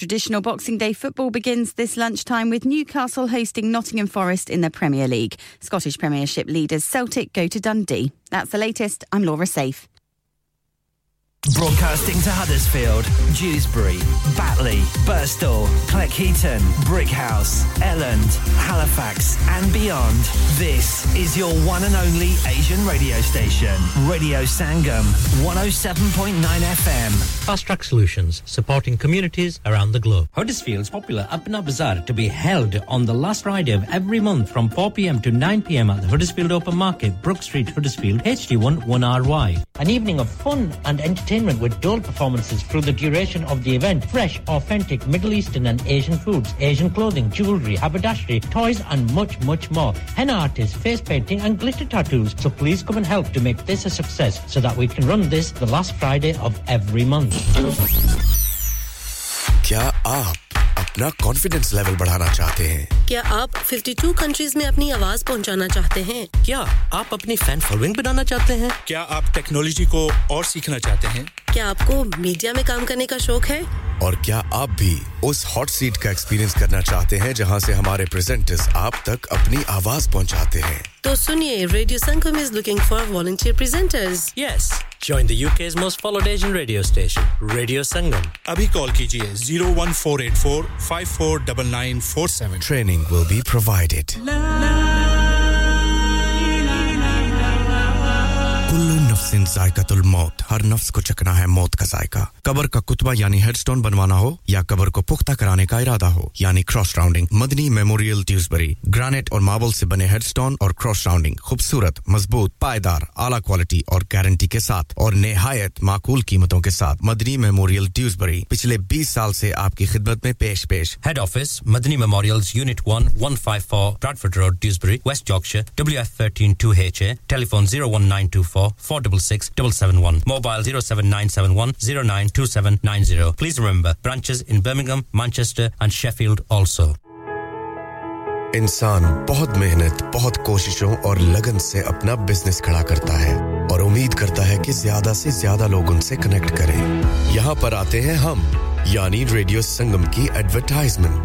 Traditional Boxing Day football begins this lunchtime with Newcastle hosting Nottingham Forest in the Premier League. Scottish Premiership leaders Celtic go to Dundee. That's the latest. I'm Laura Safe. Broadcasting to Huddersfield, Dewsbury, Batley, Birstall, Cleckheaton, Brickhouse, Elland, Halifax and beyond. This is your one and only Asian radio station, Radio Sangam, 107.9 FM. Fast Track Solutions, supporting communities around the globe. Huddersfield's popular Apna Bazaar to be held on the last Friday of every month from 4 p.m. to 9 p.m. at the Huddersfield Open Market, Brook Street, Huddersfield, HD1 1RY. An evening of fun and entertainment with dual performances through the duration of the event. Fresh, authentic Middle Eastern and Asian foods, Asian clothing, jewellery, haberdashery, toys and much more. Henna artists, face painting and glitter tattoos. So please come and help to make this a success so that we can run this the last Friday of every month. क्या आप अपना confidence level बढ़ाना चाहते हैं? क्या आप 52 countries में अपनी आवाज पहुंचाना चाहते हैं? क्या आप अपनी फैन फॉलोइंग बनाना चाहते हैं? क्या आप टेक्नोलॉजी को और सीखना चाहते हैं? क्या आपको मीडिया में काम करने का शौक है? और क्या आप भी उस हॉट सीट का एक्सपीरियंस करना चाहते हैं जहां से हमारे प्रेजेंटर्स आप तक अपनी आवाज पहुंचाते हैं? तो सुनिए, Radio Sangam is looking for volunteer presenters. Yes, join the UK's most followed Asian radio station, Radio Sangam. Abhi call kijiye 01484549947. Training will be provided. सिन जायकातुल मौत हर नफ्स को चखना है मौत का जायका कब्र का कुतबा यानी हेडस्टोन बनवाना हो या कब्र को पुख्ता कराने का इरादा हो यानी cross rounding Madni memorial Dewsbury granite और मार्बल से बने हेडस्टोन और क्रॉस राउंडिंग खूबसूरत मजबूत पायदार आला क्वालिटी और गारंटी के साथ और निहायत माकूल कीमतों के साथ मदनी मेमोरियल ड्यूसबरी पिछले 20 साल से आपकी खिदमत में पेश head office Madni memorials unit 1 154 Bradford road Dewsbury West Yorkshire WF13 2HA telephone 01924 66771 mobile 07971 092790. Please remember, branches in Birmingham, Manchester and Sheffield also. इंसान बहुत मेहनत, बहुत कोशिशों और लगन से अपना बिजनेस खड़ा करता है और उम्मीद करता है कि ज्यादा से ज्यादा लोग उनसे कनेक्ट करें। यहाँ पर आते हैं हम, यानी रेडियो संगम की एडवर्टाइजमेंट।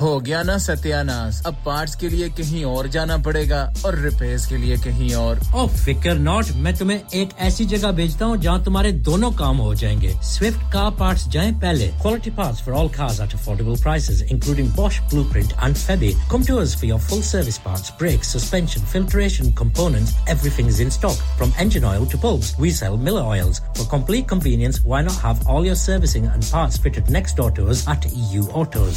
हो गया ना सत्यानाश अब पार्ट्स के लिए कहीं और जाना पड़ेगा और रिपेयर्स के लिए कहीं और ओ फिकर नॉट मैं तुम्हें एक ऐसी जगह भेजता हूं जहां तुम्हारे दोनों काम हो जाएंगे स्विफ्ट कार पार्ट्स जाएं पहले quality parts for all cars at affordable prices including Bosch Blueprint and Febi come to us for your full service parts brakes suspension filtration components everything is in stock from engine oil to bulbs we sell Miller oils for complete convenience why not have all your servicing and parts fitted next door to us at EU Autos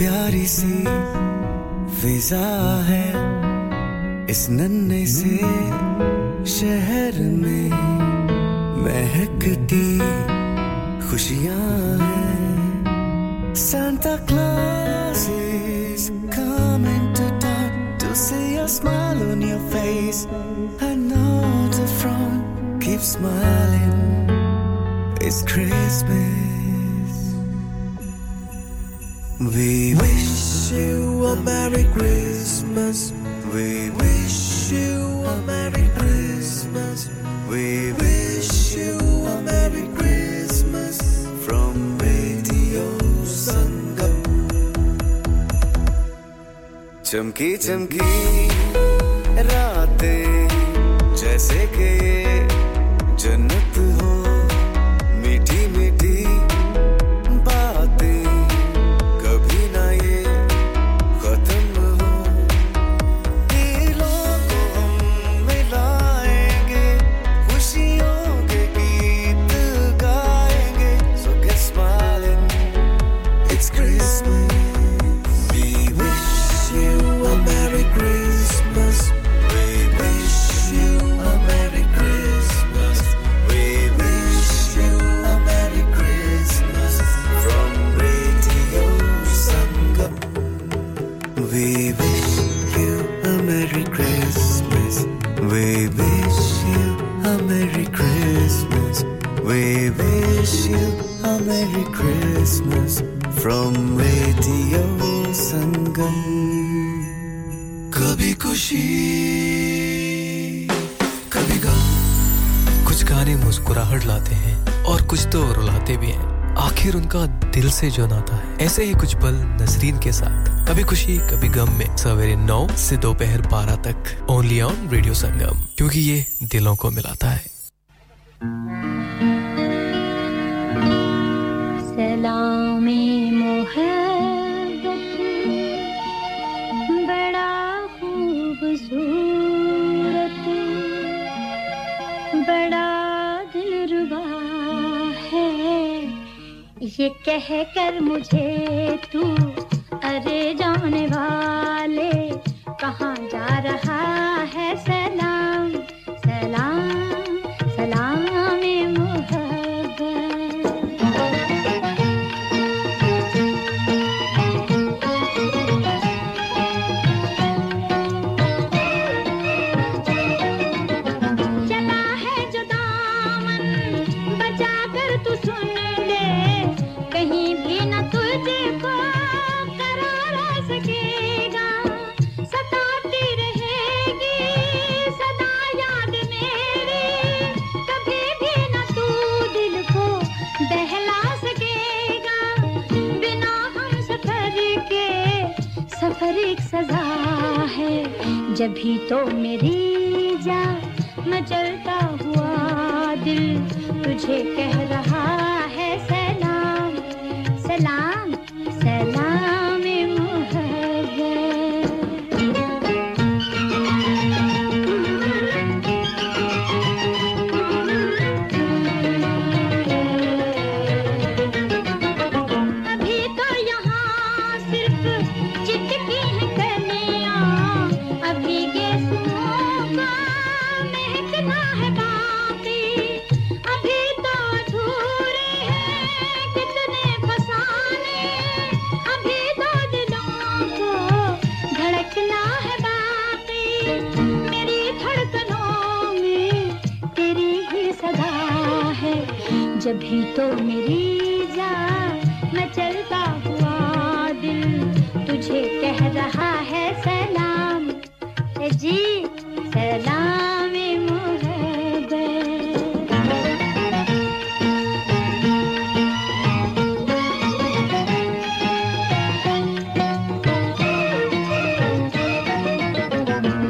प्यारी सी फिजा है इस नन्हे से शहर में महकती खुशियां हैं Santa Claus is coming to town to see a smile on your face I know the front keeps smiling it's Christmas We wish you a Merry Christmas. We wish you a Merry Christmas. We wish you a Merry Christmas from Radio Sangam. Chamki chamki raatein jaise ke jannat ho meethi meethi से जो नाता है। ऐसे ही कुछ पल नसरीन के साथ, कभी खुशी कभी गम में, सवेरे 9 से दोपहर 12 तक, ओनली ऑन रेडियो संगम, क्योंकि ये दिलों को मिलाता है। ये कह कर मुझे तू, अरे जाने वाले कहाँ जा रहा है, सलाम सलाम सलाम ए मोहब्बत। चला है जो दामन बचा कर तू सुन ले, कहीं भी न तुझे को करार सकेगा, सताती रहेगी सदा याद मेरी, कभी भी न तू दिल को बहला सकेगा, बिना हम सफर के, सफर एक सजा है, जब ही तो मेरी जा मचलता हुआ दिल तुझे कह रहा है, सलाम सलाम सलाम ए मोहब्बत। अभी तो यहाँ सिर्फ चित की है कलियाँ, अभी के सुनों का महकना है बाकी, अभी तो अधूरे हैं कितने फसाने, अभी तो दिलों को धड़कना है बाकी, मेरी धड़कनों में तेरी ही सदा है, जब ही तो मेरी जान मचलता हुआ दिल तुझे कह रहा है, सलाम जी सलाम ए मोहब्बत।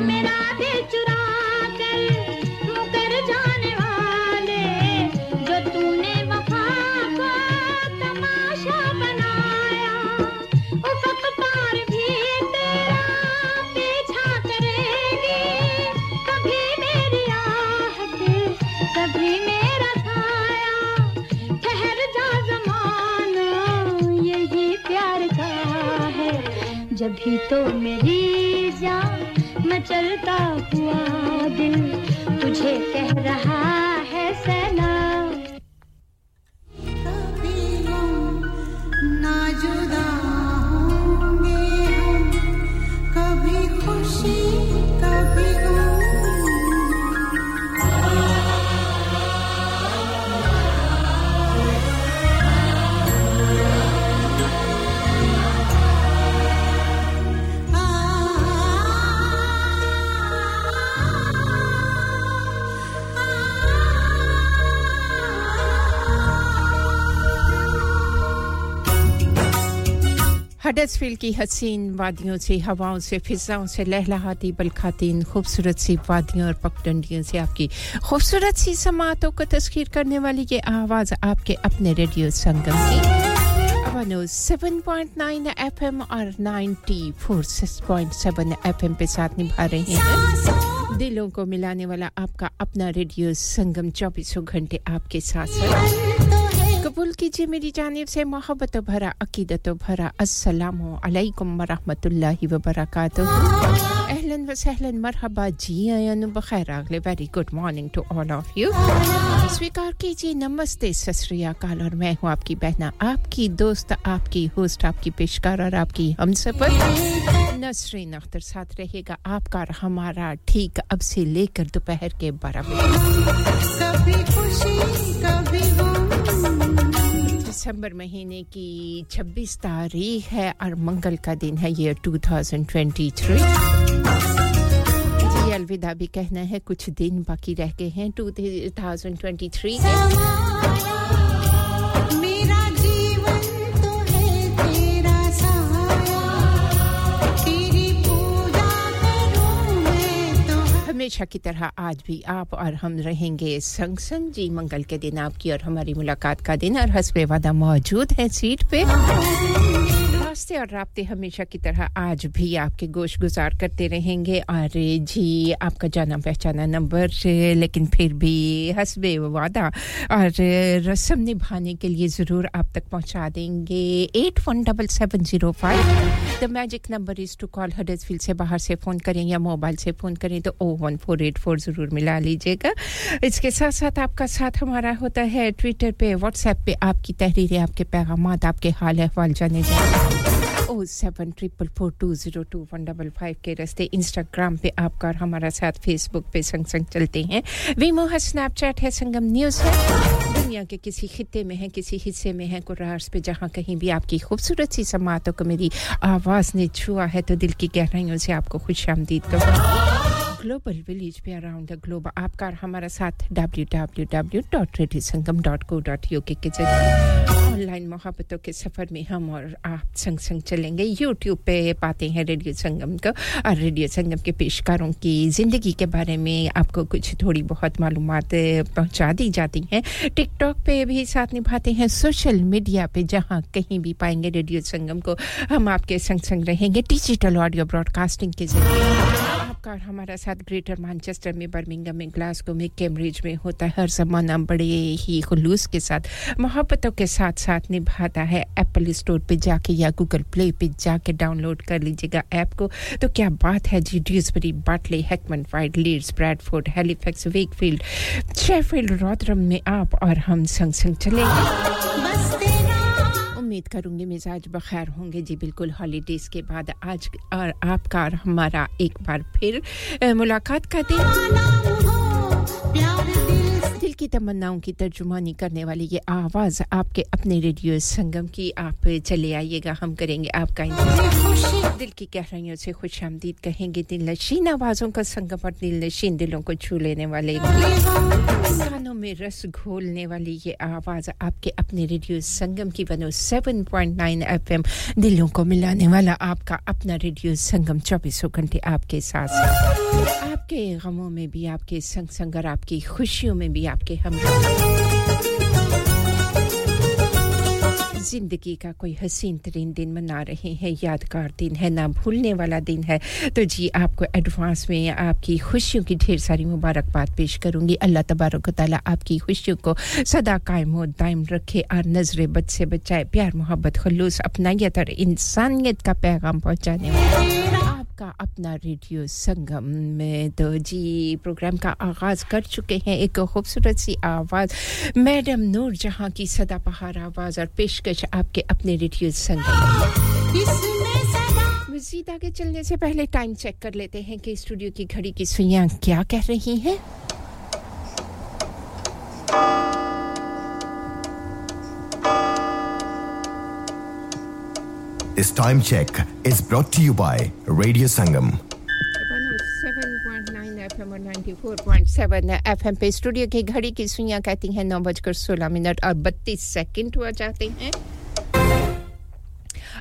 मेरा दिल चुरा कर मुकर जाने वाले, जो तूने वफा को तमाशा बनाया, उफ़क़ पार भी तेरा पीछा करेगी, कभी मेरी आहट कभी मेरा साया, ठहर जा ज़माना यही प्यार का है, जब ही तो मेरी जान मचलता हुआ दिल तुझे कह रहा है, सलाम कभी हम ना जुदा होंगे हम, कभी खुशी कभी हडर्सफील्ड की हसीन वादियों से, हवाओं से, फिजाओं से लहलहाती बलखाती इन खूबसूरत सी वादियों और पगडंडियों से आपकी खूबसूरत सी समातों को तस्खीर करने वाली ये आवाज़ आपके अपने रेडियो संगम की 7.9 एफएम और 94.7 एफएम पे साथ निभा रहे हैं। दिलों को मिलाने वाला आपका अपना रेडियो संगम 24 घंटे आपके साथ है। कबूल कीजिए मेरी जानिब से मोहब्बत भरा अकीदत भरा अस्सलाम वालेकुम व रहमतुल्लाहि व बरकातुहू अहलन व सहलन मरहबा जी आयानु बखैर अगले very good morning to all of you स्वीकार कीजिए नमस्ते ससरिया काल और मैं हूं आपकी बहना आपकी दोस्त आपकी होस्ट आपकी पेशकार और आपकी हमसफर नसरीन अख्तर साथ रहेगा आपका और हमारा ठीक अब से लेकर दोपहर के 12 बजे दिसंबर महीने की 26 तारीख है और मंगल का दिन है ये 2023 अलविदा भी कहना है कुछ दिन बाकी रह गए हैं 2023 के हमेशा की तरह आज भी आप और हम रहेंगे संग संग जी मंगल के दिन आपकी और हमारी मुलाकात का दिन और हस्बे वादा मौजूद है सीट पे रास्ते और राब्ते हमेशा की तरह आज भी आपके गोश गुजार करते रहेंगे और जी आपका जाना पहचाना नंबर लेकिन फिर भी हस्बे वादा और रस्म निभाने के लिए ज़रूर आप तक पहुंचा देंगे 8170705 the magic number is to call Huddersfield से बाहर से फ़ोन करें या मोबाइल से फ़ोन करें तो 01484 ज़रूर मिला लीजिएगा इसके साथ साथ आपका साथ हमारा होता है ट्विटर पे व्हाट्सएप पे आपकी तहरीरें आपके पैगामात आपके हाल अहवाल जाने जाएंगे 07442021555 के रास्ते इंस्टाग्राम पे आपका और हमारा साथ फेसबुक पे संग संग चलते हैं वीमो है स्नैपचैट है संगम न्यूज़ है दुनिया के किसी खित्ते में है किसी हिस्से में है कुरार्स पे जहाँ कहीं भी आपकी खूबसूरत सी समातों को मेरी आवाज़ ने छुआ है तो दिल की गहराइयों से आपको खुशामदीद कहूँ ग्लोबल विलेज पे अराउंड द ग्लोब आपका और हमारा साथ www.radiosangam.co.uk के जरिए ऑनलाइन मोहब्बतों के सफर में हम और आप संग संग चलेंगे YouTube पे पाते हैं रेडियो संगम को और रेडियो संगम के पेशकारों की जिंदगी के बारे में आपको कुछ थोड़ी बहुत मालूमात पहुंचा दी जाती हैं TikTok पे भी साथ निभाते हैं सोशल मीडिया पे जहां कहीं भी पाएंगे रेडियो संगम को हम आपके संग संग रहेंगे डिजिटल ऑडियो ब्रॉडकास्टिंग के जरिए आपका और हमारा साथ ग्रेटर मैनचेस्टर में बर्मिंघम में ग्लासगो में कैम्ब्रिज में होता है हर ज़माना बड़े ही खुलूस के साथ मोहब्बतों के साथ साथ निभाता है एप्पल स्टोर पे जाके या गूगल प्ले पे जाके डाउनलोड कर लीजिएगा ऐप को तो क्या बात है जी Dewsbury Batley Heckmondwike Leeds Bradford Halifax Wakefield Sheffield Rotherham में आप और हम संग संग चलेंगे उम्मीद करूंगी मिजाज बखैर होंगे जी बिल्कुल हॉलीडेज के बाद आज और आपका और हमारा एक बार फिर मुलाकात का दिन दिल की तमन्नाओं की तर्जुमानी करने वाली ये आवाज़ आपके अपने रेडियो संगम की आप चले आइएगा हम करेंगे आपका इंतजार दिल की गहराइयों से खुशामदीद कहेंगे दिल नशीन आवाज़ों का संगम और दिल नशीन दिलों को छू लेने वाले कानों में रस घोलने वाली ये आवाज़ आपके अपने रेडियो संगम की 107.9 एफएम दिलों को मिलाने वाला आपका अपना रेडियो संगम 24 घंटे आपके साथ आपके गमों में भी आपके संग संग और आपकी खुशियों में भी आपके हमराह जिंदगी का कोई हसीन तरीन दिन मना रहे हैं यादगार दिन है ना भूलने वाला दिन है तो जी आपको एडवांस में आपकी खुशियों की ढेर सारी मुबारकबाद पेश करूंगी अल्लाह तबारक व तआला आपकी खुशियों को सदा कायम और दायम रखे और नजर बद से बचाए प्यार मोहब्बत खुलूस अपनायत और इंसानियत का पैगाम पहुंचाने वाला का अपना रेडियो संगम में तो जी प्रोग्राम का आगाज कर चुके हैं एक खूबसूरत सी आवाज मैडम नूर जहां की सदाबहार आवाज और पेशकश आपके अपने रेडियो संगम इसमें मज़ीद आगे चलने से पहले टाइम चेक कर लेते हैं कि स्टूडियो की घड़ी की सुइयां क्या कह रही हैं This time check is brought to you by Radio Sangam. 7.9 94.7 FM पे स्टूडियो की घड़ी की सुइयां कहती हैं 9:16:32 हो जाते हैं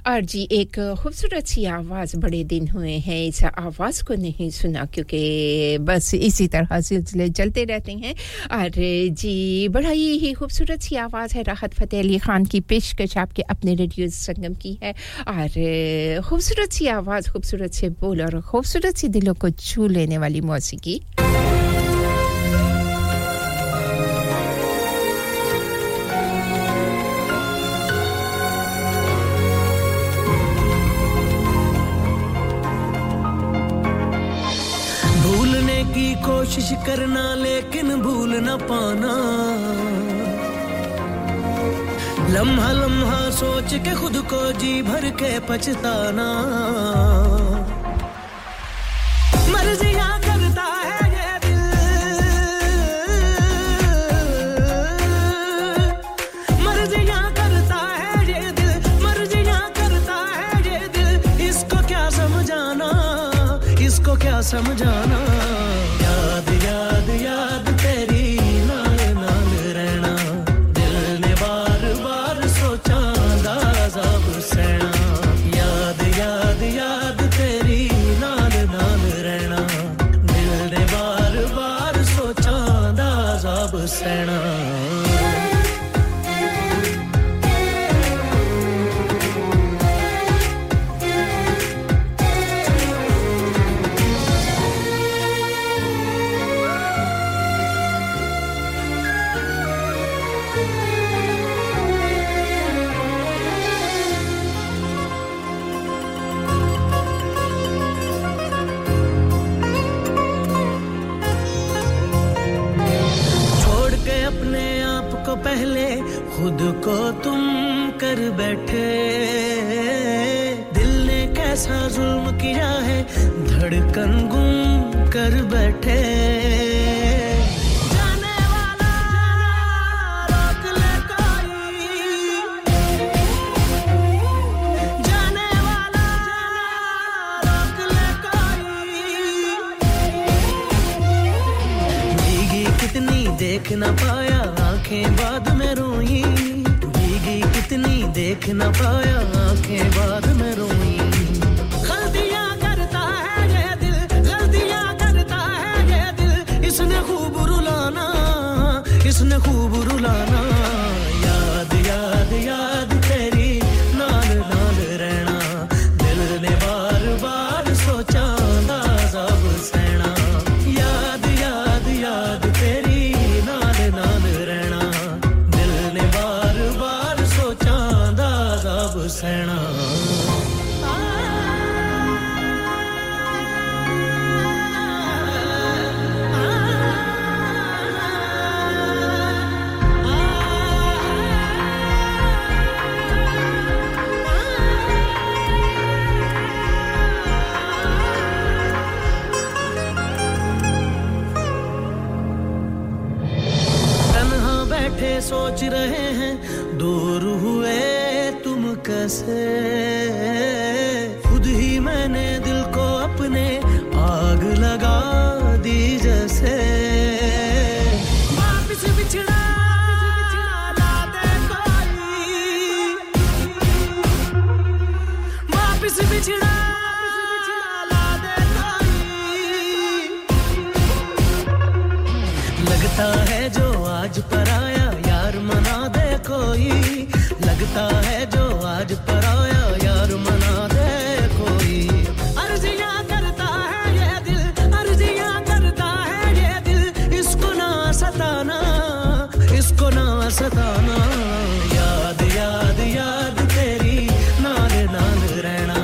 और जी एक खूबसूरत सी आवाज़ बड़े दिन हुए हैं इस आवाज़ को नहीं सुना क्योंकि बस इसी तरह सिलसिले चलते रहते हैं और जी बड़ा ही खूबसूरत सी आवाज़ है राहत फ़तेह अली ख़ान की पेशकश आपके अपने रेडियो संगम की है और खूबसूरत सी आवाज़ खूबसूरत से बोल और खूबसूरत सी दिलों को छू लेने वाली मौसीकी कोशिश करना लेकिन भूल न पाना, लम्हा लम्हा सोच के खुद को जी भर के पछताना। मर्जियां करता है ये दिल, मर्जियां करता है ये दिल, मर्जियां करता है ये दिल। इसको क्या समझाना, इसको क्या समझाना। याद याद याद तेरी नाल नाल रहना, दिल ने बार बार सोचा अंदाज़ा हुसैना। याद याद याद तेरी नाल नाल रहना, दिल ने बार बार सोचा अंदाज़ा हुसैना। पहले खुद को तुम कर बैठे, दिल ने कैसा जुल्म किया है, धड़कन गुम कर बैठे। जाने वाला रोक ले कोई, जाने वाला रोक ले कोई। भीगी कितनी देख ना पाया आँखें बाद में रोई, भीगी कितनी देख ना पाया आँखें बाद में रोई। गलतियाँ करता है ये दिल, गलतियाँ करता है ये दिल। इसने खूब रुलाना, इसने खूब रुलाना। याद याद याद तेरी नाल नाल रहना, दिल ने बार बार सोचा अंदाज़ा हुसैना। याद याद याद तेरी नाल नाल रहना, हुसैना। तन्हा बैठे सोच रहे हैं दूर हुए कैसे, खुद ही मैंने दिल को अपने आग लगा दी जैसे। वापिस बिछड़ा ना दे कोई, वापिस बिछड़ा ना दे कोई। लगता है जो आज पराया यार मना दे कोई, लगता है जो आज पर आया यार मना दे कोई। अर्जियां करता है ये दिल, अर्जियां करता है ये दिल। इसको ना सताना, इसको ना सताना। याद याद याद तेरी नाल नाल रहना,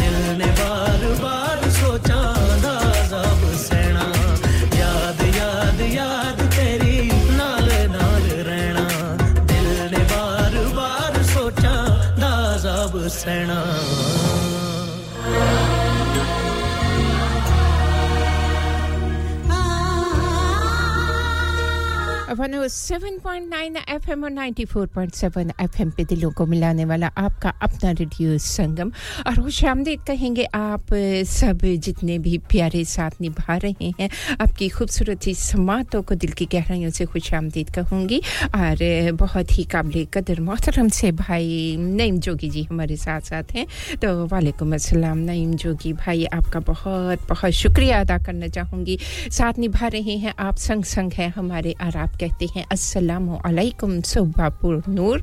दिल ने बार बार सोचा अंदाज़ा हुसैना। याद याद याद तेरी नाल नाल रहना, दिल ने बार बार हुसैना। अपन 7.9 FM और 94.7 FM पे दिलों को मिलाने वाला आपका अपना रेडियो संगम, और खुशामदीद कहेंगे आप सब जितने भी प्यारे साथ निभा रहे हैं। आपकी खूबसूरती समातों को दिल की गहराइयों से खुशामदीद कहूँगी, और बहुत ही काबिल कदर मोहतरम से भाई नईम जोगी जी हमारे साथ हैं। तो वालेकुम अस्सलाम नईम जोगी भाई, आपका बहुत बहुत शुक्रिया अदा करना चाहूँगी, साथ निभा रहे हैं आप, संग संग हैं हमारे। और आप कहते हैं अस्सलामु अलैकुम सुबह पुर नूर,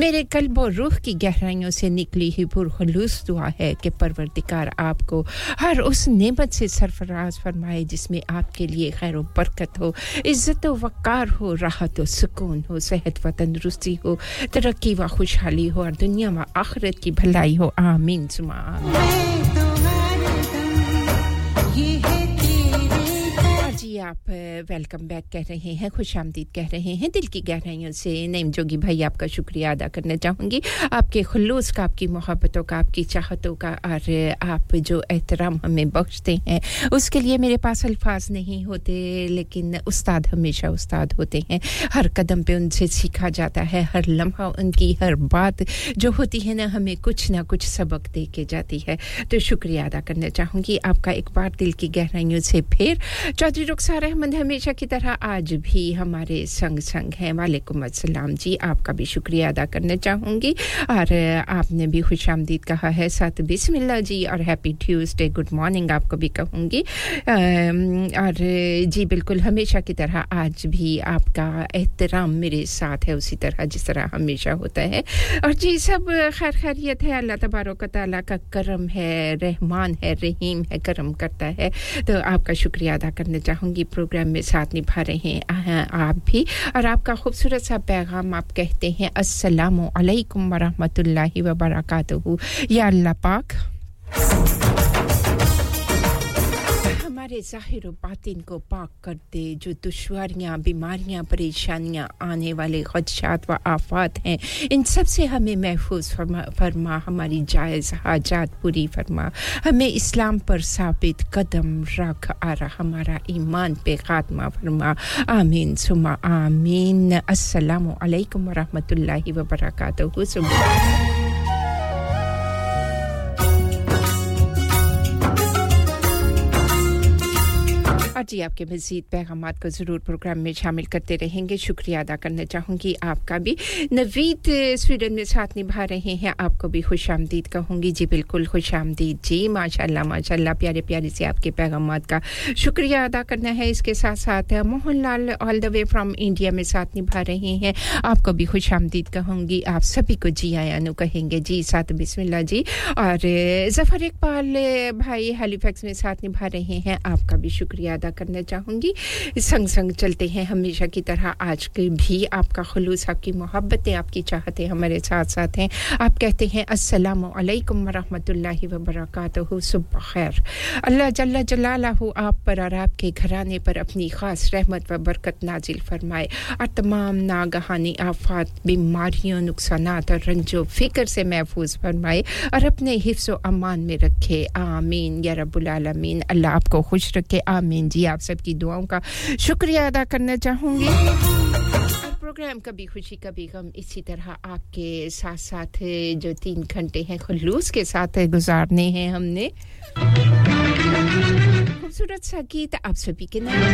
मेरे कल्ब और रूह की गहराइयों से निकली ही पुरखलूस दुआ है कि परवरदिगार आपको हर उस नेमत से सरफराज फरमाए जिसमें आपके लिए खैर व बरकत हो, इज्जत व वक़ार हो, राहत व सुकून हो, सेहत व तंदुरुस्ती हो, तरक्की व खुशहाली हो, और दुनिया व आखिरत की भलाई हो। आमीन सुमा आमीन। जी आप वेलकम बैक कह रहे हैं, खुशामदीद कह रहे हैं। दिल की गहराइयों से नेम जोगी भाई आपका शुक्रिया अदा करना चाहूँगी, आपके खुलूस का, आपकी मोहब्बतों का, आपकी चाहतों का और आप जो एहतराम हमें बख्शते हैं उसके लिए मेरे पास अल्फाज नहीं होते, लेकिन उस्ताद हमेशा उस्ताद होते हैं। हर कदम पे उनसे सीखा जाता है, हर लम्हा उनकी हर बात जो होती है ना कुछ सबक दे के जाती है। तो शुक्रिया अदा करना चाहूँगी आपका एक बार दिल की गहराइयों से। फिर चौधरी रुखसार अहमद हमेशा की तरह आज भी हमारे संग हैं। वालेकुम अस्सलाम जी, आपका भी शुक्रिया अदा करना चाहूँगी और आपने भी खुशामदीद कहा है। साथ बिस्मिल्लाह जी और हैप्पी ट्यूसडे, गुड मॉर्निंग आपको भी कहूँगी। और जी बिल्कुल हमेशा की तरह आज भी आपका एहतराम मेरे साथ है, उसी तरह जिस तरह हमेशा होता है। और जी सब खैर खैरियत है, अल्लाह तबारक व तआला का करम है, रहमान है, रहीम है, करम करता है। तो आपका शुक्रिया अदा करना चाहूँगी, प्रोग्राम में साथ निभा रहे हैं आप भी। और आपका खूबसूरत सा पैगाम आप कहते हैं, अस्सलामु अलैकुम वरहमतुल्लाहि वबरकातुहू। या अल्लाह पाक हमारे ज़ाहिर व बातिन को पाक कर दे, जो दुश्वारियाँ, बीमारियाँ, परेशानियाँ, आने वाले ख़दशात व आफ़ात हैं, इन सब से हमें महफूज फरमा, हमारी जायज़ हाजात पूरी फरमा, हमें इस्लाम पर साबित कदम रख और हमारा ईमान पे ख़ात्मा फरमा। आमीन सुमा आमीन। अस्सलामु अलैकुम वरहमतुल्लाहि वबरकातुहू। जी आपके मज़ीद पैगामात को ज़रूर प्रोग्राम में शामिल करते रहेंगे। शुक्रिया अदा करना चाहूँगी आपका भी। नवीद स्वीडन में साथ निभा रहे हैं, आपको भी खुशामदीद कहूँगी। जी बिल्कुल खुशामदीद जी, माशाल्लाह माशाल्लाह, प्यारे प्यारे से आपके पैगामात का शुक्रिया अदा करना है। इसके साथ साथ Mohanlal all the way from India में साथ निभा रहे हैं, आपको भी खुशामदीद कहूँगी। आप सभी को जी आयानु कहेंगे जी, साथ बिस्मिल्लाह जी। और ज़फ़र इकबाल भाई हैलीफैक्स में साथ निभा रहे हैं, आपका भी शुक्रिया करना चाहूँगी। संग चलते हैं हमेशा की तरह, आज के भी आपका खुलूस, आपकी मोहब्बतें, आपकी चाहतें हमारे साथ हैं। आप कहते हैं अस्सलामु अलैकुम वरहमतुल्लाहि वबरकातुहू। सुबह खैर, अल्लाह जल्ला जलालहू आप पर और आपके घराने पर अपनी ख़ास रहमत व बरकत नाजिल फरमाए और तमाम नागहानी आफात, बीमारियों, नुकसानात और रंजो फ़िक्र से महफूज फरमाए और अपने हिफ्ज़ व अमान में रखे। आमीन या रब्बुल आलमीन। अल्लाह आपको खुश रखे, आमीन जी। आप सबकी दुआओं का शुक्रिया अदा करना चाहूँगी। प्रोग्राम कभी खुशी कभी गम इसी तरह आपके साथ साथ जो 3 घंटे हैं खुलूस के साथ गुजारने हैं हमने। खूबसूरत सा गीत आप सभी के नाम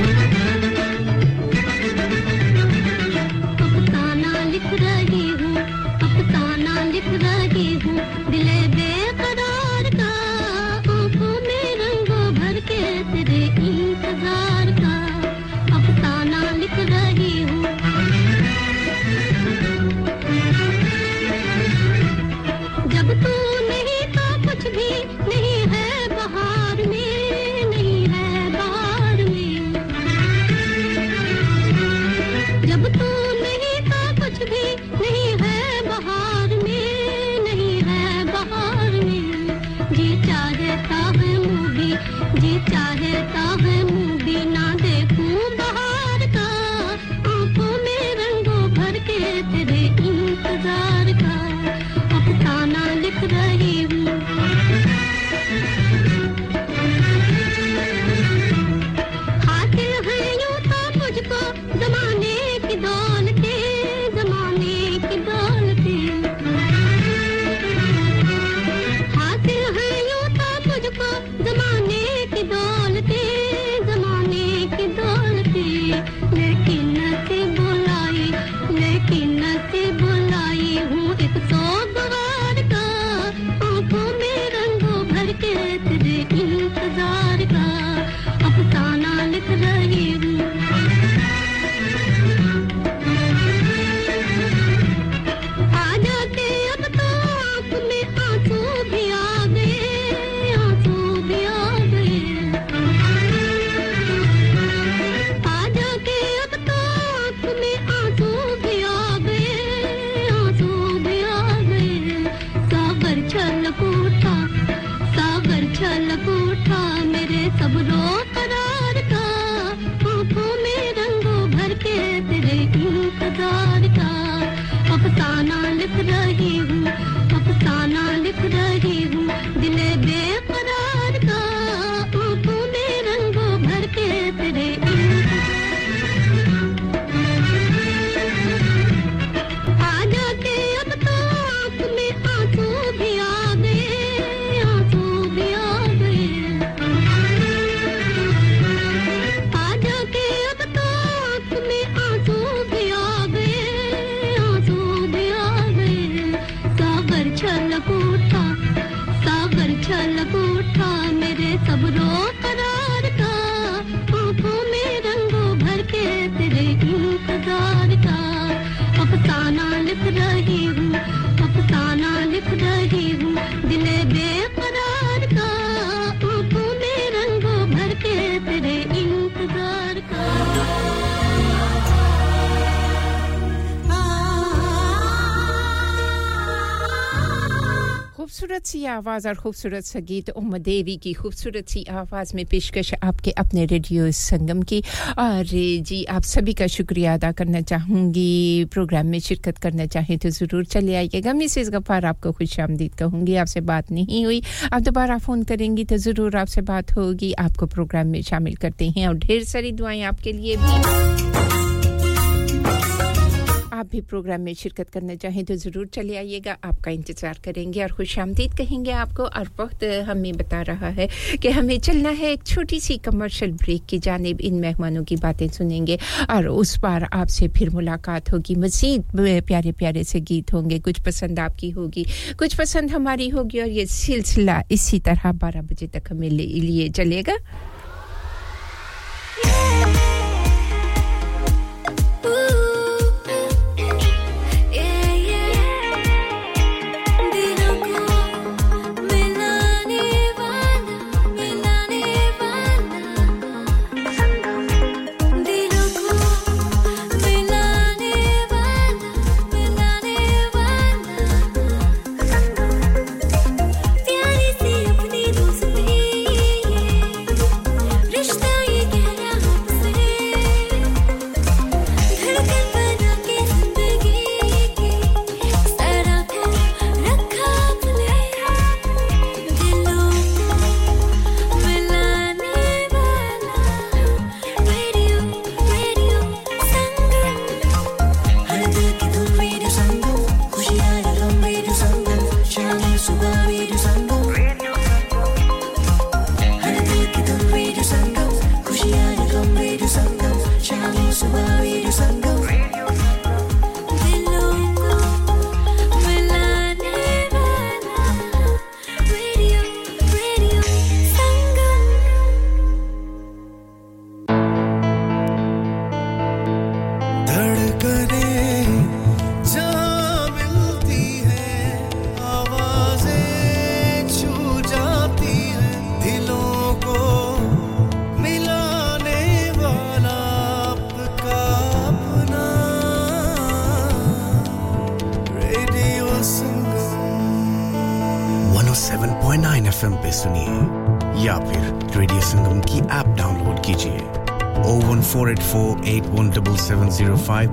खूबसूरत सी आवाज़ और खूबसूरत संगीत उम्मा देवी की खूबसूरत सी आवाज़ में पेशकश आपके अपने रेडियो संगम की। और जी आप सभी का शुक्रिया अदा करना चाहूँगी। प्रोग्राम में शिरकत करना चाहें तो ज़रूर चले आइएगा। मिसेस गफ़ार आपको खुशामदीद कहूँगी। आपसे बात नहीं हुई, आप दोबारा फ़ोन करेंगी तो ज़रूर आपसे बात होगी। आपको प्रोग्राम में शामिल करते हैं और ढेर सारी दुआएँ आपके लिए भी। आप भी प्रोग्राम में शिरकत करना चाहें तो ज़रूर चले आइएगा। आपका इंतज़ार करेंगे और खुशामदीद कहेंगे आपको। और वक्त हमें बता रहा है कि हमें चलना है एक छोटी सी कमर्शियल ब्रेक की जानिब। इन मेहमानों की बातें सुनेंगे और उस बार आपसे फिर मुलाकात होगी। मज़ीद प्यारे प्यारे से गीत होंगे, कुछ पसंद आपकी होगी, कुछ पसंद हमारी होगी। और ये सिलसिला इसी तरह 12 बजे तक हमें लिए चलेगा।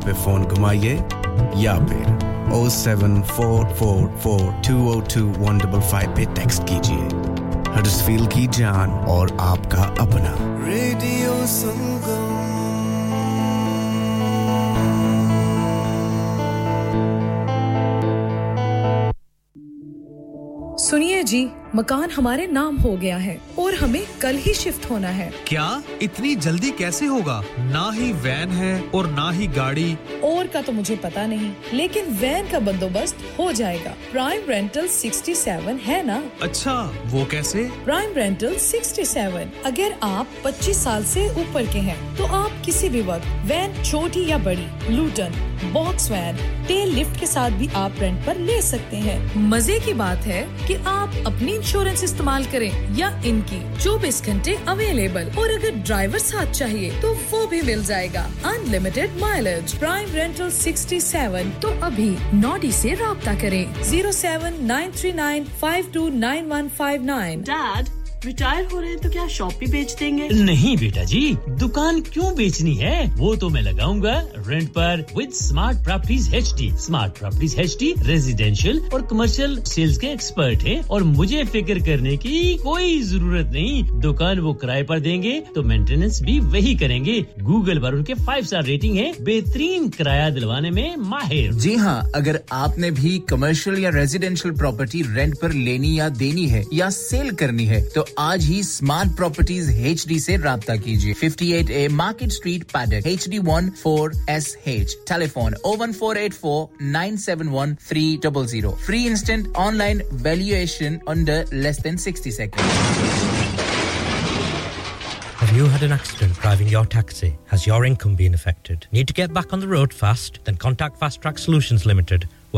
पे फोन घुमाइए या फिर 07444202155 पे टेक्स्ट कीजिए। हडर्सफील्ड की जान और आपका अपना रेडियो संगम। सुनिए जी, मकान हमारे नाम हो गया है और हमें कल ही शिफ्ट होना है। क्या इतनी जल्दी कैसे होगा? ना ही वैन है और ना ही गाड़ी। और का तो मुझे पता नहीं, लेकिन वैन का बंदोबस्त हो जाएगा। प्राइम रेंटल 67 है ना? अच्छा, वो कैसे? प्राइम रेंटल 67 अगर आप 25 साल से ऊपर के हैं तो आप किसी भी वक्त वैन, छोटी या बड़ी, Luton, box van, tail lift के साथ भी आप रेंट पर ले सकते हैं। मजे की बात है कि आप अपनी इंश्योरेंस इस्तेमाल करें या इनकी 24 घंटे अवेलेबल। और अगर ड्राइवर साथ चाहिए तो वो भी मिल जाएगा। Unlimited mileage, prime rental 67। तो अभी नॉडी से राब्ता करें 07939529159। डैड रिटायर हो रहे हैं तो क्या शॉप भी बेच देंगे? नहीं बेटा जी, दुकान क्यों बेचनी है, वो तो मैं लगाऊंगा रेंट पर with smart properties HD. Smart properties HD residential और कमर्शियल सेल्स के एक्सपर्ट हैं और मुझे फिक्र करने की कोई जरूरत नहीं। दुकान वो किराए पर देंगे तो मेंटेनेंस भी वही करेंगे। गूगल पर उनके 5 स्टार रेटिंग है। बेहतरीन किराया दिलवाने में माहिर। जी हाँ, अगर आपने भी कमर्शियल या रेजिडेंशियल प्रॉपर्टी रेंट पर लेनी या देनी है या सेल करनी है तो आज ही स्मार्ट प्रॉपर्टीज HD से राब्ता कीजिए। 58A market street Paddock HD14SH। Telephone 01484 971 300। Free instant online valuation under less than 60 second. Have you had an accident driving your taxi? Has your income been affected? Need to get back on the road fast? Then contact Fast Track Solutions Limited, who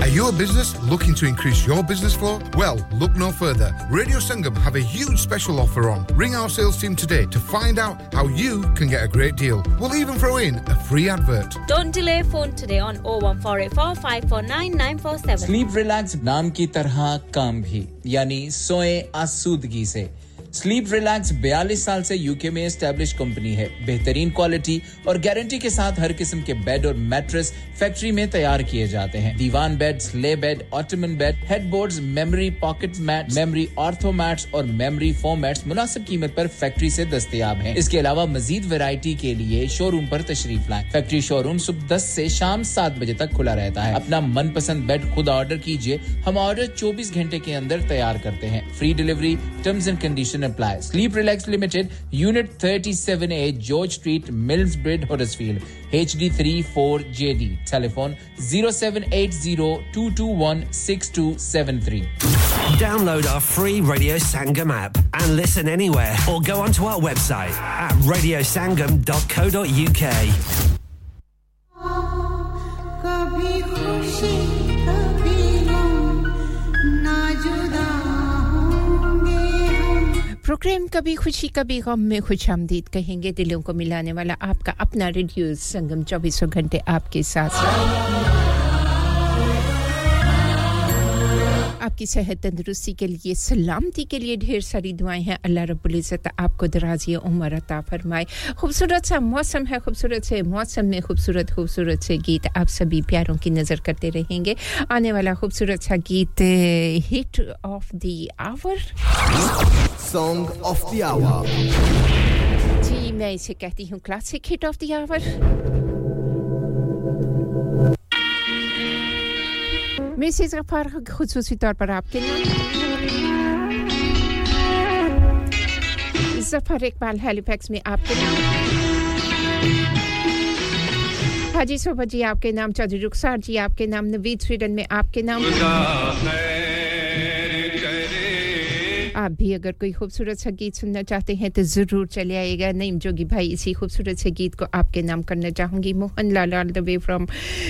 Are you a business looking to increase your business flow? Well, look no further. Radio Sangam have a huge special offer on. Ring our sales team today to find out how you can get a great deal. We'll even throw in a free advert. Don't delay, phone today on 01484 549 947. Sleep Relax naam ki tarha kaam bhi, yani soye aasudgi se. Sleep relax 42 साल से UK में establish company है। बेहतरीन quality और guarantee के साथ हर किस्म के बेड और मैट्रेस फैक्ट्री में तैयार किए जाते हैं। Divan bed, sleigh bed, ottoman bed, headboards, memory pocket mat, memory ortho mats और मेमोरी फोम मैट्स मुनासिब कीमत पर फैक्ट्री से दस्तयाब हैं। इसके अलावा मजीद वैरायटी के लिए शोरूम पर तशरीफ लाएं। फैक्ट्री शोरूम सुबह 10 से शाम 7 बजे तक खुला रहता है। अपना मनपसंद बेड खुद ऑर्डर कीजिए, हम ऑर्डर 24 घंटे के अंदर तैयार करते हैं। Free delivery, terms and condition apply. Sleep Relax Limited, Unit 37A, George Street, Millsbridge, Huddersfield, HD34JD. Telephone 07802216273. Download our free Radio Sangam app and listen anywhere, or go onto our website at radiosangam.co.uk. Kabhi khushi, kabhi gham, na juda. Programme कभी खुशी कभी गम में खुश आमदीद कहेंगे दिलों को मिलाने वाला आपका अपना रेडियो संगम 24 घंटे आपके साथ आपकी सेहत तंदुरुस्ती के लिए सलामती के लिए ढेर सारी दुआएं हैं अल्लाह रब्बुल इज्जत आपको दराज़ी उम्र अता फरमाए खूबसूरत सा मौसम है खूबसूरत से मौसम में खूबसूरत खूबसूरत से गीत आप सभी प्यारों की नजर करते रहेंगे आने वाला खूबसूरत सा गीत hit of the hour song of the hour जी मैं इसे कहती हूं classic hit of the hour Mrs Ghaffar खुसूसी तौर पर आपके नाम ज़फर इकबाल हैलीफैक्स में आपके नाम हाजी सोबा जी आपके नाम चौधरी रुखसार जी आपके नाम नवीद स्वीडन में आपके नाम आप भी अगर कोई खूबसूरत सा गीत सुनना चाहते हैं तो जरूर चले आइएगा नईम जोगी भाई इसी खूबसूरत से गीत को आपके नाम करना चाहूंगी Mohan Lal all the way from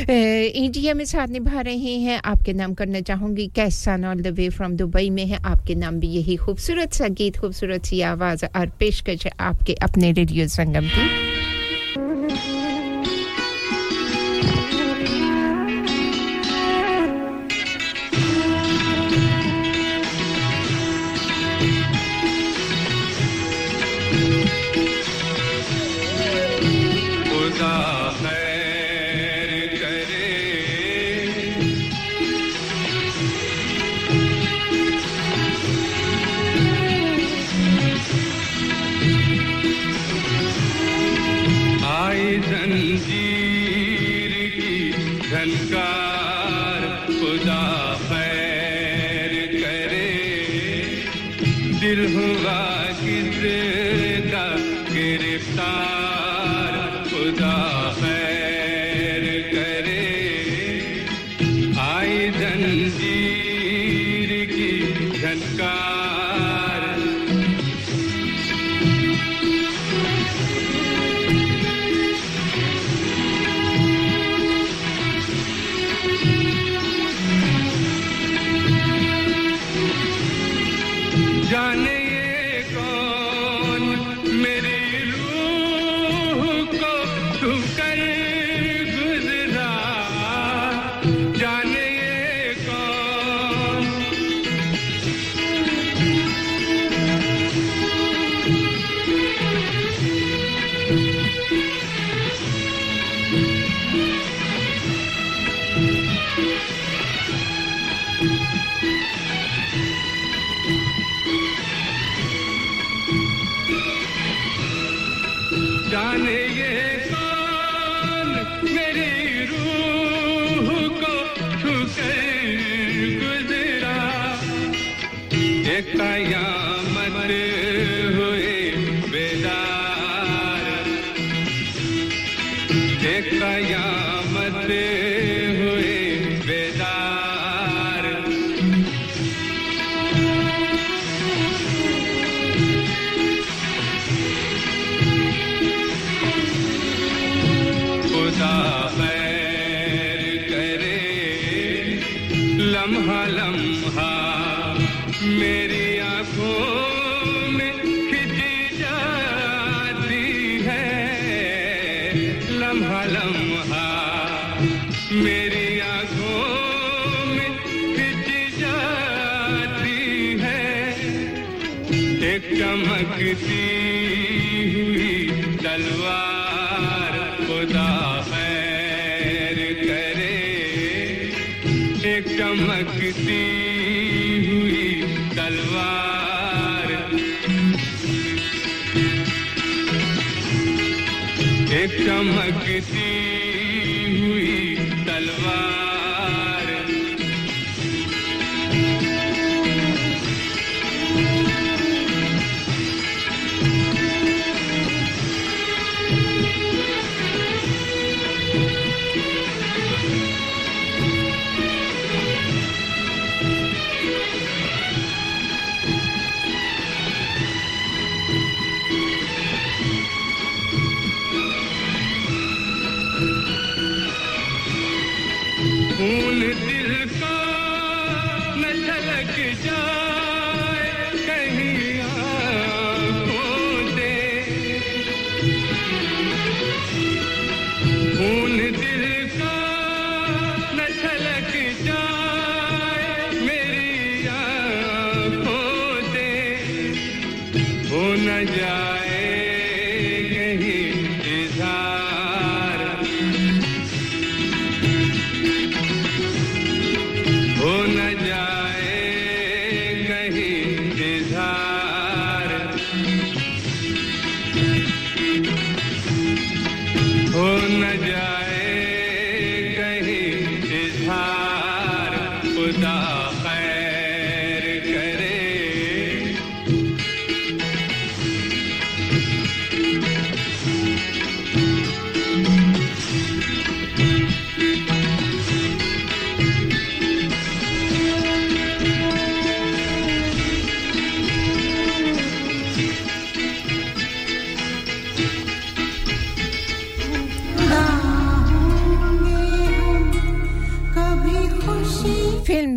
India में साथ निभा रहे हैं आपके नाम करना चाहूंगी कैसान all the way from Dubai में है आपके नाम भी यही खूबसूरत सा गीत खूबसूरत सी आवाज और पेशकश है आपके अपने रेडियो संगम की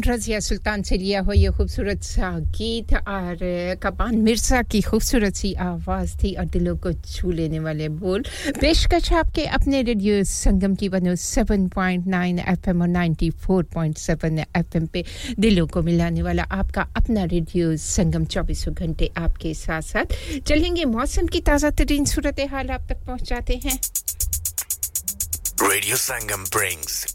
रज़िया सुल्तान से लिया हुआ ये खूबसूरत सा गीत और कबान मिर्ज़ा की खूबसूरत सी आवाज़ थी और दिलों को छू लेने वाले बोल पेशकश आपके अपने रेडियो संगम की 107.9 एफएम और 94.7 एफएम पे दिलों को मिलाने वाला आपका अपना रेडियो संगम 24 घंटे आपके साथ साथ चलेंगे मौसम की ताज़ा तरीन सूरत हाल आप तक पहुंचाते हैं रेडियो संगम ब्रिंग्स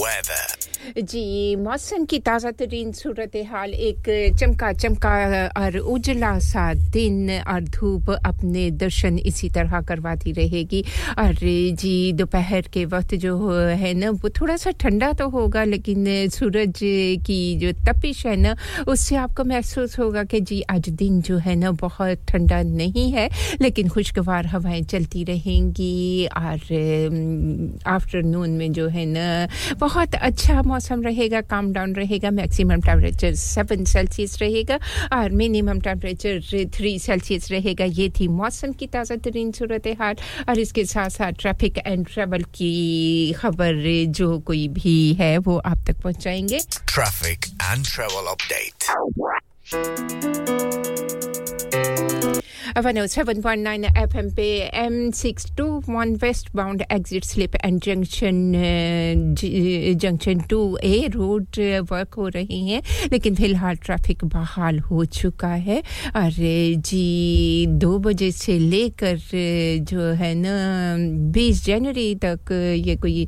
weather जी मौसम की ताज़ा तरीन सूरत हाल एक चमका चमका और उजला सा दिन और धूप अपने दर्शन इसी तरह करवाती रहेगी और जी दोपहर के वक्त जो है ना वो थोड़ा सा ठंडा तो होगा लेकिन सूरज की जो तपिश है ना उससे आपको महसूस होगा कि जी आज दिन जो है ना बहुत ठंडा नहीं है लेकिन खुशगवार हवाएं चलती रहेंगी और आफ्टरनून में जो है ना बहुत अच्छा मौसम रहेगा काम डाउन रहेगा मैक्सिमम टेंपरेचर 7 सेल्सियस रहेगा और मिनिमम टेंपरेचर 3 सेल्सियस रहेगा ये थी मौसम की ताज़ा तरीन सूरत हाल और इसके साथ साथ ट्रैफिक एंड ट्रैवल की खबर जो कोई भी है वो आप तक पहुंचाएंगे traffic and travel update 107.9 FM पे M621 westbound exit slip and junction 2A road work हो रही हैं लेकिन फिलहाल ट्रैफिक बहाल हो चुका है और जी 2 बजे से लेकर जो है ना 20 जनवरी तक ये कोई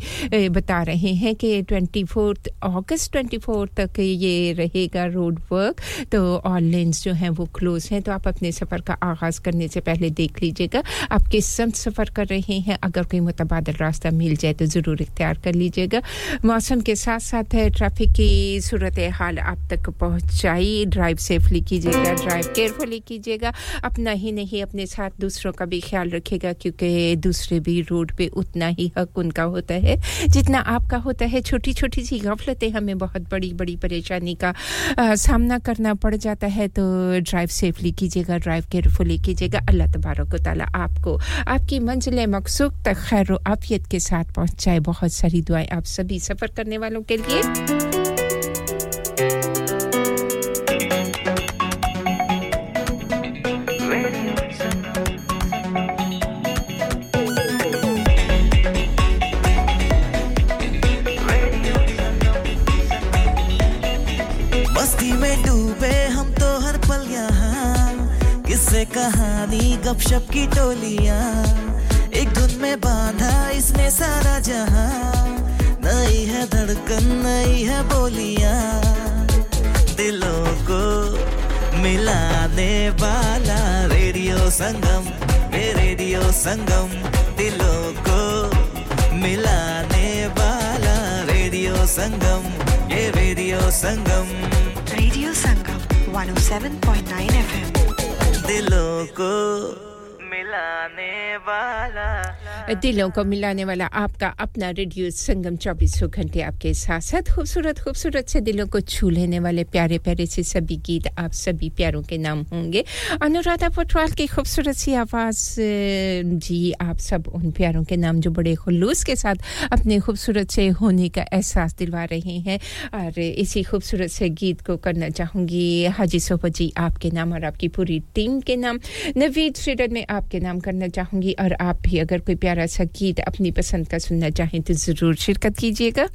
बता रहे हैं कि 24 अगस्त 24 तक ये रहेगा रोड वर्क तो ऑल लेन्स जो हैं वो क्लोज हैं तो आप अपने सफर का आगाज आगाज़ करने से पहले देख लीजिएगा आप किस सम्त सफ़र कर रहे हैं, अगर कोई मुतबादल रास्ता मिल जाए तो ज़रूर इख्तियार कर लीजिएगा। मौसम के साथ साथ ट्रैफिक की सूरत हाल आप तक पहुंचाई। ड्राइव सेफली कीजिएगा, ड्राइव केयरफुली कीजिएगा, अपना ही नहीं अपने साथ दूसरों का भी ख्याल रखिएगा क्योंकि दूसरे भी रोड पे उतना ही हक उनका होता है जितना आपका होता है। छोटी-छोटी सी गफलतें हमें बहुत बड़ी-बड़ी परेशानी का सामना करना पड़ जाता है। तो ड्राइव सेफली कीजिएगा, ड्राइव केयरफुली कीजिएगा। अल्लाह तबारक व तआला आपको आपकी मंजिल मकसूद तक खैर व आफियत के साथ पहुंचाए। बहुत सारी दुआएं आप सभी सफर करने वालों के लिए। कहानी गपशप की टोलियां एक धुन में बांधा इसने सारा जहां, नई है धड़कन नई है बोलियां, दिलों को मिलाने वाला रेडियो संगम, ये रेडियो संगम, दिलों को मिलाने वाला रेडियो संगम, ये radio Sangam, radio Sangam 107.9 FM दिलों को मिलाने वाला, दिलों को मिलाने वाला आपका अपना रेडियो संगम 24 घंटे आपके साथ साथ खूबसूरत खूबसूरत से दिलों को छू लेने वाले प्यारे प्यारे से सभी गीत आप सभी प्यारों के नाम होंगे। अनुराधा पौडवाल की खूबसूरत सी आवाज़ जी आप सब उन प्यारों के नाम जो बड़े खुलूस के साथ अपने खूबसूरत से होने का एहसास दिलवा रहे हैं। और इसी खूबसूरत से गीत को करना चाहूँगी हाजी सोफा जी आपके नाम और आपकी पूरी टीम के नाम। नवीद श्रीडर में आपके नाम करना चाहूँगी और आप भी अगर कोई प्यारा सा गीत अपनी पसंद का सुनना चाहें तो ज़रूर शिरकत कीजिएगा।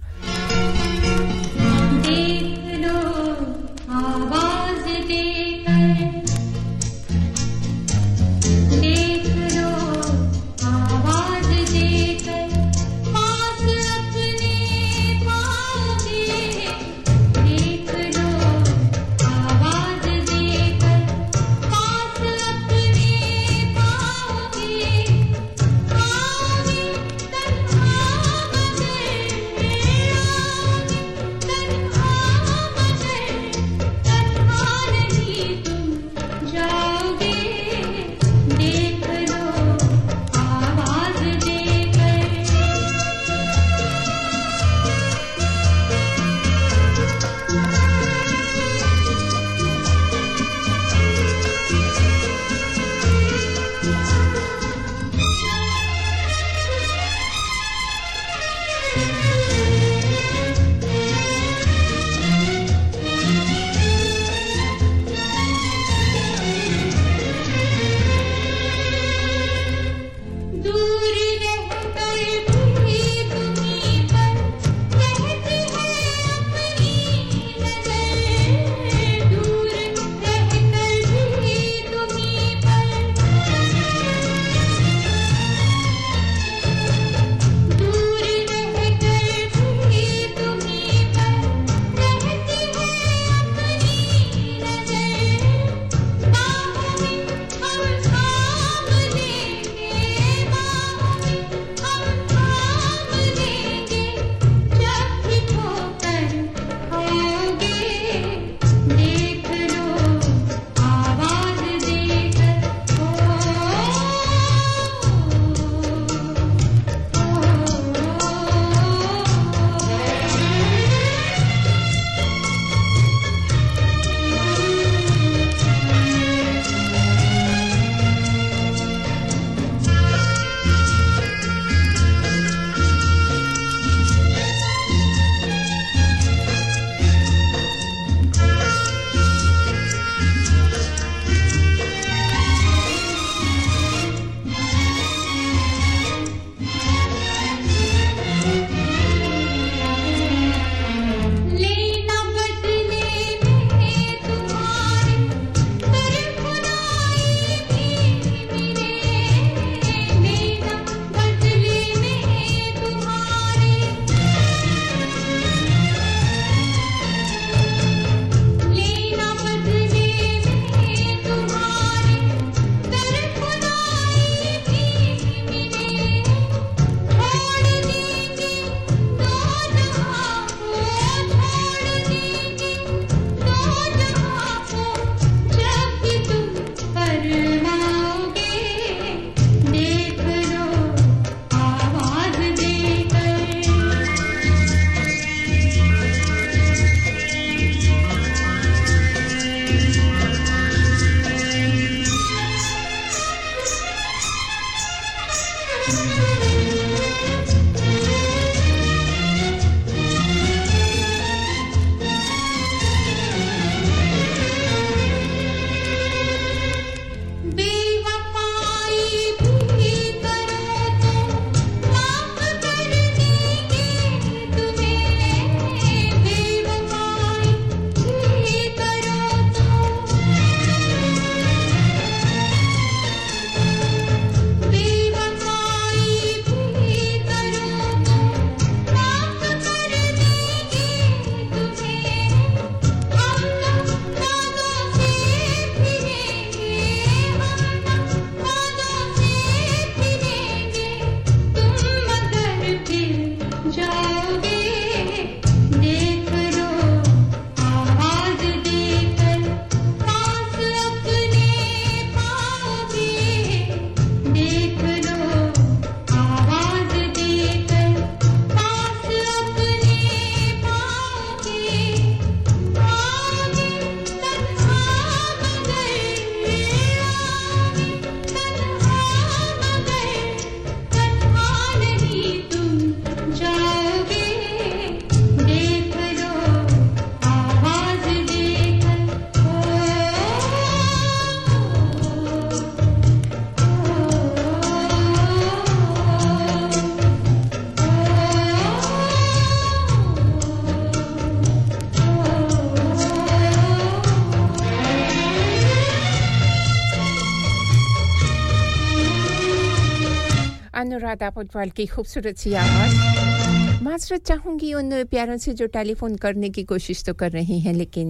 राधा पटवाल की खूबसूरत सी आवाज़। माजरत चाहूँगी उन प्यारों से जो टेलीफोन करने की कोशिश तो कर रहे हैं, लेकिन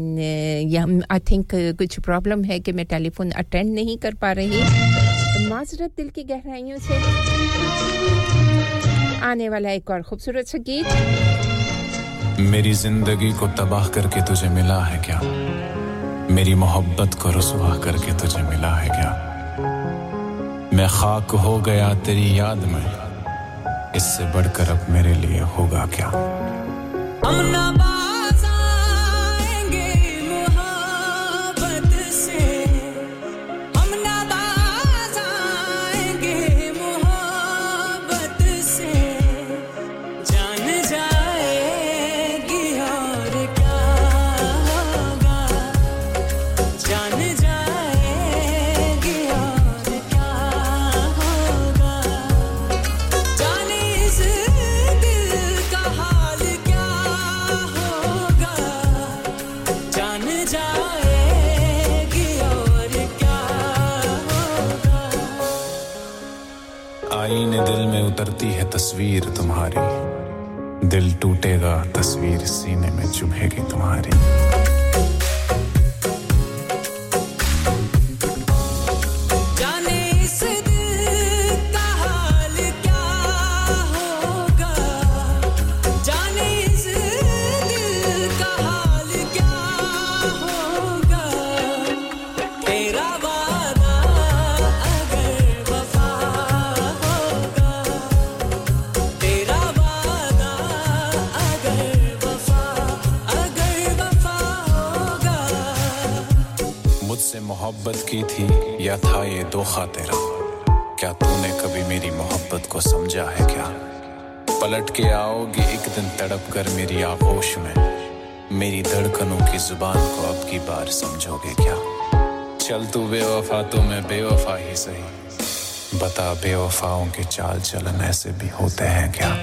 आई थिंक कुछ प्रॉब्लम है कि मैं टेलीफोन अटेंड नहीं कर पा रही। माजरत दिल की गहराइयों से आने वाला एक और खूबसूरत सा गीत। मेरी जिंदगी को तबाह करके तुझे मिला है क्या, मेरी मोहब्बत को रुसवा करके तुझे मिला है क्या, मैं खाक हो गया तेरी याद में, इससे बढ़कर अब मेरे लिए होगा क्या। उतरती है तस्वीर तुम्हारी, दिल टूटेगा तस्वीर सीने में चुभेगी तुम्हारी। मोहब्बत की थी या था ये दोखा तेरा, क्या तूने कभी मेरी मोहब्बत को समझा है क्या, पलट के आओगी एक दिन तड़प कर मेरी आगोश में, मेरी धड़कनों की जुबान को अब की बार समझोगे क्या। चल तू बेवफा तो मैं बेवफा ही सही, बता बेवफाओं के चाल चलन ऐसे भी होते हैं क्या।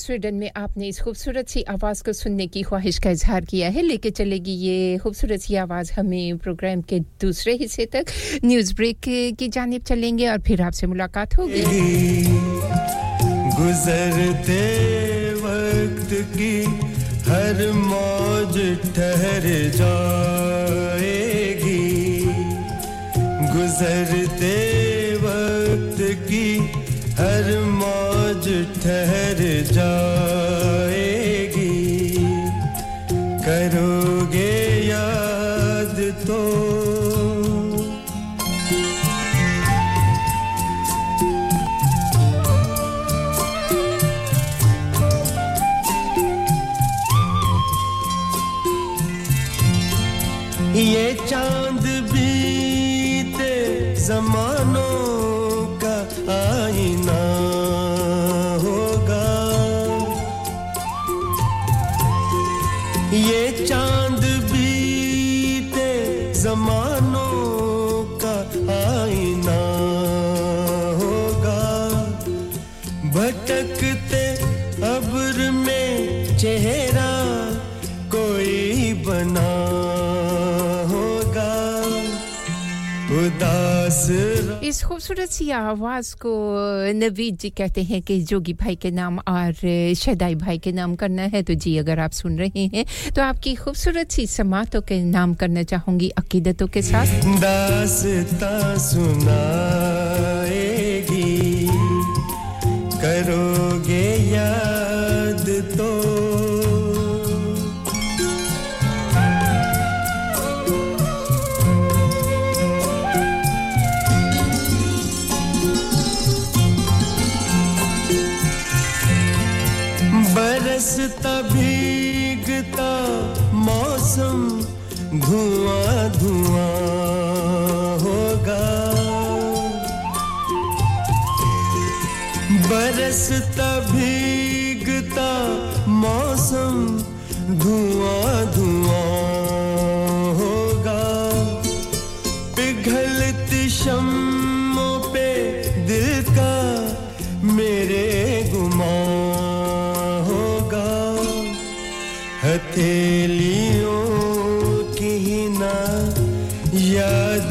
स्वीडन में आपने इस खूबसूरत सी आवाज़ को सुनने की ख्वाहिश का इजहार किया है। लेके चलेगी ये खूबसूरत सी आवाज़ हमें प्रोग्राम के दूसरे हिस्से तक। न्यूज़ ब्रेक की जानिब चलेंगे और फिर आपसे मुलाकात होगी। गुजरते वक्त की हर मौज ठहर जाएगी, गुजरते वक्त की हर मौज ठहर जाएगी, करोगे याद तो। ये चांद बीते ज़मानों का आईना होगा, ये चांद भी इस खूबसूरत सी आवाज को नवीद जी कहते हैं कि जोगी भाई के नाम और शदाई भाई के नाम करना है तो जी अगर आप सुन रहे हैं तो आपकी खूबसूरत सी समातों के नाम करना चाहूंगी अकीदतों के साथ दास्ता सुनाएगी करोगे याद तो बरसता भीगता मौसम धुआं धुआं होगा बरसता भीगता मौसम धुआं धुआं होगा पिघलती शम्मों पे दिल का मेरे गुमां हथेलियों की ही ना याद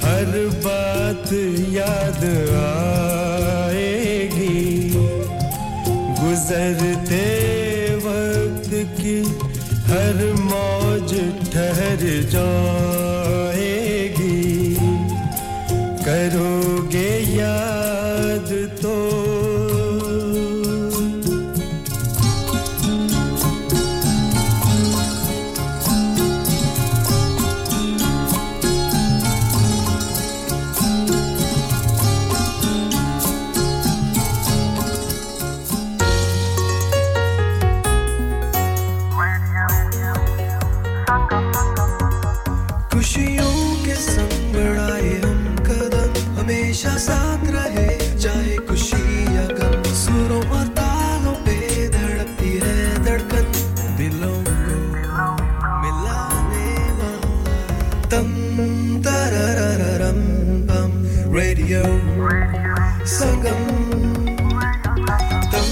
हर बात याद आएगी गुजरते वक्त की हर मौज ठहर जाएगी करोगे याद तो साथ रहे चाहे खुशी या गम सुरों और तालों पे धड़कती है धड़कन दिलों को मिलाने वाला तम तररररम बम रेडियो संगम तम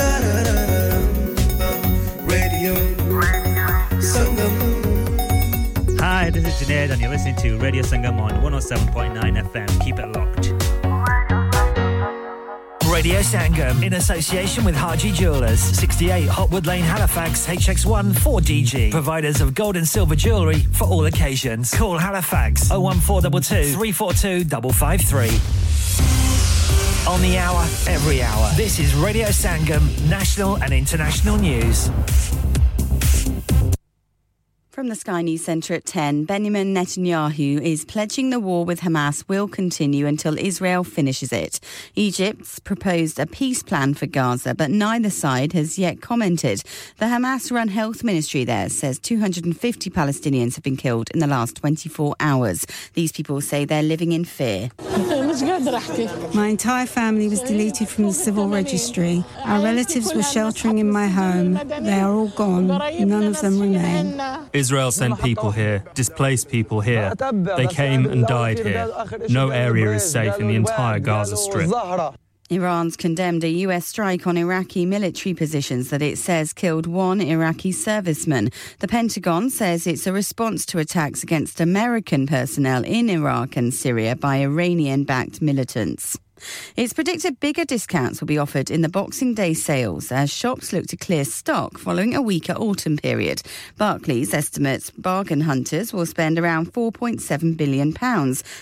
तररररम बम radio Sangam Hi, this is Junaid and you're listening to Radio Sangam on 107.9 FM. Keep it locked. Radio Sangam in association with Haji Jewellers, 68 Hotwood Lane, Halifax, HX1 4DG. Providers of gold and silver jewellery for all occasions. Call Halifax 01422 342 553. On the hour, every hour. This is Radio Sangam, national and international news. From the Sky News Centre at 10, Benjamin Netanyahu is pledging the war with Hamas will continue until Israel finishes it. Egypt's proposed a peace plan for Gaza, but neither side has yet commented. The Hamas-run health ministry there says 250 Palestinians have been killed in the last 24 hours. These people say they're living in fear. My entire family was deleted from the civil registry. Our relatives were sheltering in my home. They are all gone. None of them remain. Israel sent people here, displaced people here. They came and died here. No area is safe in the entire Gaza Strip. Iran's condemned a US strike on Iraqi military positions that it says killed one Iraqi serviceman. The Pentagon says it's a response to attacks against American personnel in Iraq and Syria by Iranian-backed militants. It's predicted bigger discounts will be offered in the Boxing Day sales as shops look to clear stock following a weaker autumn period. Barclays estimates bargain hunters will spend around £4.7 billion.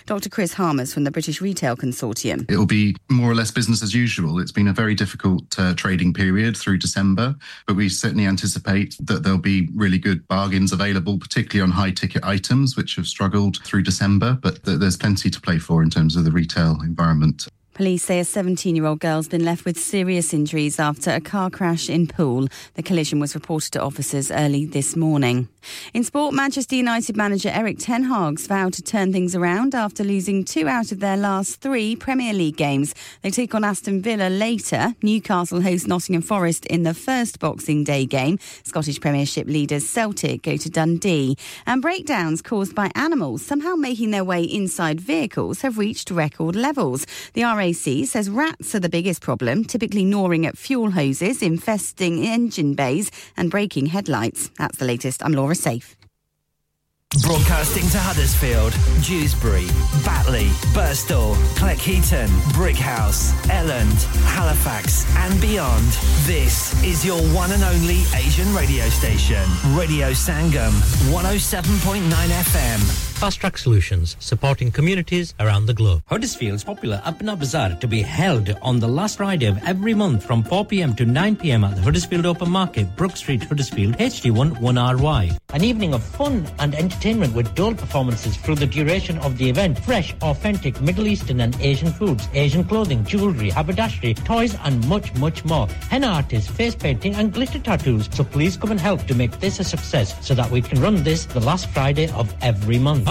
Dr Chris Harmers from the British Retail Consortium. It'll be more or less business as usual. It's been a very difficult trading period through December, but we certainly anticipate that there'll be really good bargains available, particularly on high-ticket items, which have struggled through December, but there's plenty to play for in terms of the retail environment. Police say a 17-year-old girl's been left with serious injuries after a car crash in Poole. The collision was reported to officers early this morning. In sport, Manchester United manager Erik ten Hag's vowed to turn things around after losing 2 out of their last 3 Premier League games. They take on Aston Villa later. Newcastle host Nottingham Forest in the first Boxing Day game. Scottish Premiership leaders Celtic go to Dundee. And breakdowns caused by animals somehow making their way inside vehicles have reached record levels. The RAC says rats are the biggest problem, typically gnawing at fuel hoses, infesting engine bays and breaking headlights. That's the latest. I'm Laura Safe. Broadcasting to Huddersfield, Dewsbury, Batley, Birstall, Cleckheaton, Brickhouse, Elland, Halifax and beyond. This is your one and only Asian radio station, Radio Sangam, 107.9 FM. Fast Track Solutions, supporting communities around the globe. Huddersfield's popular Apna Bazaar to be held on the last Friday of every month from 4 p.m. to 9 p.m. at the Huddersfield Open Market, Brook Street, Huddersfield, HD1 1RY. An evening of fun and entertainment with dole performances through the duration of the event. Fresh, authentic Middle Eastern and Asian foods, Asian clothing, jewellery, haberdashery, toys and much, much more. Henna artists, face painting and glitter tattoos. So please come and help to make this a success so that we can run this the last Friday of every month.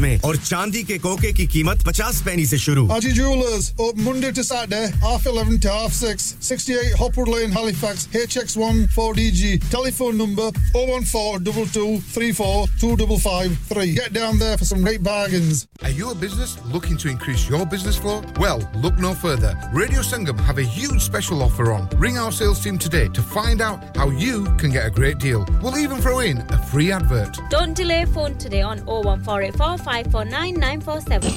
में और चांदी के कोके की कीमत 50 पैसे से शुरू Haji Jewelers open Monday to Saturday half 11 to half 6 68 Hopwood Lane Halifax HX1 4DG telephone number 01422342553 Get down there for some great bargains Are you a business looking to increase your business flow? Well, look no further. Radio Sangam have a huge special offer on. Ring our sales team today to find out how you can get a great deal. We'll even throw in a free advert. Don't delay phone today on 01484549947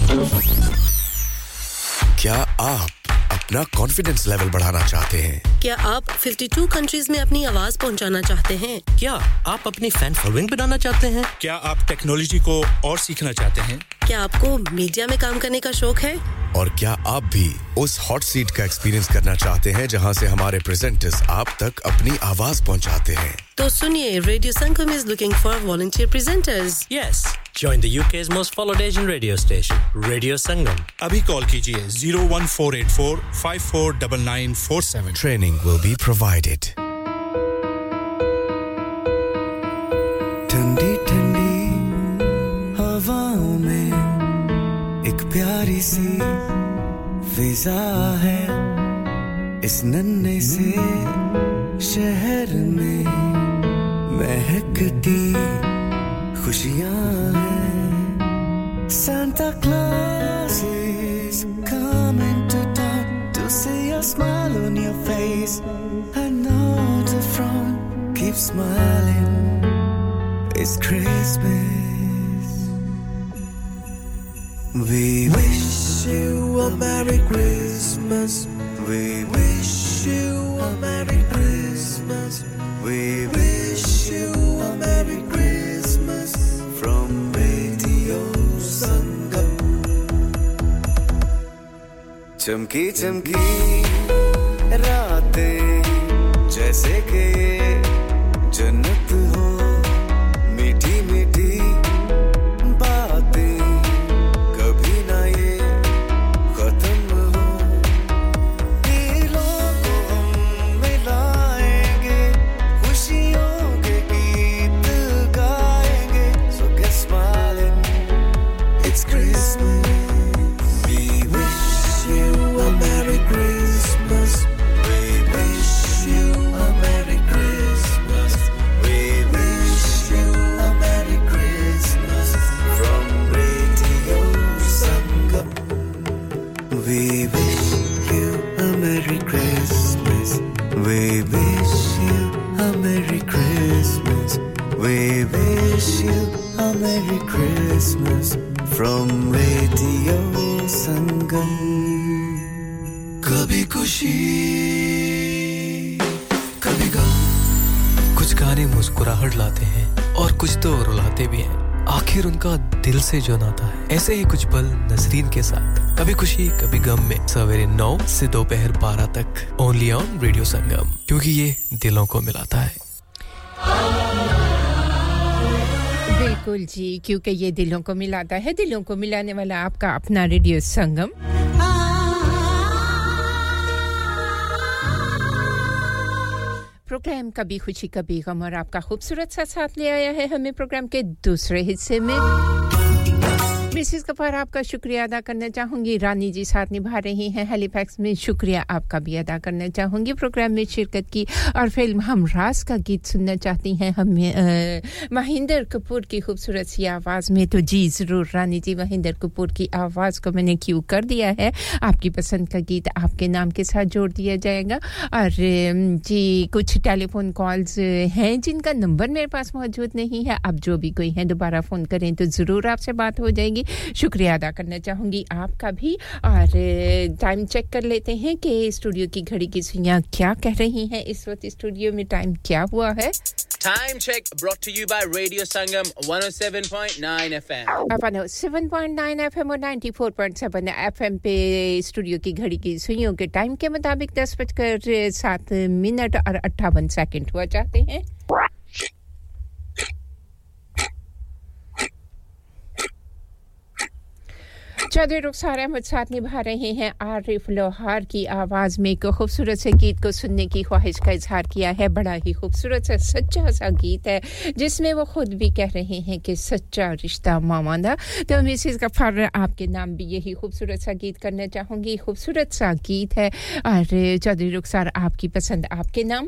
क्या आप अपना confidence level बढ़ाना चाहते हैं क्या आप 52 countries में अपनी आवाज पहुंचाना चाहते हैं क्या आप अपनी फैन फॉलोइंग बनाना चाहते हैं क्या आप टेक्नोलॉजी को और सीखना चाहते हैं क्या आपको मीडिया में काम करने का शौक है और क्या आप भी उस हॉट सीट का एक्सपीरियंस करना चाहते हैं जहां से हमारे प्रेजेंटर्स आप तक अपनी आवाज पहुंचाते हैं तो सुनिए radio Sangam is looking for volunteer presenters yes Join the UK's most followed Asian radio station, Radio Sangam. Abhi call kijiye 01484 549947. Training will be provided. Thandi thandi hawaon mein ek pyari si fiza hai is nanne se shehar mein mehkti खुशियां हैं Santa Claus is coming to town to see a smile on your face I know the front keeps smiling It's Christmas We wish you a Merry Christmas We wish you a Merry Christmas We wish you a Merry Christmas From Radio Sangam चमकी चमकी रातें जैसे के जन्नत हो, मीठी मीठी बातें कभी ना ये खत्म हो। दिलों को हम मिलाएंगे, खुशियों के गीत गाएंगे। So get smiling, it's Christmas. We wish you a Merry Christmas. We wish you a Merry Christmas. We wish you a Merry Christmas from Radio Sangam. Kabhi khushi, kabhi gham. कुछ गाने मुस्कुराहट लाते हैं और कुछ तो रुलाते भी हैं. आखिर उनका दिल से जो नाता है, ऐसे ही कुछ पल नसरीन के साथ. कभी खुशी कभी गम में सवेरे 9 से दोपहर 12 तक ओनली ऑन रेडियो संगम, क्योंकि ये दिलों को मिलाता है. बिल्कुल जी, क्योंकि ये दिलों को मिलाता है. दिलों को मिलाने वाला आपका अपना रेडियो संगम. प्रोग्राम कभी खुशी कभी गम और आपका खूबसूरत सा साथ ले आया है हमें प्रोग्राम के दूसरे हिस्से में. मिसेस कफार, आपका शुक्रिया अदा करना चाहूंगी. रानी जी साथ निभा रही हैं हैलीफैक्स में. शुक्रिया आपका भी अदा करना चाहूंगी प्रोग्राम में शिरकत की. और फिल्म हम रास का गीत सुनना चाहती हैं हमें महेंद्र कपूर की खूबसूरत सी आवाज में. तो जी जरूर रानी जी, महेंद्र कपूर की आवाज को मैंने क्यू कर दिया है. आपकी पसंद का गीत आपके नाम के साथ जोड़ दिया जाएगा. और जी कुछ टेलीफोन कॉल्स हैं जिनका नंबर मेरे पास मौजूद नहीं है. आप जो भी कोई हैं दोबारा फोन करें तो जरूर आपसे बात हो जाएगी. शुक्रिया अदा करना चाहूंगी आपका भी. और टाइम चेक कर लेते हैं कि स्टूडियो की घड़ी की सुइयां क्या कह रही हैं इस वक्त. स्टूडियो में टाइम क्या हुआ है? Time check brought to you by radio Sangam 107.9 FM. आप 107.9 एफएम और 94.7 एफएम पे स्टूडियो की घड़ी की सुइयों के टाइम के मुताबिक 10:07 और 58 सेकंड हुआ चाहते हैं. चौधरी रुखसार अहमद साथ निभा रहे हैं. आरिफ लोहार की आवाज़ में एक खूबसूरत से गीत को सुनने की ख्वाहिश का इजहार किया है. बड़ा ही खूबसूरत सा सच्चा सा गीत है जिसमें वो खुद भी कह रहे हैं कि सच्चा रिश्ता मामाना. तो मिसेस गफ्फार, आपके नाम भी यही खूबसूरत सा गीत करना चाहूँगी. खूबसूरत सा गीत है. और चौधरी रुखसार, आपकी पसंद आपके नाम.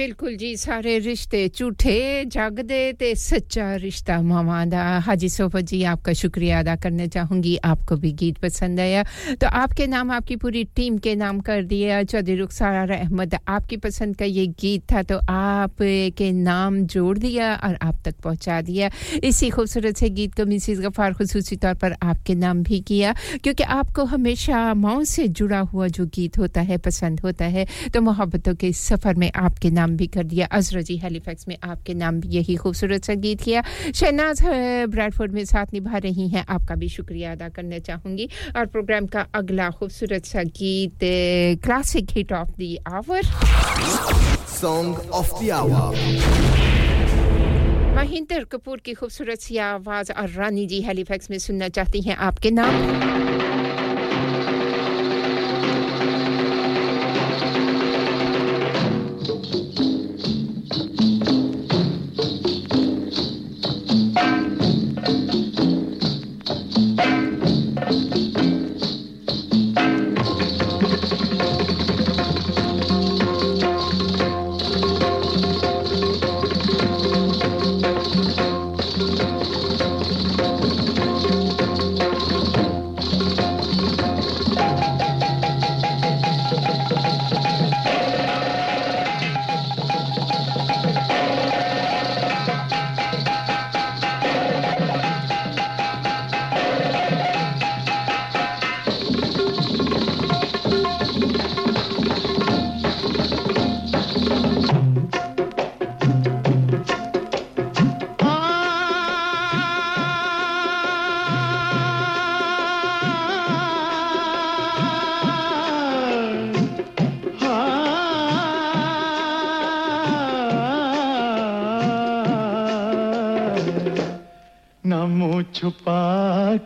बिल्कुल जी सारे रिश्ते झूठे जागदे ते सच्चा रिश्ता मामा दा हाजी सोफत जी आपका शुक्रिया अदा करना चाहूंगी आपको भी गीत पसंद आया तो आपके नाम आपकी पूरी टीम के नाम कर दिया चौधरी रुखसार अहमद आपकी पसंद का ये गीत था तो आप के नाम जोड़ दिया और आप तक पहुंचा दिया इसी खूबसूरत से गीत को मिसेस गफार खुसूसी तौर पर आपके नाम भी किया क्योंकि आपको हमेशा मां से जुड़ा हुआ जो गीत होता है पसंद होता है तो मोहब्बतों के सफर में आपके नाम भी कर दिया अज़रा जी हैलिफैक्स में आपके नाम भी यही खूबसूरत सा गीत किया शहनाज ब्रैडफोर्ड में साथ निभा रही हैं आपका भी शुक्रिया अदा करना चाहूंगी और प्रोग्राम का अगला खूबसूरत सा गीत classic hit of the hour song of the hour Mahendra Kapoor की खूबसूरत सी आवाज और रानी जी हैलिफैक्स में सुनना चाहती हैं आपके नाम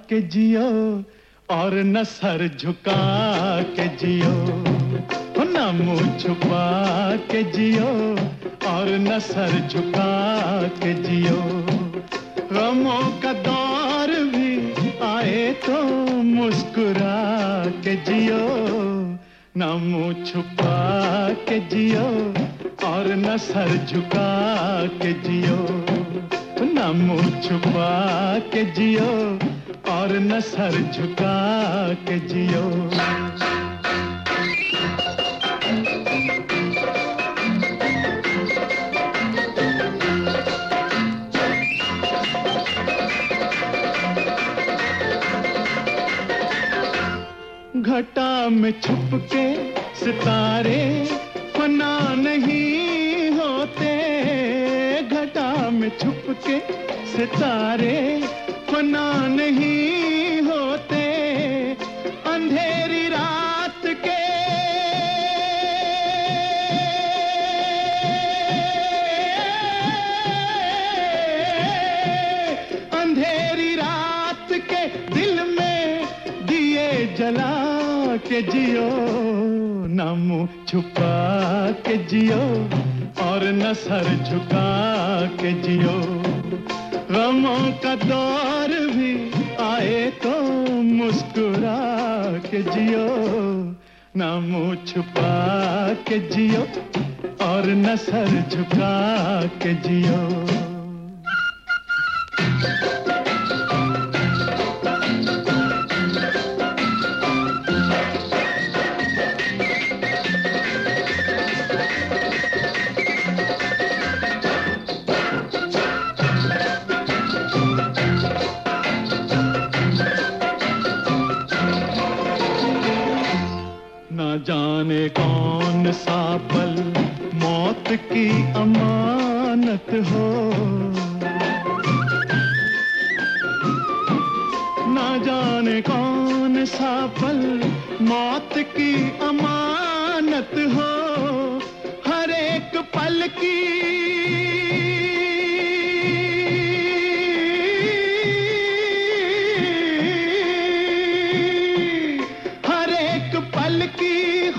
के जियो और न सर झुका के जियो ना मुंह छुपा के जियो और न सर झुका के जियो गमों का दौर भी आए तो मुस्कुरा के जियो ना मुंह छुपा के जियो और न सर झुका के जियो ना मुंह छुपा के जियो और न सर झुका के जियो घटा में छुप के सितारे छुप के सितारे फना नहीं होते अंधेरी रात के। अंधेरी रात के दिल में दिए जला के जियो, ना मुँह छुपा के जियो और न सर झुका के जियो। गमों का दौर भी आए तो मुस्कुरा के जियो, ना मुँह छुपा के जियो और न सर झुका के जियो। जाने कौन सा पल मौत की अमानत हो, ना जाने कौन सा पल मौत की अमानत हो। हर एक पल की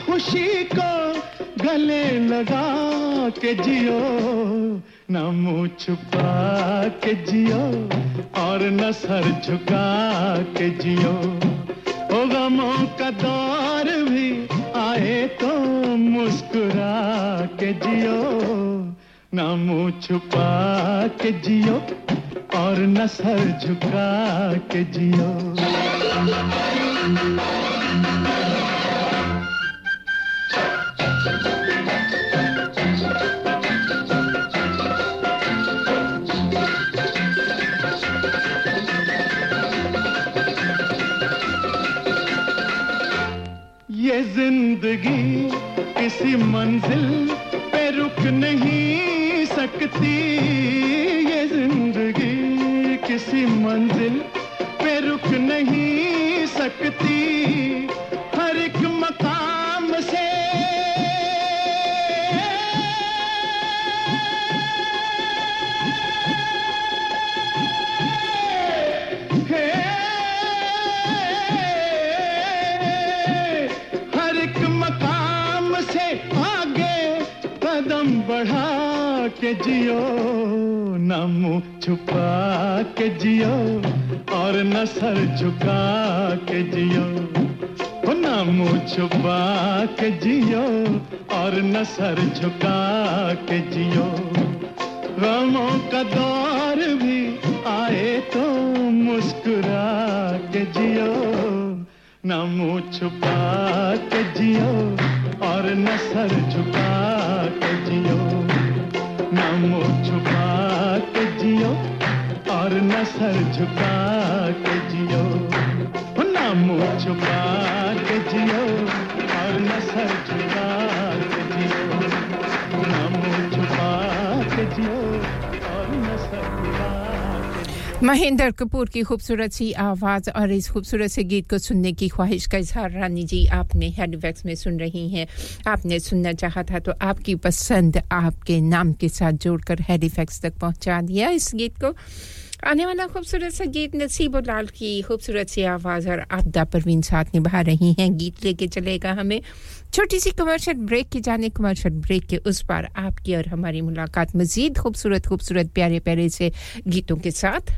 खुशी को गले लगा के जियो, ना मुँह छुपा के जियो और न सर झुका के जियो। ओ गमों का दौर भी आए तो मुस्कुरा के जियो, ना मुँह छुपा के जियो और न सर झुका के जियो। ये जिंदगी किसी मंजिल पे रुक नहीं सकती, ये जिंदगी किसी मंजिल पे रुक नहीं सकती। हर एक मकाम से, बढ़ा के जियो, ना मुँह छुपा के जियो और न सर झुका के जियो। ना मुँह छुपा के जियो और न सर झुका के जियो। गमों का दौर भी आए तो मुस्कुरा के जियो, ना मुँह छुपा के जियो और न सर झुका के जियो। ना मुँह छुपा के जियो और न सर झुका के जियो। ना मुँह छुपा के जियो और न सर झुका के जियो। ना मुँह छुपा के जियो और न सर झुका। महेंद्र कपूर की खूबसूरत सी आवाज़ और इस खूबसूरत से गीत को सुनने की ख्वाहिश का इजहार रानी जी आपने हेडवेक्स में सुन रही हैं। आपने सुनना चाहा था तो आपकी पसंद आपके नाम के साथ जोड़कर हेडवेक्स तक पहुंचा दिया इस गीत को। आने वाला खूबसूरत सा गीत नसीबुलाल की खूबसूरत सी आवाज़ और आबदा परवीन साथ निभा रही हैं। गीत लेके चलेगा हमें छोटी सी कमर्शियल ब्रेक की जाने। कमर्शियल ब्रेक के उस पार आपकी और हमारी मुलाकात मज़ीद खूबसूरत खूबसूरत प्यारे प्यारे से गीतों के साथ।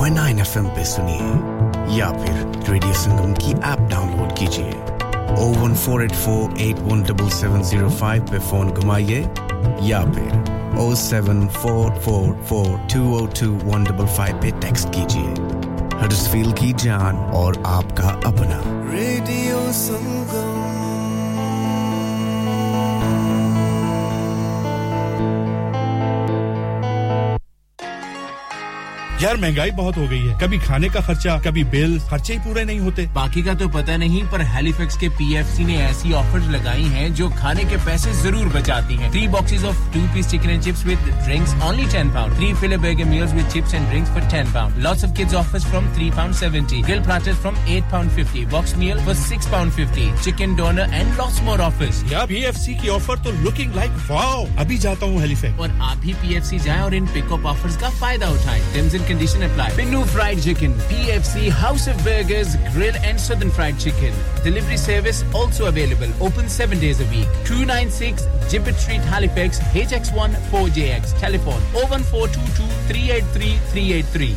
101.9 FM पे सुनिए या फिर रेडियो संगम की ऐप डाउनलोड कीजिए। 01484817705 पे फोन घुमाइए या फिर 07444202155 पे टेक्स्ट कीजिए। हडर्सफील्ड की जान और आपका अपना रेडियो संगम। यार महंगाई बहुत हो गई है, कभी खाने का खर्चा कभी बिल, खर्चे ही पूरे नहीं होते। बाकी का तो पता नहीं, पर हेलीफैक्स के पीएफसी ने ऐसी ऑफर्स लगाई हैं जो खाने के पैसे जरूर बचाती हैं। 3 boxes of 2-piece chicken and chips with drinks only £10. 3 fillet burger meals with chips and drinks for £10. Lots of kids offers from £3.70. Grill platters from £8.50. Box meal for £6.50. Chicken doner and lots more offers. यार PFC की offer तो looking like wow. अभी जाता हूँ Halifax. और आप भी PFC जाएं और इन पिकअप ऑफर्स का फायदा उठाएं। Condition applied. Binu fried chicken, PFC, House of Burgers, Grill and Southern Fried Chicken. Delivery service also available. Open 7 days a week. 296 Gibbet Street, Halifax, HX1 4JX. Telephone 01422 383 383.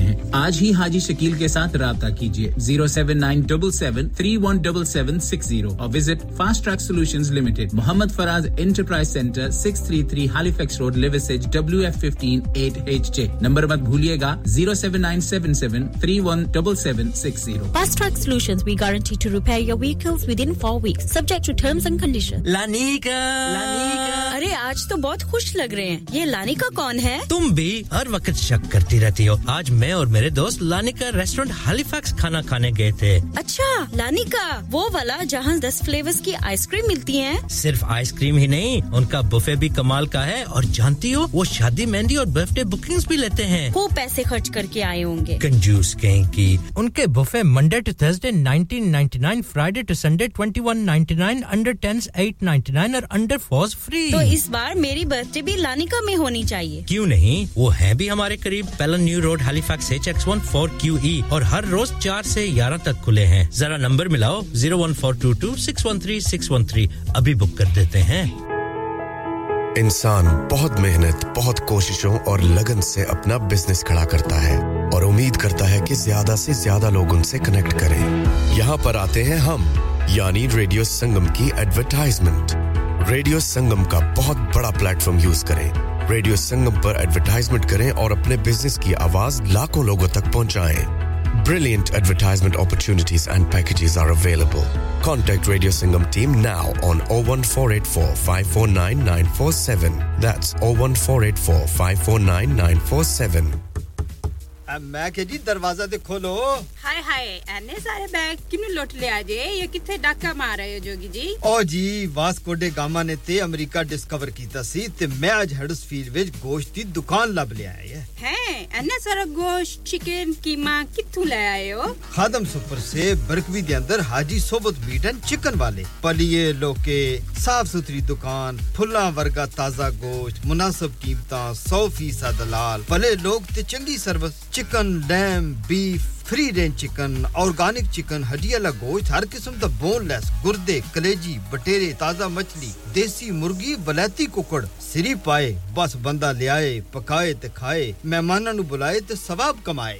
आज ही हाजी शकील के साथ राब्ता कीजिए 07977317760 और visit fast track solutions limited, Mohammad Faraz enterprise centre, 633 Halifax road, Liversedge, WF15 8HJ। Number मत भूलिएगा 07977317760। Fast track solutions, we guarantee to repair your vehicles within 4 weeks, subject to terms and condition. लानिका, अरे आज तो बहुत खुश लग रहे हैं। ये लानिका कौन है? तुम भी हर वक्त शक करती रहती हो। आज मैं और मेरे दोस्त लानिका रेस्टोरेंट हैलिफैक्स खाना खाने गए थे। अच्छा लानिका वो वाला जहाँ 10 flavors की आइसक्रीम मिलती है? सिर्फ आइसक्रीम ही नहीं, उनका बुफे भी कमाल का है। और जानती हो वो शादी, मेहंदी और बर्थडे बुकिंग्स भी लेते हैं। वो पैसे खर्च करके आए होंगे। कंजूस कहीं की। उनके buffet Monday to Thursday 19.99, Friday to Sunday 21.99, under 10s 8.99 और under 4s फ्री। तो इस बार मेरी बर्थडे भी लानिका में होनी चाहिए। क्यों नहीं, वो है भी हमारे करीब, Pellon new road, Halifax HX1 4QE, और हर रोज 4 से 11 तक खुले हैं। जरा नंबर मिलाओ 01422 613 613, अभी बुक कर देते हैं। इंसान बहुत मेहनत, बहुत कोशिशों और लगन से अपना बिजनेस खड़ा करता है और उम्मीद करता है कि ज्यादा से ज्यादा लोग उनसे कनेक्ट करें। यहाँ पर आते हैं हम, यानी रेडियो संगम की एडवर्टाइजमेंट। रेडियो संगम का बहुत बड़ा प्लेटफॉर्म यूज करें। रेडियो संगम पर एडवर्टाइजमेंट करें और अपने बिजनेस की आवाज लाखों लोगों तक पहुंचाएं। Brilliant advertisement opportunities and packages are available. Contact Radio Sangam team now on 01484549947. That's 01484549947. मैं कह जी दरवाजा दे खोलो। हाय हाय, इतने सारे बैग किने लोट ले आजे? ये किथे डाका मार रहे हो जोगी जी? ओ जी, वास्को डे गामा ने ते अमेरिका डिस्कवर कीता सी ते मैं आज हडर्सफील्ड विच गोश्त दी दुकान लब ले आए है। हैं, इतने सारा गोश्त, चिकन, कीमा किथू ले आए हो? खादम सुपर से बरकवी दे अंदर हाजी सोबत मीट एंड चिकन वाले। पलिए लोके, साफ सुथरी दुकान, फुल्ला वर्गा ताजा गोश्त, मुनासिब कीमतां, 100% दलाल, भले लोग ते चंगी service. Chicken, lamb, beef, free range chicken, organic chicken, हड्डियाला गोश्त, हर किस्म दा boneless, गुर्दे, कलेजी, बटेरे, ताजा मछली, देसी मुर्गी, बलाती कुकड़, सिरी पाए, बस बंदा ले आए, पकाए ते खाए, मेहमानां नु बुलाए ते सवाब कमाए।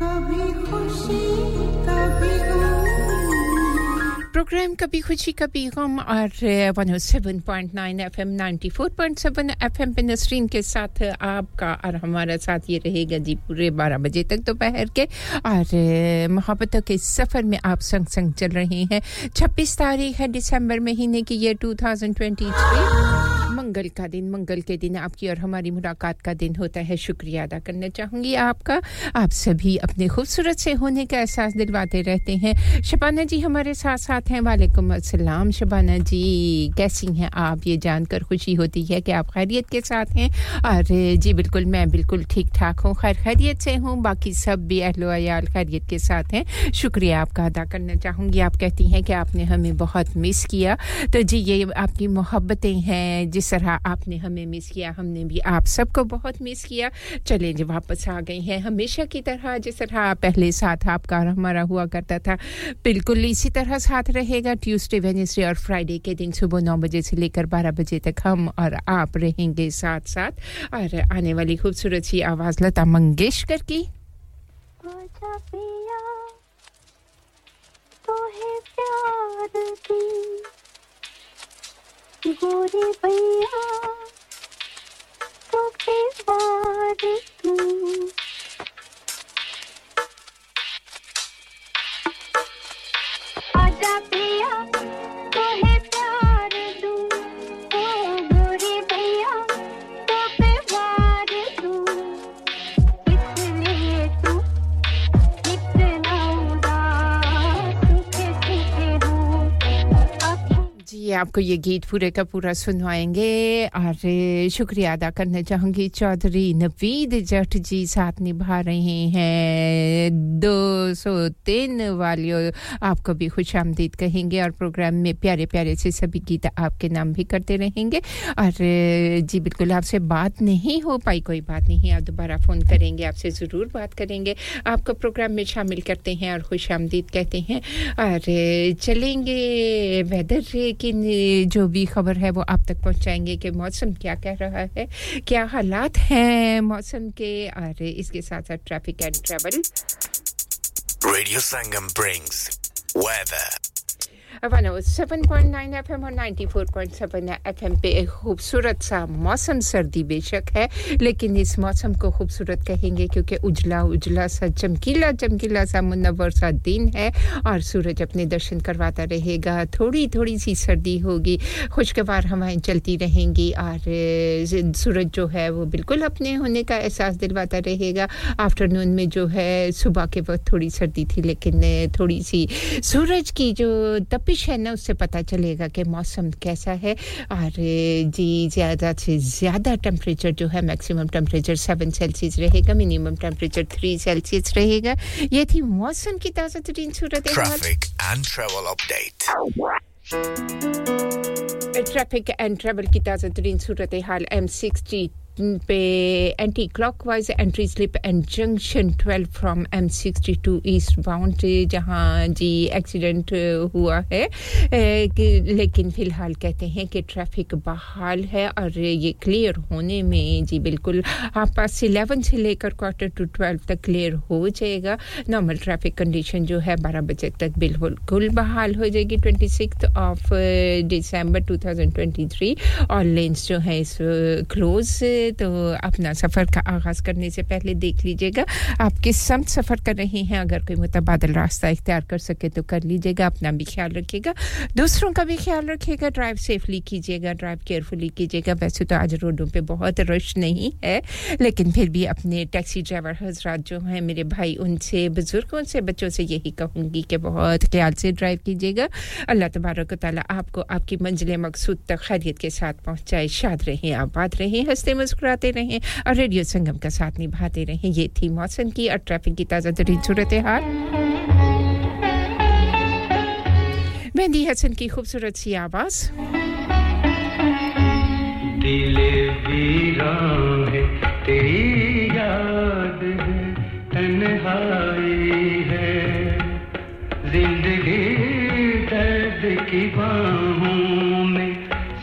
कभी खुशी कभी गम प्रोग्राम कभी खुशी कभी गम और 107.9 FM 94.7 FM पे नसरीन के साथ आपका और हमारा साथ ये रहेगा जी पूरे 12 बजे तक दोपहर के। और मोहब्बतों के सफर में आप संग संग चल रहे हैं। 26 तारीख है दिसंबर महीने की ये 2023 मंगल का दिन। मंगल के दिन आपकी और हमारी मुलाकात का दिन होता है। शुक्रिया अदा करना चाहूंगी आपका। आप सभी अपने खूबसूरत से होने का एहसास दिलवाते रहते हैं। शबाना जी हमारे साथ हैं। वालेकुम अस्सलाम शबाना जी, कैसी हैं आप? ये जानकर खुशी होती है कि आप खैरियत के साथ हैं। और जी बिल्कुल, मैं बिल्कुल ठीक ठाक हूँ, खैर खैरियत से हूँ, बाकी सब भी अहलो अयाल खैरियत के साथ हैं। शुक्रिया आपका अदा करना चाहूँगी। आप कहती हैं कि आपने हमें बहुत मिस किया, तो जी ये आपकी मोहब्बतें हैं, जिस तरह आपने हमें मिस किया हमने भी आप सबको बहुत मिस किया। चले जी वापस आ गए हैं हमेशा की तरह, जिस तरह पहले साथ आपका और हमारा हुआ करता था बिल्कुल इसी तरह साथ रहेगा। ट्यूसडे वेडनेसडे और फ्राइडे के दिन सुबह 9 बजे से लेकर 12 बजे तक हम और आप रहेंगे साथ साथ। और आने वाली खूबसूरत सी आवाज़ लता मंगेशकर की। आजा पिया तो है प्यार की गोरे भैया तो बेबार की, आजा पिया तो है प्यार दूँ, ओ गोरे भैया तो बेबार दूँ, इसलिए तू इतना उदास कैसे हो। जी आपको ये गीत पूरे का पूरा सुनवाएंगे। और शुक्रिया अदा करना चाहूँगी चौधरी नवीद जट जी साथ निभा रहे हैं 203 वालियों, आपको भी खुशामदीद कहेंगे। और प्रोग्राम में प्यारे प्यारे से सभी गीत आपके नाम भी करते रहेंगे। और जी बिल्कुल आपसे बात नहीं हो पाई, कोई बात नहीं, आप दोबारा फ़ोन करेंगे, आपसे ज़रूर बात करेंगे, आपको प्रोग्राम में शामिल करते हैं और खुशामदीद कहते हैं। और चलेंगे वेदर कि जो भी खबर है वो आप तक पहुंचाएंगे कि मौसम क्या कह रहा है, क्या हालात हैं मौसम के। और इसके साथ साथ traffic and travel. Radio Sangam brings weather 107.9 FM और 94.7 FM पे एक खूबसूरत सा मौसम, सर्दी बेशक है लेकिन इस मौसम को खूबसूरत कहेंगे क्योंकि उजला उजला सा चमकीला चमकीला सा मुनव्वर सा दिन है और सूरज अपने दर्शन करवाता रहेगा। थोड़ी थोड़ी सी सर्दी होगी, खुशगवार हवाएं चलती रहेंगी और सूरज जो है वो बिल्कुल अपने होने का एहसास दिलवाता रहेगा। आफ्टरनून में जो है सुबह के वक्त थोड़ी सर्दी थी लेकिन थोड़ी सी सूरज की जो तपिश है ना उससे पता चलेगा कि मौसम कैसा है। और जी ज़्यादा से ज़्यादा टेम्परेचर जो है मैक्सिमम टेम्परेचर 7 सेल्सियस रहेगा, मिनिमम टेम्परेचर 3 सेल्सियस रहेगा। ये थी मौसम की ताज़ा तरीन सूरत। Traffic and travel update. Traffic and travel की ताज़ा तरीन सूरत हाल M60 पे anti clockwise entry slip and junction 12 from M62 eastbound जहां जी एक्सीडेंट हुआ है लेकिन फिलहाल कहते हैं कि ट्रैफिक बहाल है और ये क्लियर होने में जी बिल्कुल 11:30 से लेकर 11:45 तक क्लियर हो जाएगा। नॉर्मल ट्रैफिक कंडीशन जो है 12 बजे तक बिल्कुल बहाल हो जाएगी। 26 दिसंबर 2023 ऑल लेन्स जो हैं इस क्लोज, तो अपना सफ़र का आगाज़ करने से पहले देख लीजिएगा आप किस सम्त सफ़र कर रहे हैं। अगर कोई मुतबादल रास्ता इख्तियार कर सके तो कर लीजिएगा। अपना भी ख्याल रखिएगा, दूसरों का भी ख्याल रखिएगा। ड्राइव सेफली कीजिएगा, ड्राइव केयरफुली कीजिएगा। वैसे तो आज रोडों पे बहुत रश नहीं है लेकिन फिर भी अपने टैक्सी ड्राइवर हजरात जो हैं मेरे भाई, उनसे बुज़ुर्गों से बच्चों से यही कहूँगी कि बहुत ख्याल से ड्राइव कीजिएगा। अल्लाह तबारक व तआला आपको आपकी मंजिल मकसूद तक खैरियत के साथ पहुँचाए। शाद रहें, आबाद रहें, हंसते मुस्कुराते रहें और रेडियो संगम का साथ निभाते रहें। ये थी मौसम की और ट्रैफिक की ताज़ा तरीन सूरत हाल। मेहंदी हसन की खूबसूरत सी आवाज़। दिल वीरां है तेरी याद है, तन्हाई है जिंदगी दर्द की बाहों में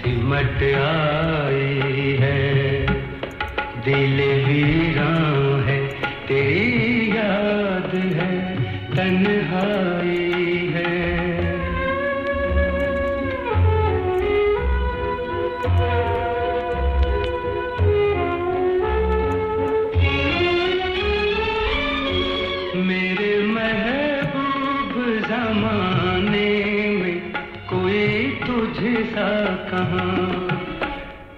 सिमट आई है। दिल वीरां है तेरी याद है, तन्हाई है। महबूब जमाने में कोई तुझसा कहाँ,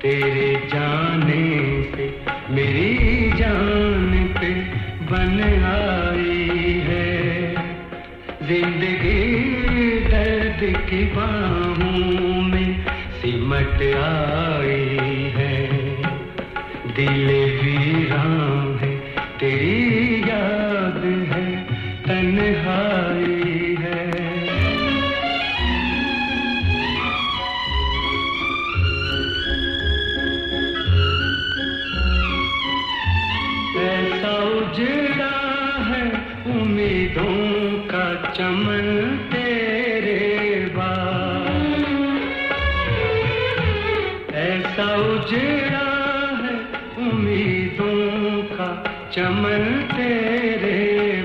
तेरे जाने से मेरी जान पे बन आई है जिंदगी, दर्द की बाहों में सिमट आई है, दिल वीरान है तेरी याद है तन्हाई है। ऐसा उजड़ा है उम्मीदों का चमन तेरे बाद, ऐसा उजड़ा है उम्मीदों का चमन तेरे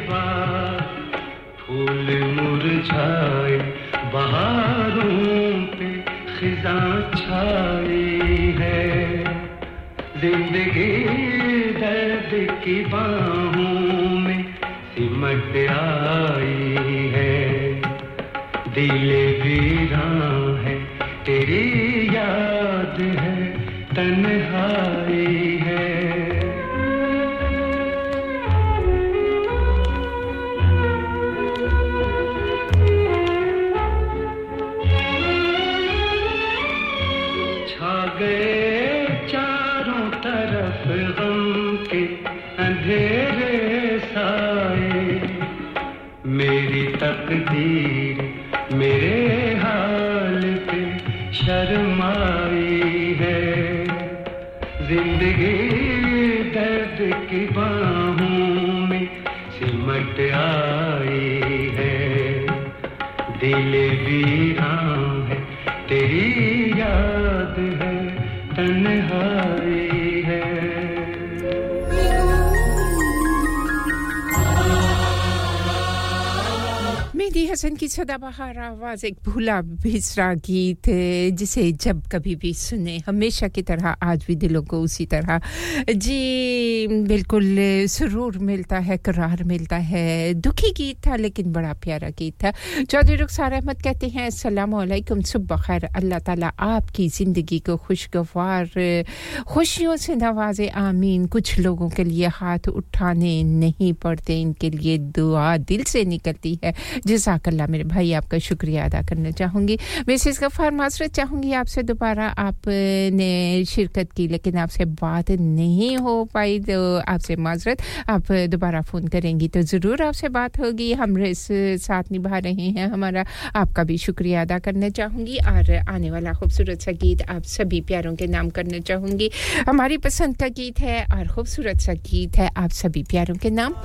बाद, फूल मुरझाए बहारों पे खिजा छाई है, जिंदगी दर्द की बाहों में सिमट आई है, दिल वीरां है तेरी याद है तन्हाई है। चारों तरफ गम के अंधेरे साए, मेरी तकदीर मेरे हाल पे शर्माई है, जिंदगी दर्द की बाहों में सिमट आई है, दिल वीरां है तेरी याद है तन्हाई है। मेहदी हसन की सदाबहार आवाज़, एक भूला बिसरा गीत जिसे जब कभी भी सुने हमेशा की तरह आज भी दिलों को उसी तरह जी बिल्कुल सुरूर मिलता है, करार मिलता है। दुखी गीत था लेकिन बड़ा प्यारा गीत था। चौधरी रुखसार अहमद कहते हैं अस्सलामु अलैकुम, सुबह खैर, अल्लाह ताला आपकी ज़िंदगी को खुशगवार खुशियों से नवाजे, आमीन। कुछ लोगों के लिए हाथ उठाने नहीं पड़ते, इनके लिए दुआ दिल से निकलती है। जज़ाकल्लाह मेरे भाई, आपका शुक्रिया अदा करना चाहूँगी। मिसेस गफ़ार माजरत चाहूँगी आपसे, दोबारा आपने शिरकत की लेकिन आपसे बात नहीं हो पाई, तो आपसे माजरत। आप दोबारा फ़ोन करेंगी तो ज़रूर आपसे बात होगी। हम इस साथ निभा रहे हैं हमारा, आपका भी शुक्रिया अदा करना चाहूँगी। और आने वाला खूबसूरत सा गीत आप सभी प्यारों के नाम करना चाहूँगी, हमारी पसंद का गीत है और खूबसूरत सा गीत है आप सभी प्यारों के नाम।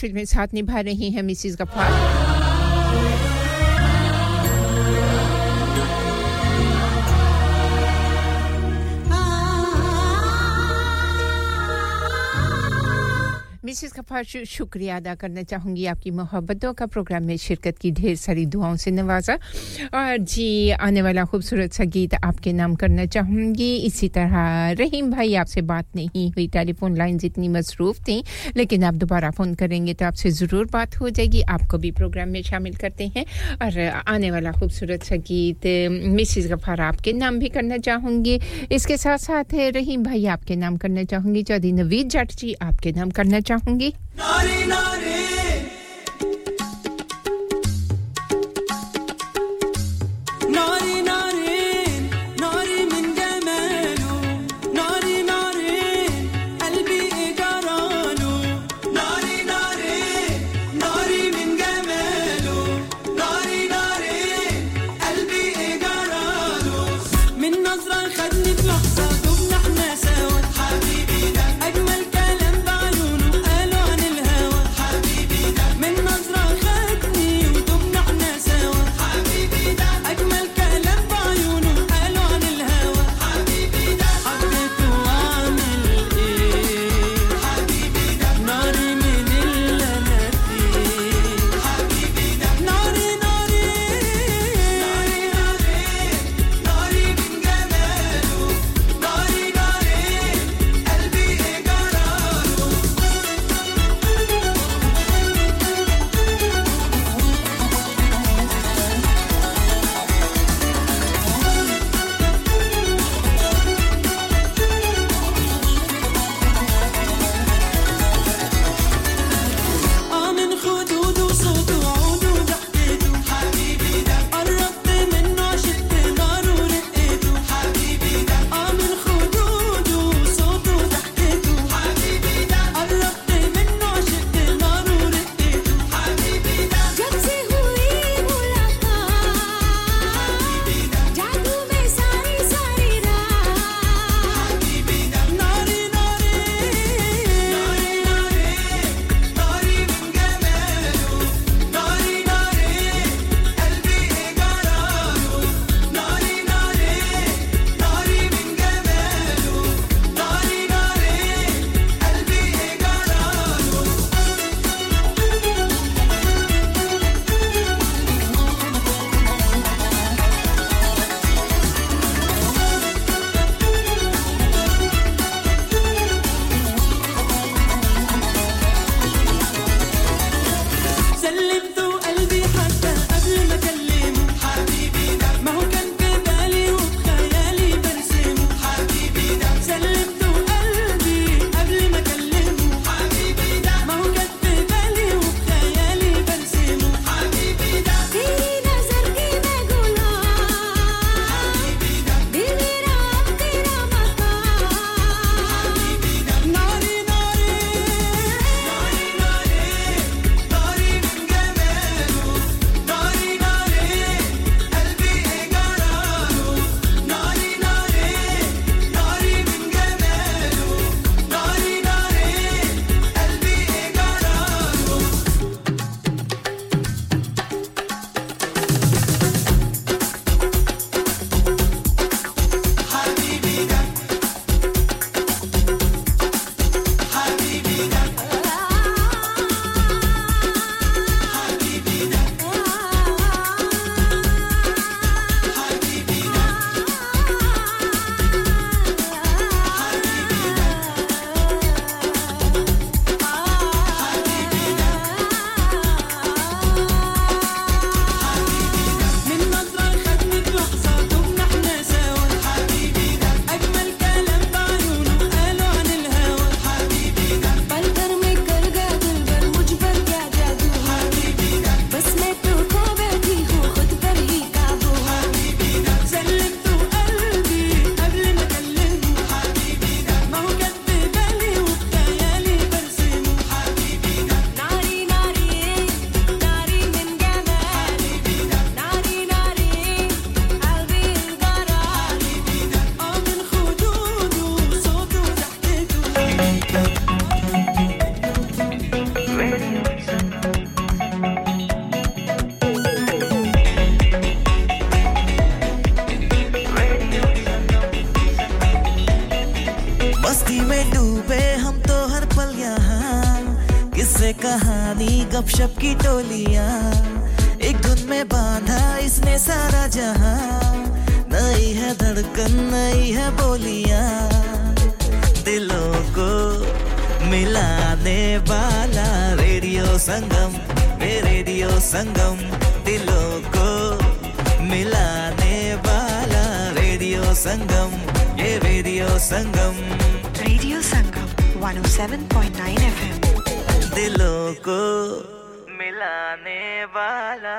फिल्म में साथ निभा रही हैं मिसिस गफ्फार। मिसेस कपूर शुक्रिया अदा करना चाहूंगी आपकी मोहब्बतों का प्रोग्राम में शिरकत की ढेर सारी दुआओं से नवाजा और जी आने वाला खूबसूरत सा गीत आपके नाम करना चाहूंगी। इसी तरह रहीम भाई आपसे बात नहीं हुई, टेलीफोन लाइंस इतनी मसरूफ थी, लेकिन आप दोबारा फ़ोन करेंगे तो आपसे ज़रूर बात हो जाएगी, आपको भी प्रोग्राम में शामिल करते हैं। और आने वाला खूबसूरत सा गीत मिसेस गफ़ार आपके नाम भी करना चाहूँगी। इसके साथ साथ रहीम भाई आपके नाम करना चाहूँगी, चौधरी नवीद जट जी आपके नाम करना चाहूँगी। नारे नारे दी गपशप की टोलियाँ, एक धुन में बांधा इसने सारा जहां। नई है धड़कन, नई है बोलियाँ, दिलों को मिलाने वाला रेडियो संगम। ये रेडियो संगम दिलों को मिलाने वाला रेडियो संगम। ये radio Sangam, radio Sangam 107.9 FM दिलों को मिलाने वाला।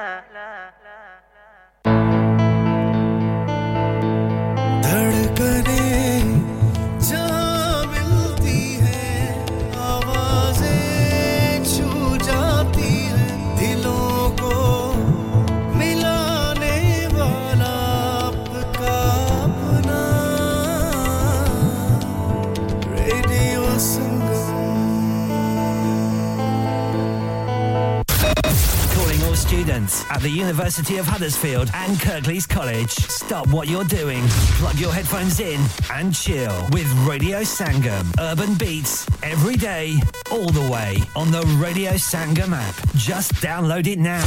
Students at the University of Huddersfield and Kirklees College, stop what you're doing, plug your headphones in and chill with Radio Sangam. Urban beats every day, all the way on the Radio Sangam app. Just download it now.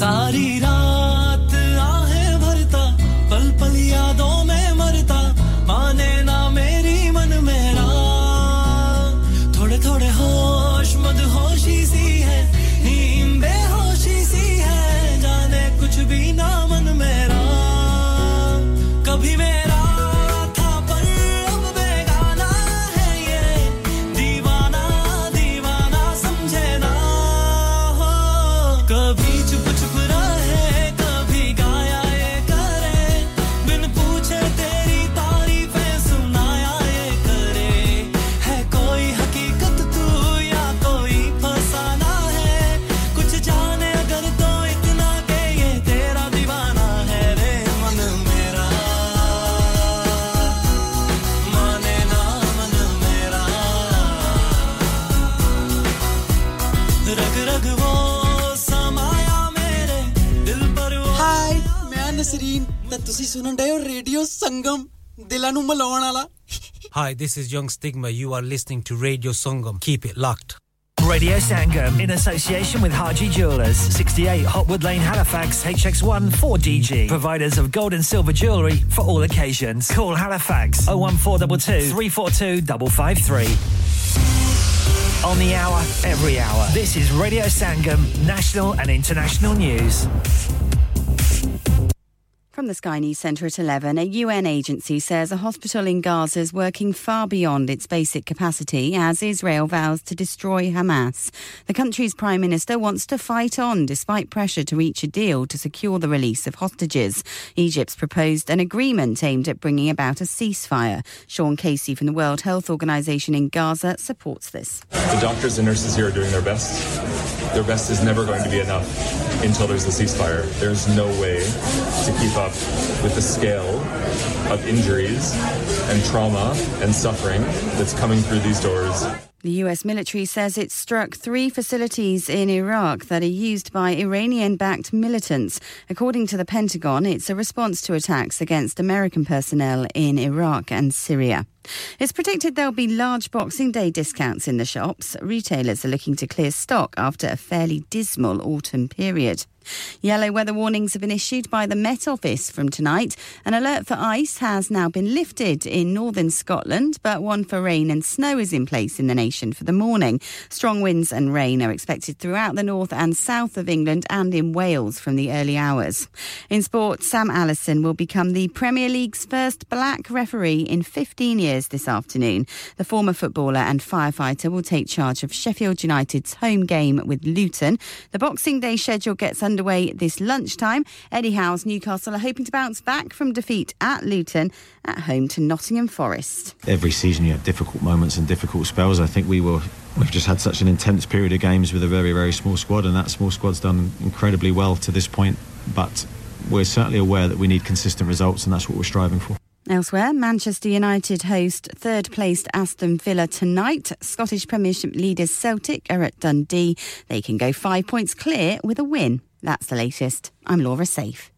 Sari raat aahe bharta, pal pal yaadon mein माने ना मेरी मन मेरा, थोड़े थोड़े होश मदहोशी सी है, नींद बेहोशी सी है, जाने कुछ भी ना मन मेरा, कभी मेरा Radio Sangam. Hi, this is Young Stigma. You are listening to Radio Sangam. Keep it locked. Radio Sangam in association with Haji Jewellers, 68 Hotwood Lane, Halifax, HX1 4DG. Providers of gold and silver jewellery for all occasions. Call Halifax 01422 342 553. On the hour, every hour. This is Radio Sangam, national and international news. From the Sky News Centre at 11, a UN agency says a hospital in Gaza is working far beyond its basic capacity as Israel vows to destroy Hamas. The country's Prime Minister wants to fight on despite pressure to reach a deal to secure the release of hostages. Egypt's proposed an agreement aimed at bringing about a ceasefire. Sean Casey from the World Health Organization in Gaza supports this. The doctors and nurses here are doing their best. Their best is never going to be enough until there's a ceasefire. There's no way to keep up with the scale of injuries and trauma and suffering that's coming through these doors. The US military says it struck three facilities in Iraq that are used by Iranian-backed militants. According to the Pentagon, it's a response to attacks against American personnel in Iraq and Syria. It's predicted there'll be large Boxing Day discounts in the shops. Retailers are looking to clear stock after a fairly dismal autumn period. Yellow weather warnings have been issued by the Met Office from tonight. An alert for ice has now been lifted in northern Scotland, but one for rain and snow is in place in the nation for the morning. Strong winds and rain are expected throughout the north and south of England and in Wales from the early hours. In sport, Sam Allardyce will become the Premier League's first black referee in 15 years this afternoon. The former footballer and firefighter will take charge of Sheffield United's home game with Luton. The Boxing Day schedule gets underway this lunchtime. Eddie Howe's Newcastle are hoping to bounce back from defeat at Luton, at home to Nottingham Forest. Every season you have difficult moments and difficult spells. I think we've just had such an intense period of games with a very, very small squad, and that small squad's done incredibly well to this point. But we're certainly aware that we need consistent results, and that's what we're striving for. Elsewhere, Manchester United host third-placed Aston Villa tonight. Scottish Premiership leaders Celtic are at Dundee. They can go 5 points clear with a win. That's the latest. I'm Laura Safe.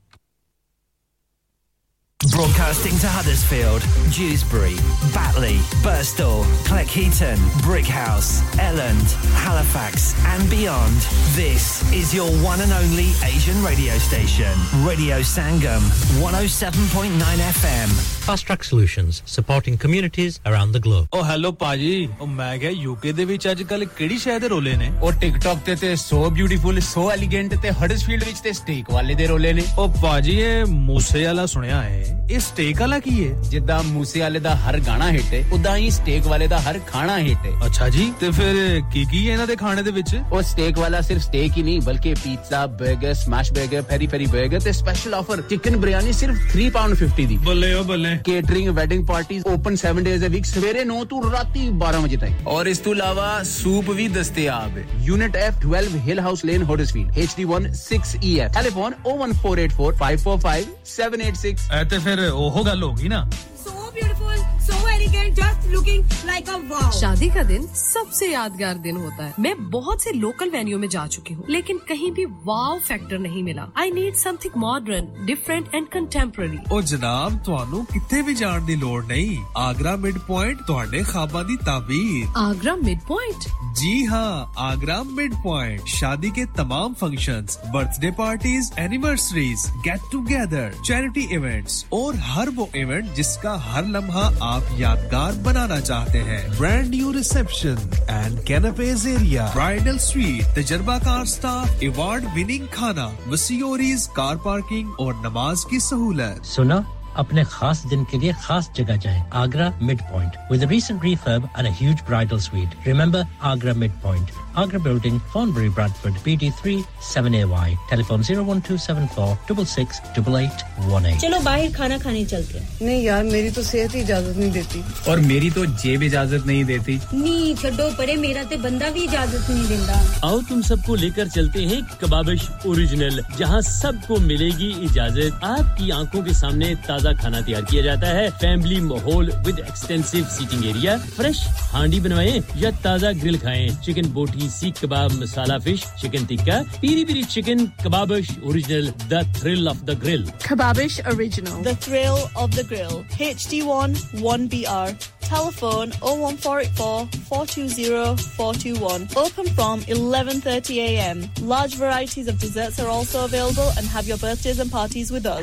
Broadcasting to Huddersfield, Dewsbury, Batley, Birstall, Cleckheaton, Brickhouse, Elland, Halifax and beyond. This is your one and only Asian radio station. Radio Sangam, 107.9 FM. Fast Track Solutions, supporting communities around the globe. Oh, hello, Paji. Oh, I said, UK de vich ajkal kedi shay de role ne? Oh, TikTok te te so beautiful, so elegant te Huddersfield vich te steak wale de role ne? Oh, Paji, ye moose wala sunaya hai. Ye steak wala ki hai? Jidda moose wale da har gana hit hai, udda hi steak wale da har khana hit hai. Acha ji, te fir ki hai inade khane de vich? Oh, steak wala sirf steak hi nahi, balki pizza, burger, smash burger, peri peri burger te special offer chicken biryani sirf £3.50 di. Balle oh balle. Catering, wedding parties open 7 days a week. Savere 9 to raati 12 baje tak. Aur is to ilawa soup bhi dastiyab hai. Unit F 12 Hill House Lane, Huddersfield. HD1 6EF. Telephone 01484 545 786. Aate fir oho gal hogi na. So beautiful, so elegant, just looking like a wow. शादी का दिन सबसे यादगार दिन होता है। मैं बहुत से लोकल वेन्यू में जा चुकी हूँ, लेकिन कहीं भी वाव फैक्टर नहीं मिला। I need something modern, different and contemporary. ओ जनाब, तुहानू कित्थे भी जाण दी लोड़ नहीं। आगरा मिड पॉइंट तुहाडे ख्वाबां दी ताबीर। Agra mid point? जी हाँ, आगरा मिड पॉइंट। शादी के तमाम functions, birthday parties, anniversaries, get together, charity events और हर वो इवेंट जिसका हर लम्हा आप यादगार बनाना चाहते हैं brand new reception and canapé area bridal suite तजुर्बाकार स्टाफ अवार्ड विनिंग खाना मसियोरीज कार पार्किंग और नमाज की सहूलत सुना अपने खास दिन के लिए खास जगह जाएं Agra mid point with a recent refurb and a huge bridal suite remember Agra Mid Point Agra Building Thornbury Bradford BD3 7AY telephone 01274 668818 चलो बाहर खाना खाने चलते हैं नहीं यार मेरी तो सेहत ही इजाजत नहीं देती और मेरी तो जेब इजाजत नहीं देती नहीं छोड़ो परे मेरा ते बंदा भी इजाजत नहीं देता आओ तुम सबको लेकर चलते हैं कबाबिश ओरिजिनल जहां सबको मिलेगी इजाजत आपकी आंखों के सामने ताजा खाना तैयार किया जाता है फैमिली माहौल with extensive seating area fresh हांडी बनवाएं या ताजा ग्रिल खाएं चिकन बोटी seekh kebab masala fish chicken tikka peri peri chicken Kababish original the thrill of the grill Kababish original the thrill of the grill HD1 1BR telephone 01484 420 421 open from 11:30 a.m. large varieties of desserts are also available and have your birthdays and parties with us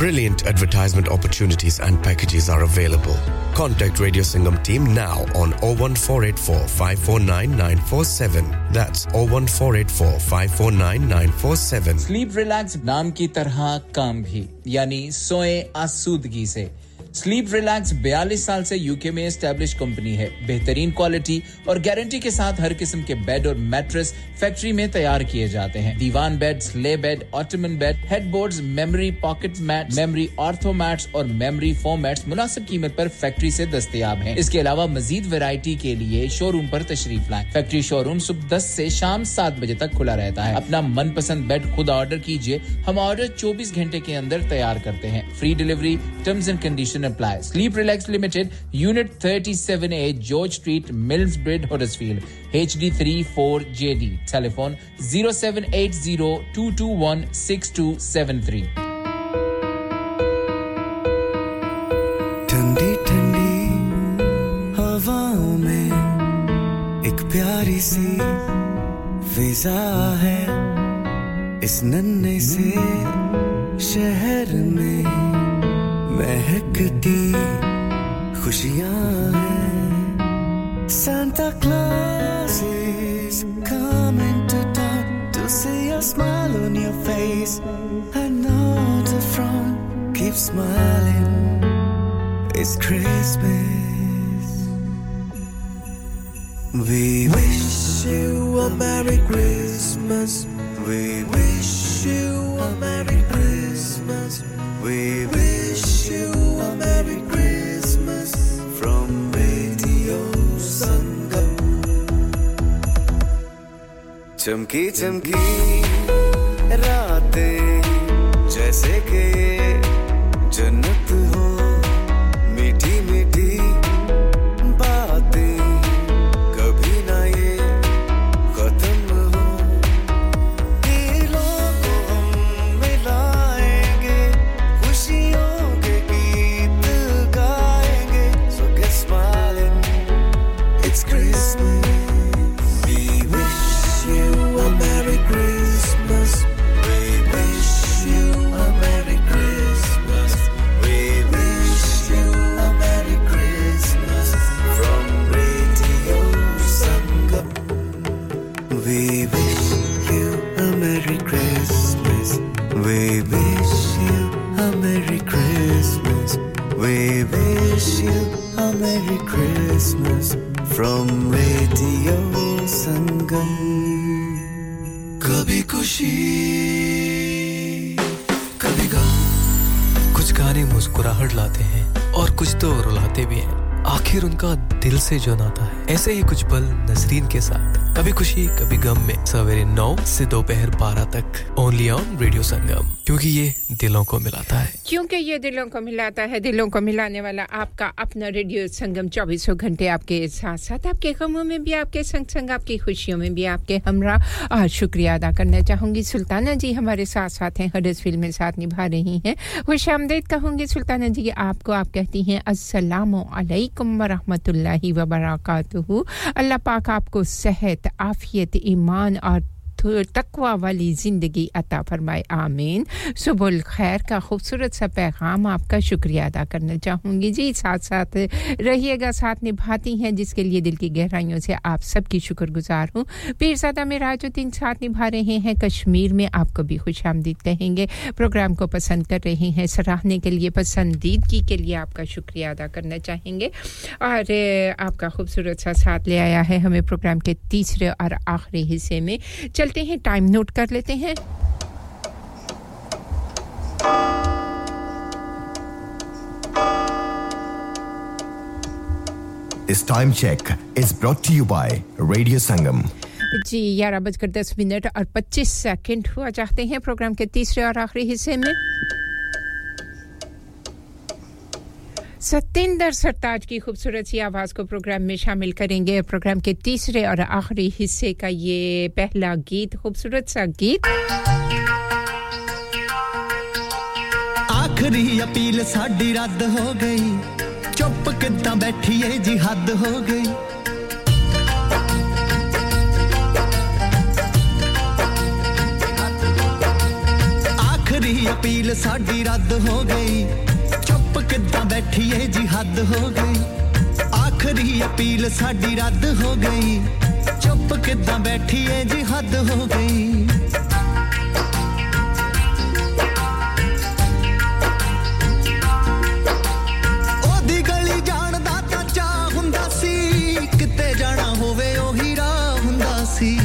Brilliant advertisement opportunities and packages are available. Contact Radio Singham team now on 01484 549 947. That's 01484 549 947. Sleep Relax naam ki tarah kaam bhi. Yani soye aasudgi se. Sleep relax 42 साल से UK में establish company है बेहतरीन quality और guarantee के साथ हर किस्म के बेड और मैट्रेस फैक्ट्री में तैयार किए जाते हैं दीवान बेड्स ले bed ottoman bed headboards memory pocket mats memory ortho mats और मेमोरी फोम मैट्स मुनासिब कीमत पर फैक्ट्री से दस्तयाब हैं इसके अलावा मजीद वैरायटी के लिए शोरूम पर तशरीफ लाएं फैक्ट्री शोरूम सुबह 10 से शाम 7 बजे तक खुला रहता है अपना मनपसंद बेड खुद ऑर्डर कीजिए हम ऑर्डर 24 घंटे के अंदर तैयार करते हैं free delivery terms and conditions Apply. Sleep Relax Limited, Unit 37A, George Street, Millsbridge, Huddersfield, HD34JD. Telephone 0780-221-6273. सी फिजा है इस नन्हे से शहर में, महकती खुशियाँ हैं। Santa Claus is coming to town to see a smile on your face and not a frown. Keep smiling, it's Christmas. We wish you a Merry Christmas. We wish you a Merry Christmas. We wish you a Merry Christmas from Radio Sangam. चमकी चमकी रातें जैसे के जन्नत हो, मीठी मीठी बातें कभी ना ये खत्म हो। दिलों को हम मिलाएंगे, खुशियों के गीत गाएंगे. So get smiling, it's Christmas. We wish you a Merry Christmas. We wish you a Merry Christmas. We wish you a Merry Christmas from Radio Sangam. Kabhi khushi, kabhi gham. कुछ गाने मुस्कुराहट लाते हैं और कुछ तो रुलाते भी हैं. आखिर उनका दिल से जो नाता है, ऐसे ही कुछ पल नसरीन के साथ. कभी खुशी कभी गम में सवेरे 9 से दोपहर 12 तक ओनली ऑन रेडियो संगम, क्योंकि ये दिलों को मिलाता है. दिलों को मिलाने वाला आपका अपना रेडियो संगम 24 घंटे आपके साथ साथ, आपके गमों में भी आपके संग संग, आपकी खुशियों में भी आपके हमराह. और शुक्रिया अदा करना चाहूंगी सुल्ताना जी हमारे साथ साथ हैं, हरसफील में साथ निभा रही हैं. खुशामदीद कहूंगी सुल्ताना जी आपको. आप कहती हैं अस्सलामु अलैकुम व रहमतुल्लाहि व बरकातहू. अल्लाह पाक आपको सेहत, आफियत, ईमान और तकवा वाली जिंदगी अता फरमाए, आमीन. सुबह खैर का खूबसूरत सा पैगाम आपका, शुक्रिया अदा करना चाहूंगी जी. साथ साथ रहिएगा, साथ निभाती हैं, जिसके लिए दिल की गहराइयों से आप सबकी शुक्रगुजार हूं. पीरज़ादा मिराजुद्दीन साथ निभा रहे हैं कश्मीर में, आपको भी खुशामदीद कहेंगे. प्रोग्राम को पसंद कर रहे हैं, सराहने के लिए, पसंदीदगी के लिए आपका शुक्रिया अदा करना चाहेंगे. और आपका खूबसूरत सा साथ ले आया है हमें प्रोग्राम के तीसरे और आखिरी हिस्से में. चलते हैं, टाइम नोट कर लेते हैं. This time check is brought to you by Radio Sangam. जी 11:10 हुआ. चाहते हैं प्रोग्राम के तीसरे और आखिरी हिस्से में सतिंदर सरताज की खूबसूरत सी आवाज़ को प्रोग्राम में शामिल करेंगे. प्रोग्राम के तीसरे और आखिरी हिस्से का ये पहला गीत, खूबसूरत सा गीत. आखिरी अपील साडी रद्द हो गई, चुप किदां बैठी है जी हद हो गई. आखिरी अपील साडी रद्द हो गई, किद्दां बैठी है जी हद हो गई. आखिरी अपील साडी रद्द हो गई, चुप किद्दां बैठी है जी हद हो गई. ओदी गली जानदा तां चा हुंदा सी, किते जाना होवे ओही राह हुंदा सी.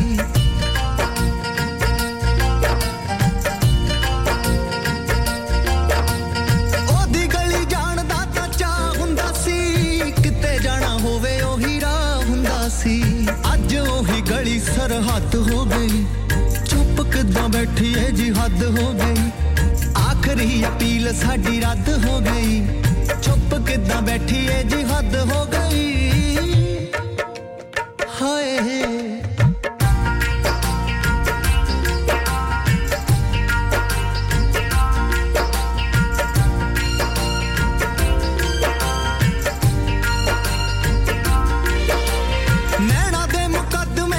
हद हो गई, चुप किदां बैठी है जी हद हो गई. आखिरी अपील साडी रद्द हो गई, चुप किदां बैठी है जी हद हो गई. हाय नैना दे मुकदमे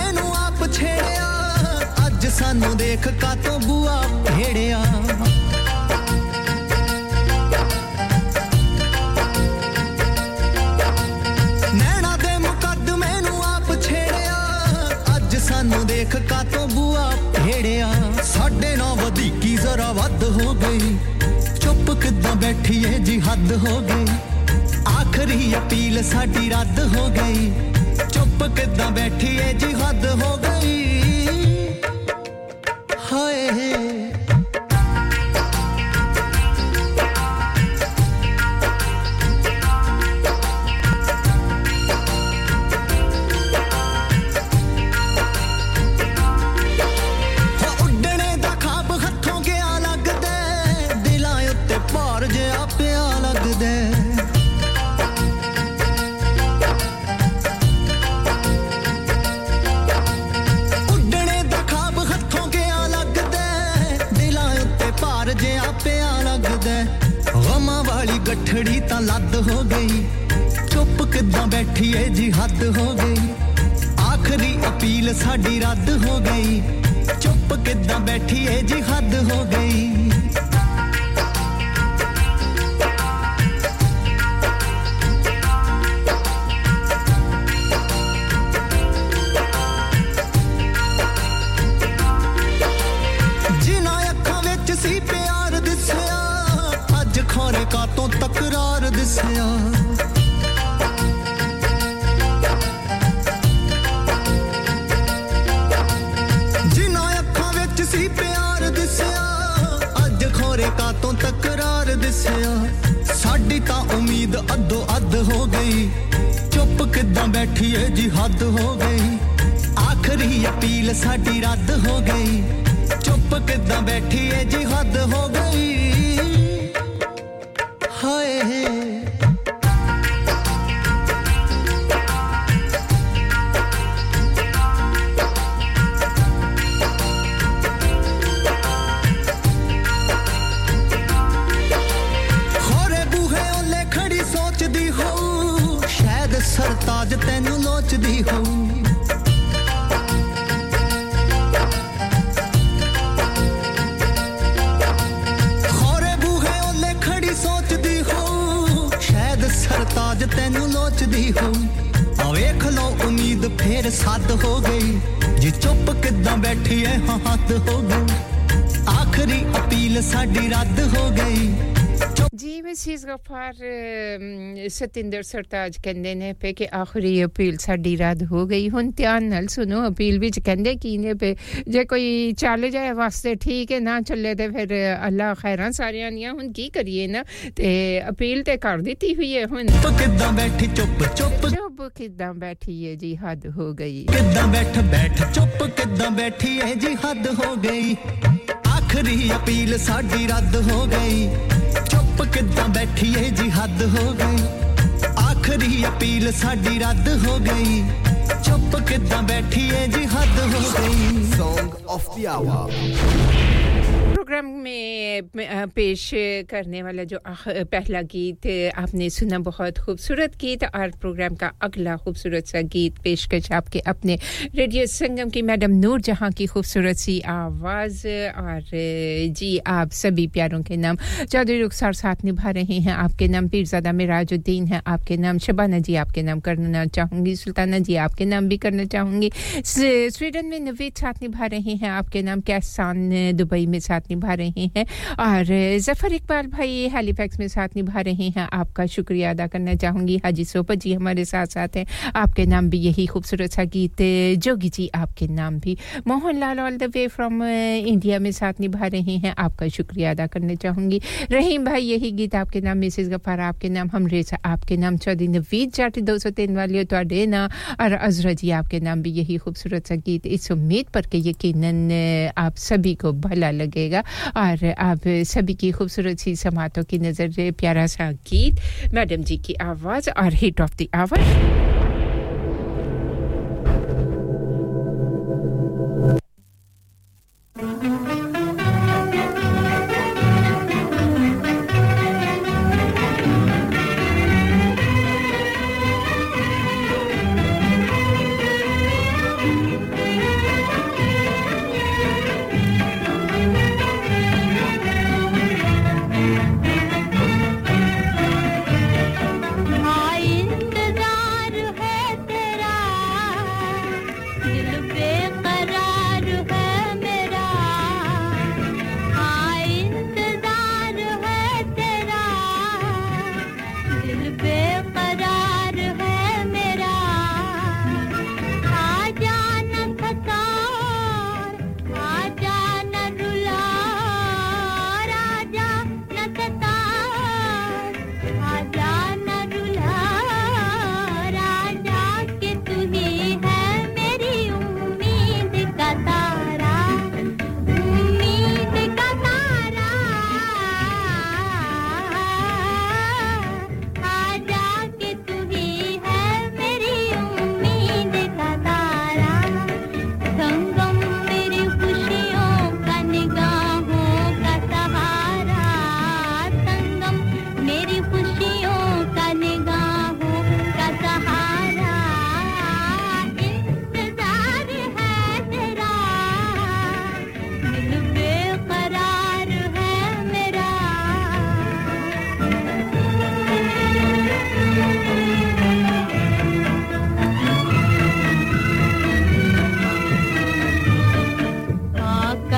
देख का तो बुआ भेड़िया नैना दे मुकदमे नू आप छेड़िया अज सानू देख का तो बुआ भेड़िया साढ़े नौ वधी की जरा वध हो गई चुप किदां बैठी है जी हद हो गई आखरी अपील साडी रद्द हो गई चुप किदां बैठी है जी हद हो गई सतिंदर सरताज कहंदे ने पे कि आखिरी अपील साडी रद्द हो गई हुन ध्यान नाल सुनो अपील विच कहंदे कीने पे जे कोई चल जाए वास्ते ठीक है ना चले ते फिर अल्लाह खैरां सारियां नियां हुन की करिए ना ते अपील ते कर दित्ती हुई है हुन किदां बैठी चुप चुप चुप किदां बैठी है जी हद हो गई किदां बैठ बैठ चुप किदां बैठी है जी हद हो गई आखिरी अपील साडी रद्द हो गई चुप किदां बैठी है जी हद हो गई आखरी अपील साडी रद्द हो गई चुप किदां बैठी है जी हद हो गई song of the hour programme में पेश करने वाला जो पहला गीत आपने सुना बहुत खूबसूरत गीत और प्रोग्राम का अगला खूबसूरत सा गीत पेशकश आपके अपने रेडियो संगम की मैडम नूर जहां की खूबसूरत सी आवाज और जी आप सभी प्यारों के नाम चौधरी रुखसार साथ निभा रहे हैं आपके नाम पीरज़ादा मिराजुद्दीन है आपके नाम शबाना जी आपके नाम करना चाहूंगी सुल्ताना जी आपके नाम भी करना चाहूंगी स्वीडन में नवीद साथ निभा रहे हैं आपके नाम कैसान दुबई में साथ निभा रहे हैं और ज़फर इकबाल भाई हैलीफैक्स में साथ निभा रहे हैं आपका शुक्रिया अदा करना चाहूंगी हाजी सोपत जी हमारे साथ हैं आपके नाम भी यही खूबसूरत सा गीत जोगी जी आपके नाम भी Mohan Lal all the way from India में साथ निभा रहे हैं आपका शुक्रिया अदा करना चाहूंगी रहीम भाई यही गीत आपके नाम मिसेस गफार आपके नाम हमरेसा आपके नाम चौधरी नवीद जाट 203 वाले तुहाडे ना और अजरा जी आपके नाम भी यही खूबसूरत सा गीत इस उम्मीद पर कि यकीनन आप सभी को भला लगेगा और आप सभी की खूबसूरत सी समातों की नजर से प्यारा सा गीत मैडम जी की आवाज और हिट ऑफ द आवर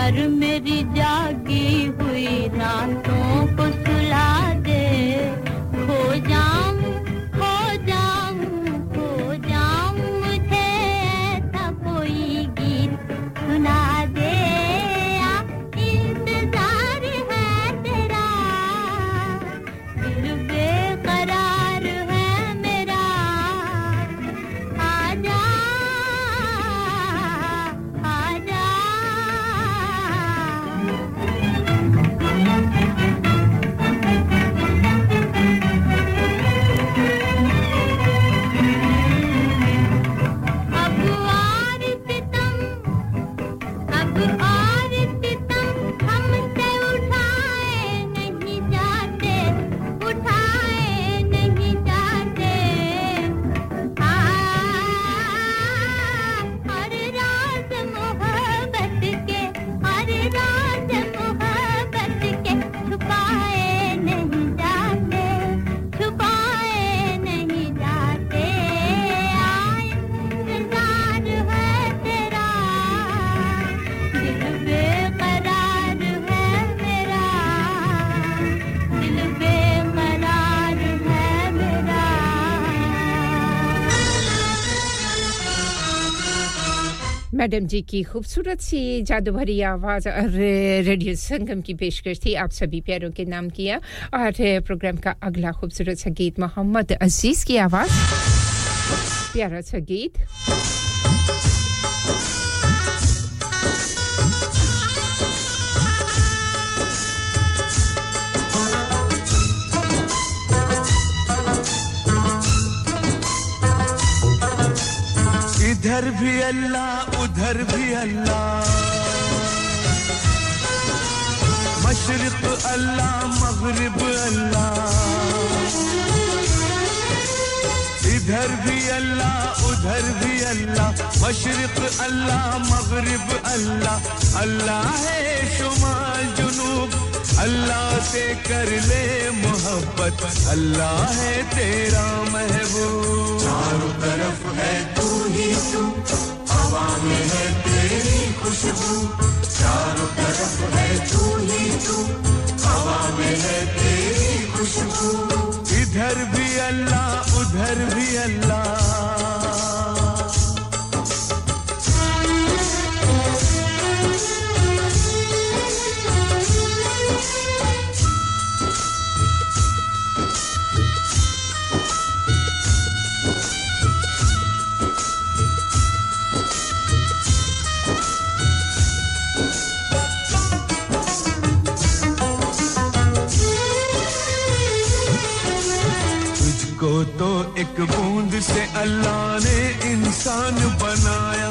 पर मेरी जागी हुई रातों को सुला दे, खो जाऊं खो जाऊं खो जाऊं, मुझे ऐसा कोई गीत सुना दे। इंतजार है तेरा, दिल बेकरार है मेरा, आजा आजा। और सितम हमसे उठाए नहीं जाते, उठाए नहीं जाते। हर राज मोहब्बत के, हर राज मोहब्बत के छुपाए नहीं जाते, छुपाए नहीं जाते। इंतजार है तेरा, दिल बेकरार है मेरा, दिल बेकरार है मेरा। मैडम जी की खूबसूरत सी जादू भरी आवाज़ और रेडियो संगम की पेशकश थी आप सभी प्यारों के नाम किया। और प्रोग्राम का अगला खूबसूरत सा गीत मोहम्मद अजीज़ की आवाज़, प्यारा सा गीत। इधर भी अल्लाह उधर भी अल्लाह, मशरिक़ अल्लाह मग़रिब अल्लाह। इधर भी अल्लाह उधर भी अल्लाह, मशरिक़ अल्लाह मग़रिब अल्लाह। अल्लाह है शुमाल जुनूब, अल्लाह से कर ले मोहब्बत, अल्लाह है तेरा महबूब। चारों तरफ है तू ही तू, हवा में है तेरी खुशबू। चारों तरफ है तू ही तू, हवा में है तेरी खुशबू। इधर भी अल्लाह उधर भी अल्लाह। तो एक बूंद से अल्लाह ने इंसान बनाया,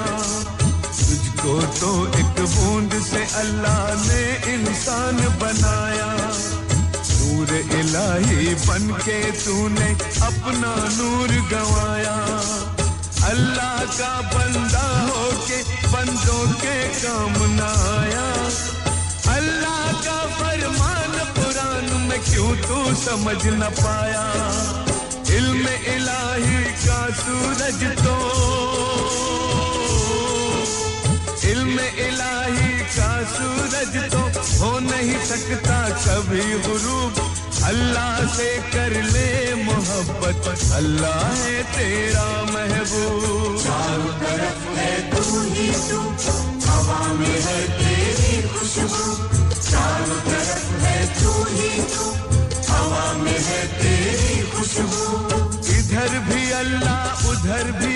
तुझको तो एक बूंद से अल्लाह ने इंसान बनाया। नूर इलाही बन के तूने अपना नूर गंवाया, अल्लाह का बंदा होके बंदों के काम ना आया। अल्लाह का फरमान कुरान में क्यों तू समझ न पाया, इल्म इलाही का सूरज तो, इल्म इलाही का सूरज तो हो नहीं सकता कभी गुरूब। अल्लाह से कर ले मोहब्बत, अल्लाह है तेरा महबूब। चारों तरफ है तू ही तू, हवा में है तेरी खुशबू। चारों तरफ है तू ही तू, हवा में है तेरी खुशबू। इधर भी अल्लाह उधर भी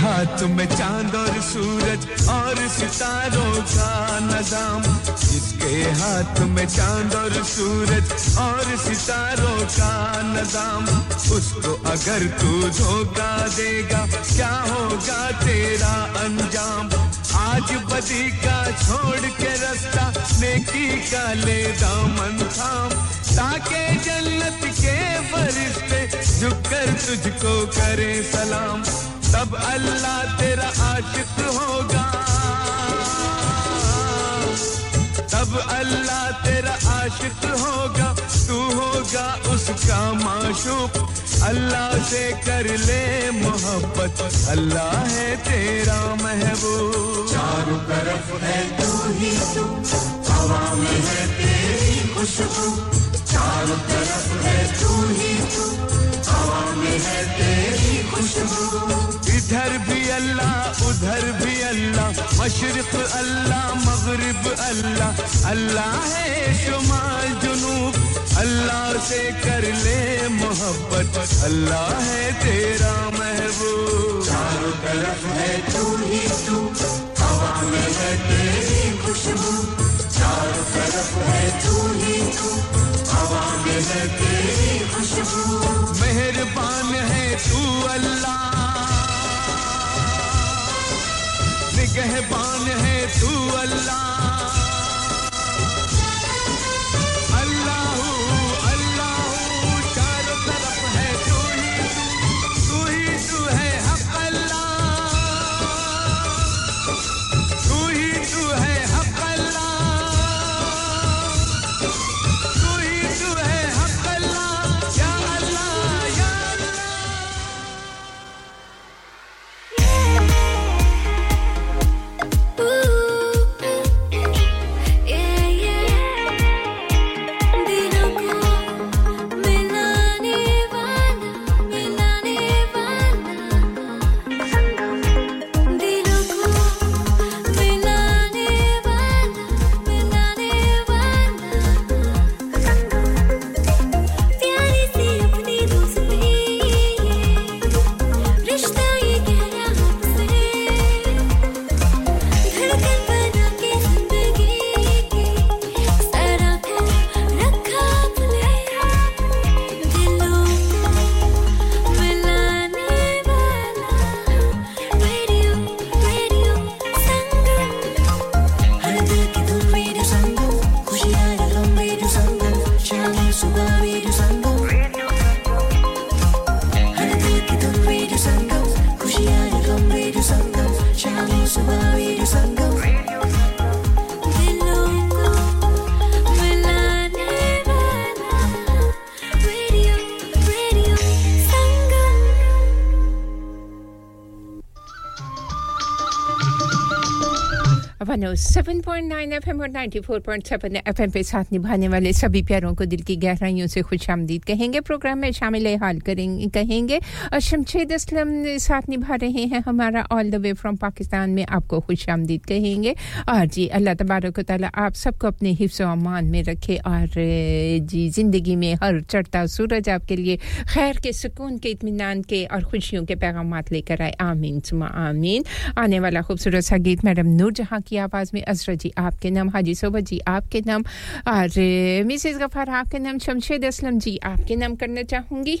हाथ में चांद और सूरज और सितारों का निजाम, जिसके हाथ में चांद और सूरज और सितारों का निजाम। उसको अगर तू धोखा देगा क्या होगा तेरा आज बदी का छोड़ के रास्ता नेकी का ले दामन थाम, ताके जन्नत के फरिश्ते झुककर तुझको करे सलाम। तब अल्लाह तेरा आशिक होगा, तब अल्लाह तेरा आशिक होगा, तू होगा उसका माशूक। अल्लाह से कर ले मोहब्बत, अल्लाह है तेरा महबूब। चारों तरफ है तू ही तू, हवा में है तेरी खुशबू। चारों तरफ है तू ही तू, हवा में है तेरी खुशबू। इधर भी अल्लाह उधर भी अल्लाह, मशरिक अल्लाह मगरिब अल्लाह, अल्लाह है शुमाल जुनूब। अल्लाह से कर ले मोहब्बत, अल्लाह है तेरा महबूब। चारों तरफ है तू ही तू, हवा में है तेरी खुशबू। चारों तरफ है तू ही तू, हवा में है तेरी खुशबू। मेहरबान है तू अल्लाह, निगहबान है तू अल्लाह। नो 7.9 FM और 94.7 FM पे साथ निभाने वाले सभी प्यारों को दिल की गहराइयों से खुशामदीद कहेंगे। प्रोग्राम में शामिल हाल करेंगे कहेंगे और शमशेद असलम साथ निभा रहे हैं हमारा all the way from Pakistan में। आपको खुशामदीद कहेंगे और जी अल्लाह तबारक व तआला आप सबको अपने हिफ्ज़ व अमान में रखे और जी ज़िंदगी में हर चढ़ता सूरज आपके लिए खैर के, सुकून के, इत्मीनान के और खुशियों के पैगामात लेकर आए। आमीन सुमा आमीन। आने वाला खूबसूरत सा गीत मैडम नूर जहां की आवाज़ में, अज़रा जी आपके नाम, हाजी सोबत जी आपके नाम और मिसेस गफ़ार आपके नाम, शमशेद असलम जी आपके नाम करना चाहूँगी।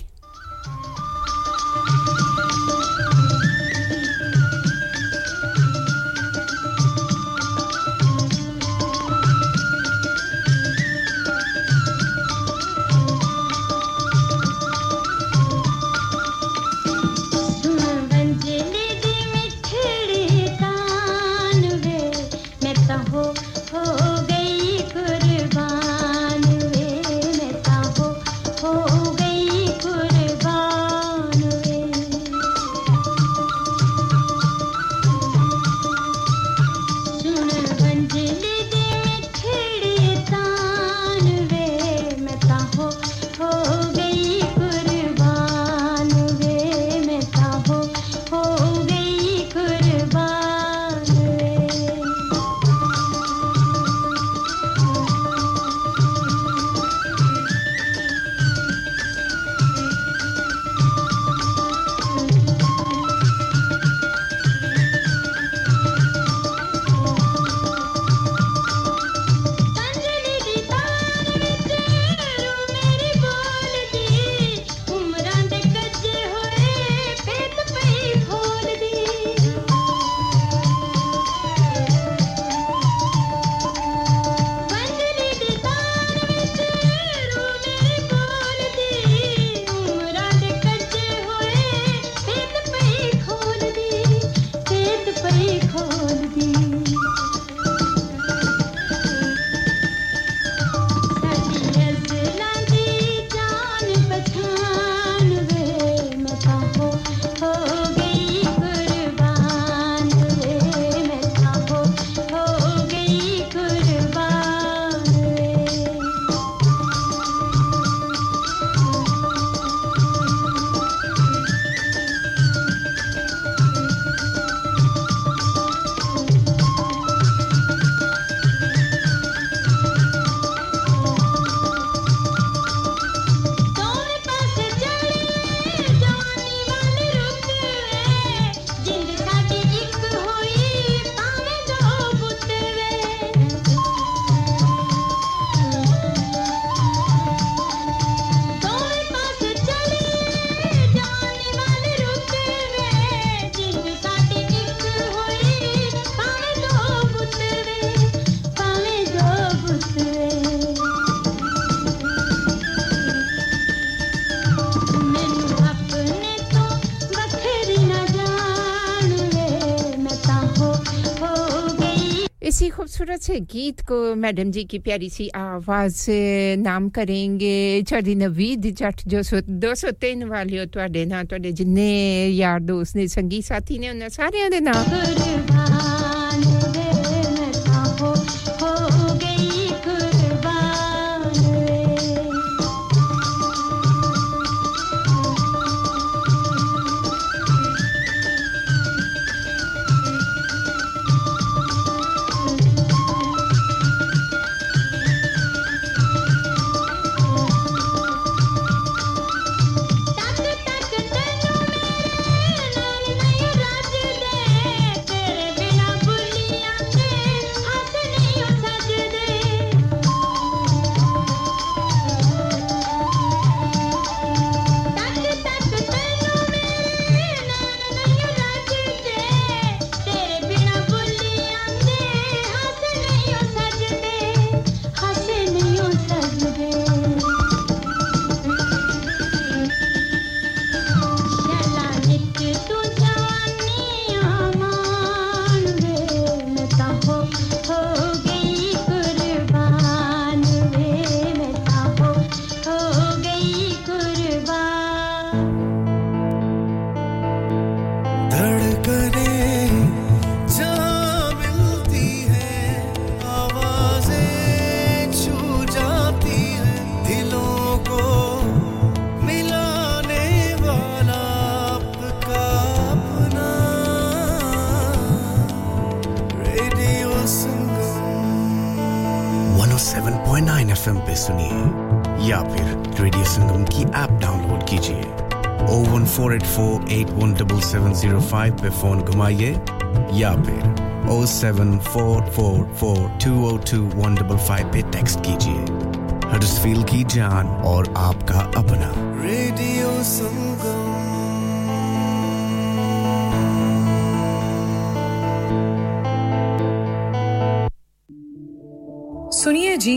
इसी खूबसूरत से गीत को मैडम जी की प्यारी सी आवाज़ से नाम करेंगे चढ़ी नवीद जट जो 203 वाले तुहाडे ना तुहाडे जिन्ने यार दोस्त ने संगी साथी ने उन सारे दे नाम कुर्बान वे नता हो गई कुर्बान वे सुनिए या फिर रेडियो संगम की ऐप डाउनलोड कीजिए 01484817705 पे फोन घुमाइए या फिर 07444202155 पे टेक्स्ट कीजिए हडर्सफील्ड की जान और आपका अपना रेडियो संगम सुनिए जी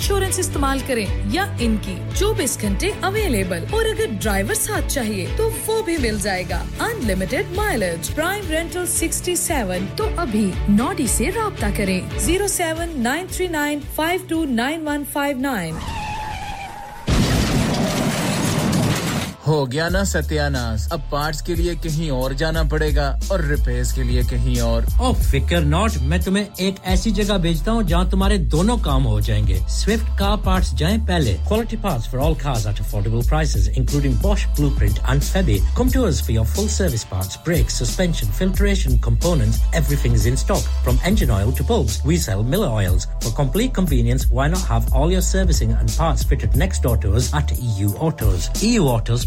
इंश्योरेंस इस्तेमाल करें या इनकी 24 घंटे अवेलेबल और अगर ड्राइवर साथ चाहिए तो वो भी मिल जाएगा। अनलिमिटेड माइलेज प्राइम रेंटल 67 तो अभी नॉडी से राब्ता करें 07939529159। हो गया ना सत्यानाश, अब पार्ट्स के लिए कहीं और जाना पड़ेगा और रिपेयर्स के लिए कहीं और। ओ फिकर नॉट, मैं तुम्हें एक ऐसी जगह भेजता हूँ जहाँ तुम्हारे दोनों काम हो जाएंगे। स्विफ्ट कार पार्ट्स जाएं पहले। Quality parts for all cars at affordable prices including Bosch, Blueprint and Febby. Come to us for your full service parts, brakes, suspension, filtration, components. Everything is in stock from engine oil to bulbs. We sell Miller oils. For complete convenience, why not have all your servicing and parts fitted next door to us at EU Autos. EU Autos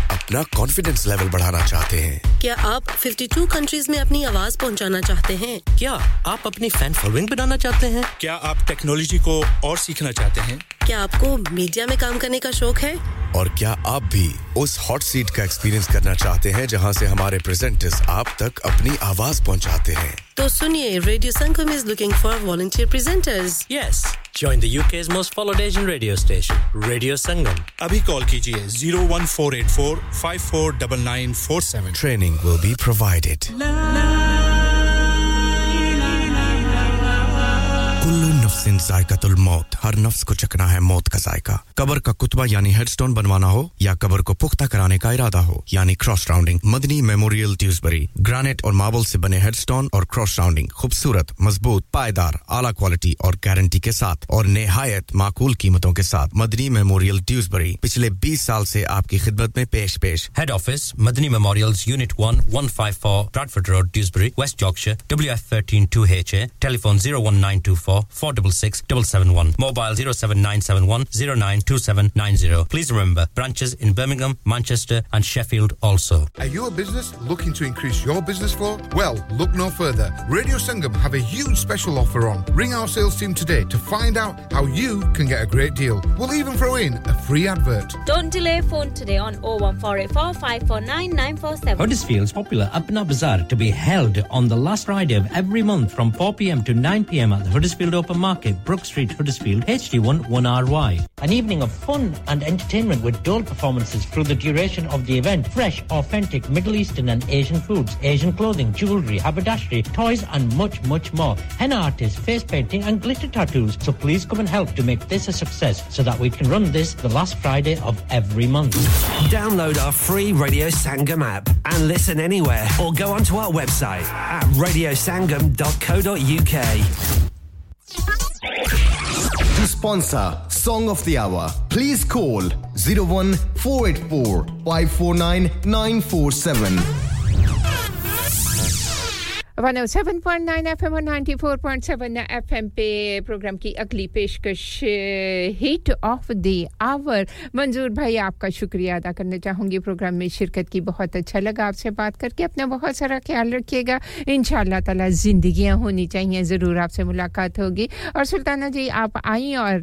अपना confidence level बढ़ाना चाहते हैं? क्या आप 52 countries में अपनी आवाज पहुंचाना चाहते हैं? क्या आप अपनी फैन फॉलोइंग बनाना चाहते हैं? क्या आप टेक्नोलॉजी को और सीखना चाहते हैं? क्या आपको मीडिया में काम करने का शौक है? और क्या आप भी उस हॉट सीट का एक्सपीरियंस करना चाहते हैं जहां से हमारे प्रेजेंटर्स आप तक अपनी आवाज पहुंचाते हैं? तो सुनिए, radio Sangam is looking for volunteer presenters. Yes, join the UK's most followed Asian radio station, Radio Sangam. अभी कॉल कीजिए 01484549947. Training will be provided. Kullu nafsin सिन जायकातुल मौत, हर नफ्स को चखना है मौत का जायका। कब्र का कुतबा यानी हेडस्टोन बनवाना हो या कब्र को पुख्ता कराने का इरादा हो यानी cross rounding. Madni memorial Dewsbury, granite और मार्बल से बने हेडस्टोन और क्रॉस राउंडिंग खूबसूरत, मजबूत, पायदार, आला क्वालिटी और गारंटी के साथ और निहायत माकूल कीमतों के साथ। मदनी मेमोरियल ट्यूसबरी पिछले 20 साल से आपकी खिदमत में पेश। Head office Madni memorials, unit 1, 154 Bradford road, Dewsbury, West Yorkshire, WF132HA। Telephone 01924 466 771, mobile 07971 092790. Please remember, branches in Birmingham, Manchester and Sheffield also. Are you a business looking to increase your business flow? Well, look no further. Radio Sangam have a huge special offer on. Ring our sales team today to find out how you can get a great deal. We'll even throw in a free advert. Don't delay, phone today on 01484 549947. Huddersfield's popular Apna Bazaar to be held on the last Friday of every month from 4 p.m. to 9 p.m. at the Huddersfield Open Market, Brook Street, Huddersfield, HD1 1RY. An evening of fun and entertainment with dole performances through the duration of the event. Fresh, authentic Middle Eastern and Asian foods, Asian clothing, jewellery, haberdashery, toys and much, much more. Henna artists, face painting and glitter tattoos. So please come and help to make this a success so that we can run this the last Friday of every month. Download our free Radio Sangam app and listen anywhere or go onto our website at radiosangam.co.uk. To sponsor Song of the Hour, please call 01484 549 947. Right now, 7.9 FM और 94.7 FM पे programme की अगली पेशकश hit of the our. मंजूर भाई, आपका शुक्रिया अदा करना चाहूंगी प्रोग्राम में शिरकत की, बहुत अच्छा लगा आपसे बात करके। अपना बहुत सारा ख्याल रखिएगा, इंशाल्लाह ताला जिंदगियां होनी चाहिए, जरूर आपसे मुलाकात होगी। और सुल्ताना जी, आप आई और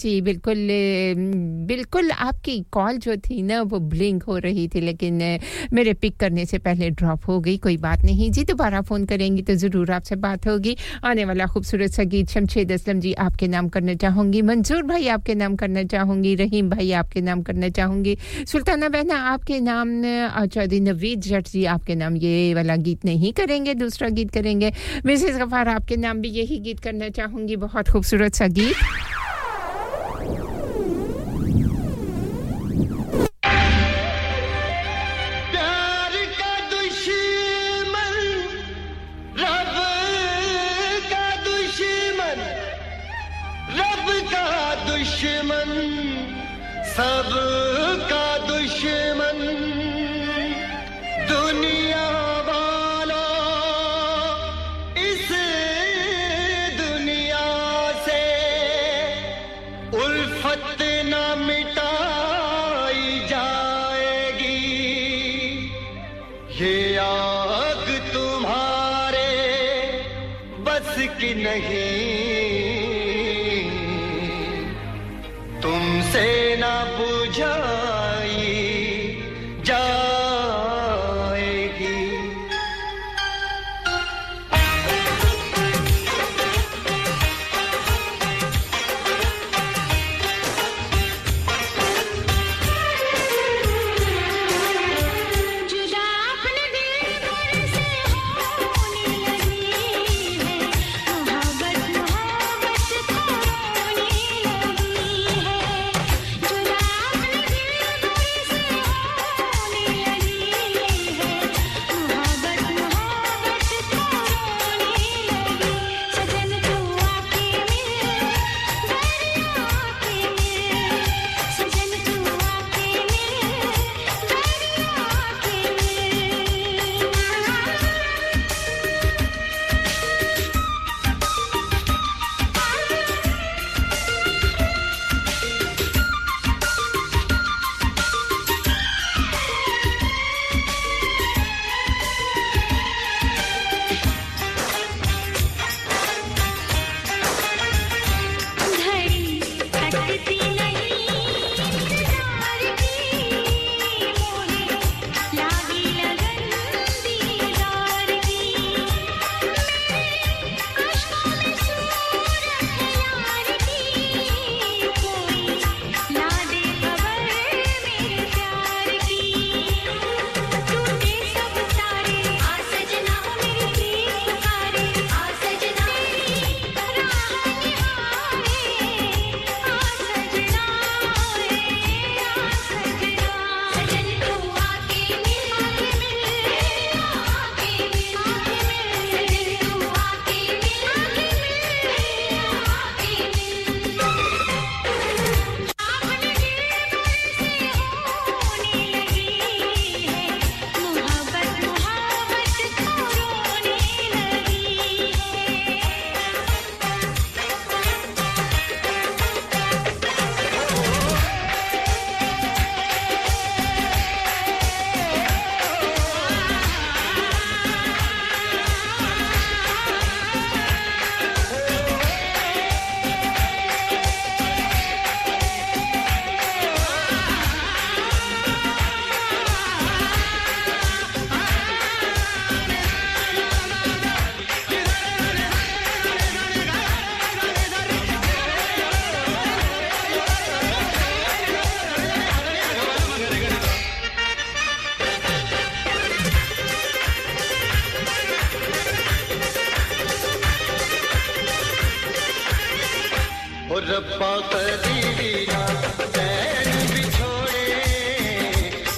जी बिल्कुल आपकी कॉल जो थी ना वो ब्लिंक हो रही थी, लेकिन मेरे पिक करने से पहले ड्रॉप हो गई। कोई बात नहीं जी, दोबारा फोन करेंगी तो जरूर आपसे बात होगी। आने वाला खूबसूरत सा गीत शमशेद असलम जी आपके नाम करना चाहूंगी, मंजूर भाई आपके नाम करना चाहूंगी, रहीम भाई आपके नाम करना चाहूंगी, सुल्ताना बहना आपके नाम, आचार्य नवीद जट जी आपके नाम। ये वाला गीत नहीं करेंगे, दूसरा गीत करेंगे। मिसेस गफार आपके नाम भी यही गीत करना चाहूंगी, बहुत खूबसूरत सा गीत। दुश्मन सब का दुश्मन दुनिया वाला इस दुनिया से उल्फत न मिटाई जाएगी। ये आग तुम्हारे बस की नहीं, रब्बा कभी भी ना चैन बिछोड़े,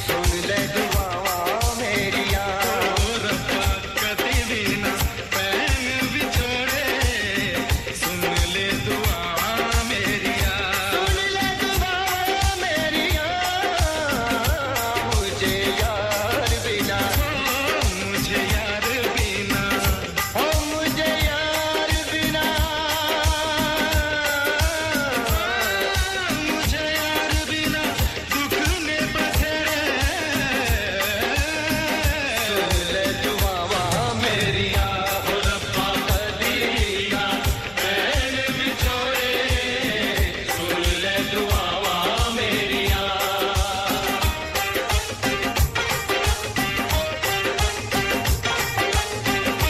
सुन ले दुआवा मेरी यार। रब्बा कभी भी ना चैन बिछोड़े, सुन ले दुआवा मेरी यार, सुन ले दुआवा मेरी यार। मुझे यार बिना, मुझे यार बिना, ओ मुझे यार बिना, मुझे यार बिना दुख में बसेरे, सुन ले दुआवा मेरी यार। रब्बा कभी ना चैन बिछोड़े, सुन ले दुआवा मेरी यार। तेरी याद है, तेरा ख्याल है, देख मेरा क्या हाल है। तुझे बिना जी ना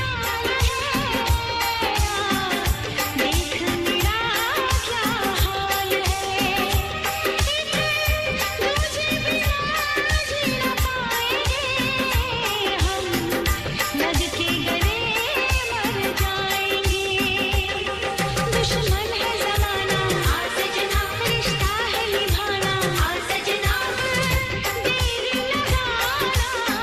पाएंगे हम, लग के गले मर जाएंगे। दुश्मन है जमाना, आ सजना रिश्ता है निभाना, आ सजना दिल लगाना। सजना ए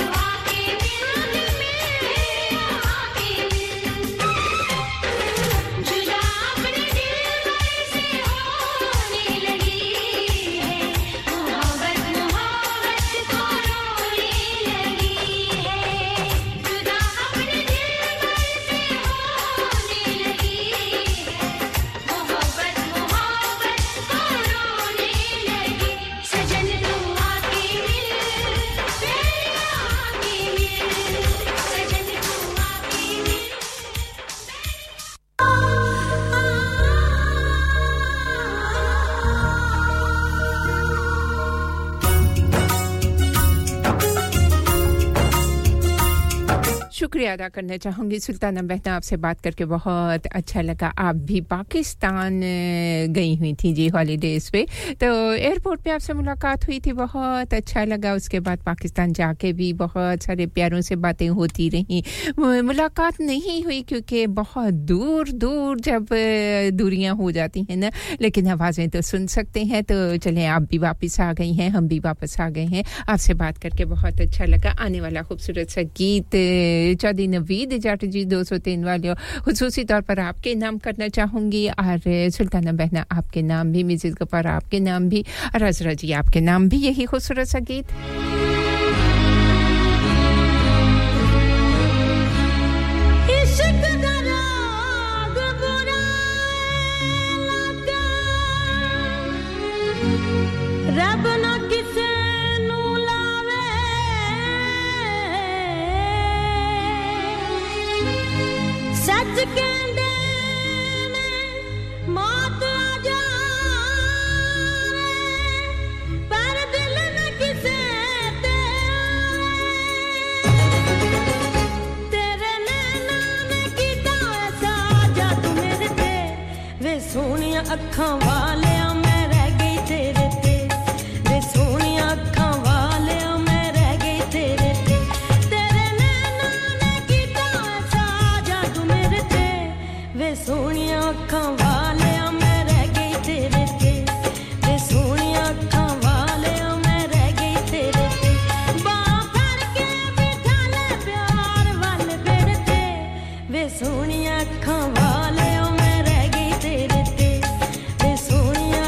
सजना, सजन तू आके मिल, आके मिल, आके मिल, सजन तू आके मिल, आके मिल। जुदा अपने दिल वाले से होने लगी है, मोहब्बत मोहब्बत को रोने लगी है। जुदा अपने दिल वाले से होने लगी है, मोहब्बत मोहब्बत को रोने लगी। सजन तू आके मिल, मेरा आके मिल, सजन तू आके मिल। शुक्रिया अदा करना चाहूँगी सुल्ताना बहना, आपसे बात करके बहुत अच्छा लगा। आप भी पाकिस्तान गई हुई थी जी हॉलीडेज़ पे, तो एयरपोर्ट पे आपसे मुलाकात हुई थी, बहुत अच्छा लगा। उसके बाद पाकिस्तान जाके भी बहुत सारे प्यारों से बातें होती रहीं, मुलाकात नहीं हुई क्योंकि बहुत दूर दूर जब दूरियां हो जाती हैं ना, लेकिन आवाज़ें तो सुन सकते हैं। तो चलें, आप भी वापस आ गई हैं, हम भी वापस आ गए हैं। आपसे बात करके बहुत अच्छा लगा। आने वाला खूबसूरत सा गीत चौधरी नवीद जाट जी 203 वाले खुसूसी तौर पर आपके नाम करना चाहूँगी, और सुल्ताना बहना आपके नाम भी, मिसेस गफार आपके नाम भी, और अजरा जी आपके नाम भी। यही खूबसूरत सा गीत सोनिया अखां वाले मैं रह गई तेरे ते, वे सोनिया अखां वाले मैं रह गई तेरे ते। तेरे नैना ने कीता ऐसा जादू मेरे ते, वे सोनिया अखां वाले मैं रह गई तेरे ते, वे सोनिया अखां वाले मैं रह गई तेरे ते। बांह फड़ के बिठा ले प्यार वाले मेरे ते, वे सोनिया अखां वाले मैं रह गई तेरे ते। Sonia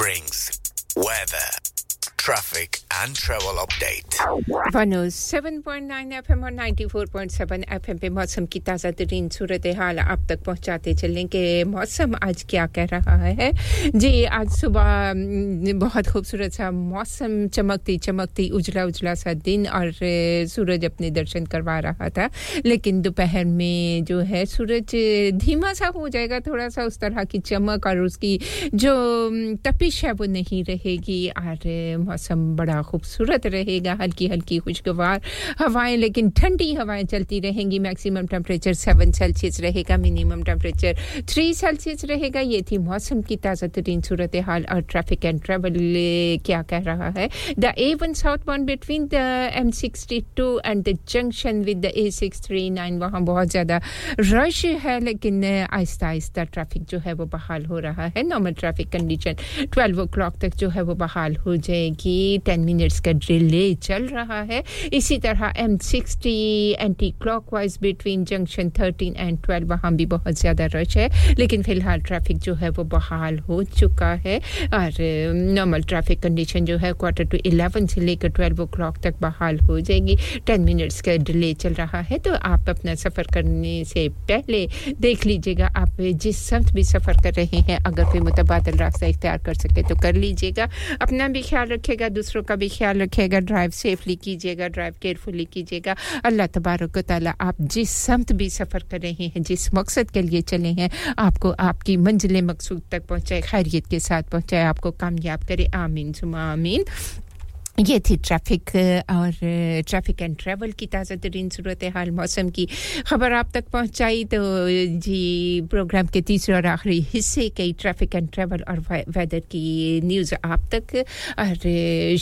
brings weather, traffic and travel update. 107.9 FM और 94.7 FM पे मौसम की ताज़ा तरीन सूरत हाल आप तक पहुंचाते चलेंगे. मौसम आज क्या कह रहा है जी. आज सुबह बहुत खूबसूरत सा मौसम, चमकती चमकती उजला उजला सा दिन और सूरज अपने दर्शन करवा रहा था, लेकिन दोपहर में जो है सूरज धीमा सा हो जाएगा, थोड़ा सा उस तरह की चमक और उसकी जो तपिश है वो नहीं रहेगी और मौसम बड़ा खूबसूरत रहेगा. हल्की हल्की खुशगवार हवाएं, लेकिन ठंडी हवाएं चलती रहेंगी. मैक्सिमम टेंपरेचर 7 सेल्सियस रहेगा, मिनिमम टेंपरेचर 3 सेल्सियस रहेगा. ये थी मौसम की ताज़ा तरीन सूरत हाल. और ट्रैफिक एंड ट्रैवल क्या कह रहा है. The A1 southbound between the M62 and the junction with the A639 वहाँ बहुत ज़्यादा रश है, लेकिन आहिस्ता आहिस्ता ट्रैफिक जो है वो बहाल हो रहा है. नॉर्मल ट्रैफिक कंडीशन 12 o'clock तक जो है वो बहाल हो जाएगी कि 10 मिनट्स का डिले चल रहा है. इसी तरह M60 anti clockwise between junction 13 and 12 वहाँ भी बहुत ज़्यादा रश है, लेकिन फ़िलहाल ट्रैफिक जो है वो बहाल हो चुका है. और नॉर्मल ट्रैफिक कंडीशन जो है 11:15 से लेकर 12 o'clock तक बहाल हो जाएगी. 10 मिनट्स का डिले चल रहा है, तो आप अपना सफ़र करने से पहले देख लीजिएगा आप जिस समत भी सफ़र कर रहे हैं, अगर कोई मुतबादल रास्ता इख्तियार कर सके तो कर लीजिएगा. अपना भी ख्याल रखिएगा, दूसरों का भी ख्याल रखिएगा. ड्राइव सेफली कीजिएगा, ड्राइव केयरफुली कीजिएगा. अल्लाह तबारक व तआला आप जिस समत भी सफ़र कर रहे हैं, जिस मकसद के लिए चले हैं, आपको आपकी मंजिल मकसूद तक पहुँचाए, खैरियत के साथ पहुँचाए, आपको कामयाब करे. आमीन सुमा आमीन. ये थी ट्रैफिक और ट्रैफिक एंड ट्रैवल की ताज़ा तरीन सूरत हाल, मौसम की खबर आप तक पहुंचाई. तो जी प्रोग्राम के तीसरे और आखिरी हिस्से के ट्रैफिक एंड ट्रैवल और वेदर की न्यूज़ आप तक. और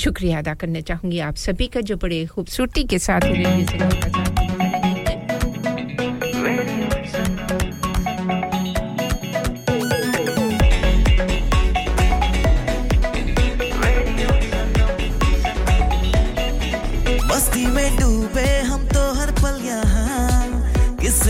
शुक्रिया अदा करना चाहूँगी आप सभी का जो बड़े खूबसूरती के साथ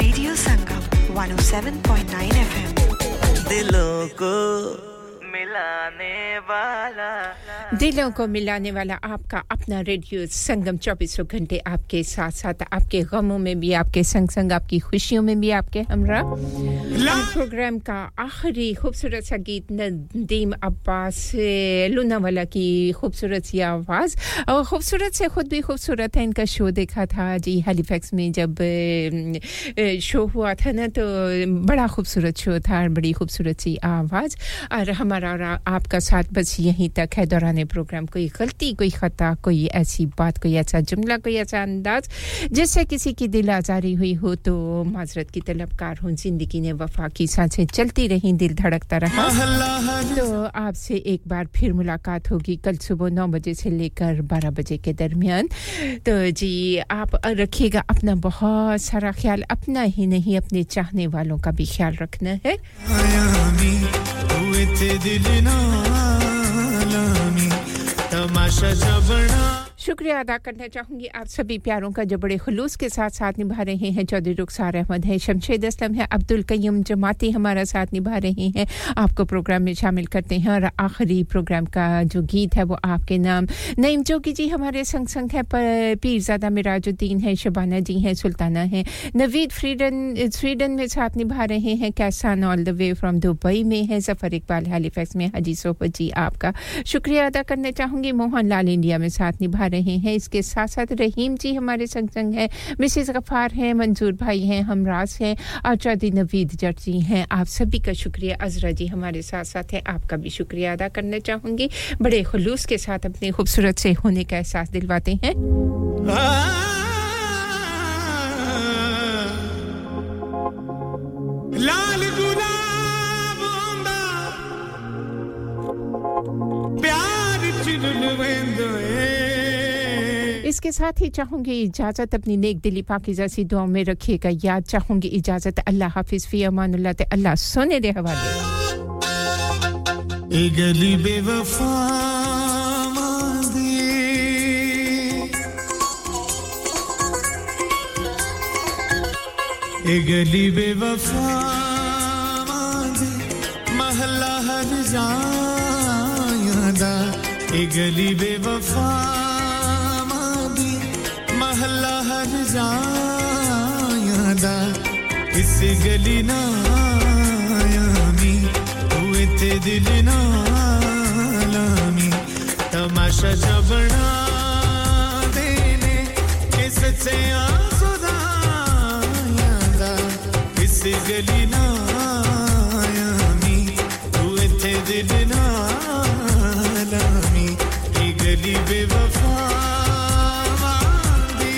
रेडियो संगम 107.9 FM दिलों को मिलाने वाला, दिलों को मिलाने वाला आपका अपना रेडियो संगम. 24 घंटे आपके साथ साथ, आपके गमों में भी आपके संग संग, आपकी खुशियों में भी आपके हमरा. प्रोग्राम का आखिरी खूबसूरत सा गीत नदीम अब्बास लूनावाला की खूबसूरत सी आवाज़ और खूबसूरत से खुद भी खूबसूरत है. इनका शो देखा था जी हैलीफैक्स में जब शो हुआ था ना, तो बड़ा खूबसूरत शो था और बड़ी खूबसूरत सी आवाज़. और हमारा और आपका साथ बस यहीं तक है. दौरान प्रोग्राम कोई गलती, कोई खता, कोई ऐसी बात, कोई ऐसा जुमला, कोई ऐसा अंदाज जिससे किसी की दिल आजारी हुई हो तो माजरत की तलबगार हूँ. जिंदगी ने वफा की सांसें चलती रहीं, दिल धड़कता रहा. तो आपसे एक बार फिर मुलाकात होगी कल सुबह 9 बजे से लेकर 12 बजे के दरमियान. तो जी आप रखिएगा अपना बहुत सारा ख्याल, अपना ही नहीं अपने चाहने वालों का भी ख्याल रखना है. शुक्रिया अदा करना चाहूँगी आप सभी प्यारों का जो बड़े खुलूस के साथ साथ निभा रहे हैं. चौधरी रुखसार अहमद हैं, शमशेद असलम हैं, अब्दुल कय्यूम जमाती हमारा साथ निभा रहे हैं. आपको प्रोग्राम में शामिल करते हैं और आखिरी प्रोग्राम का जो गीत है वो आपके नाम. नईम जोगी जी हमारे संग संग हैं, पीरजादा मिराजुद्दीन हैं, शबाना जी हैं, सुल्ताना हैं, नवीद स्वीडन में साथ निभा रहे हैं, कैसान all the way from Dubai में है, ज़फ़र इकबाल हैलीफैक्स में, हाजी सोहबत जी आपका शुक्रिया अदा करना चाहूँगी. मोहन लाल इंडिया में साथ निभा रहे हैं. इसके साथ साथ रहीम जी हमारे संग संग हैं, मिसेस गफ़ार हैं, मंजूर भाई हैं, हमराज हैं, आचार्य नवीद जट जी हैं. आप सभी का शुक्रिया. अजरा जी हमारे साथ साथ हैं, आपका भी शुक्रिया अदा करना चाहूँगी. बड़े खुलूस के साथ अपने खूबसूरत से होने का एहसास दिलवाते हैं. लाल गुलाब प्यार चिड़वेंदो. इसके साथ ही चाहूंगी इजाजत, अपनी नेक दिली पाकीज़ा सी दुआओं में रखिएगा याद, चाहूंगी इजाजत, अल्लाह हाफिज़, फी अमानुल्लाह, ते अल्लाह सोने दे हवाले। ए गली बेवफा मांदी ए गली बेवफा मांदी महला हर जांदा ए गली बेवफा मांदी महला हर जांदा इस गली ना आयामी हुए ते दिल ना लामी तमाशा जबड़ा देने किससे आसुदा गली ना आयामी तू इथे दिल ना लामी ये गली बेवफा वाली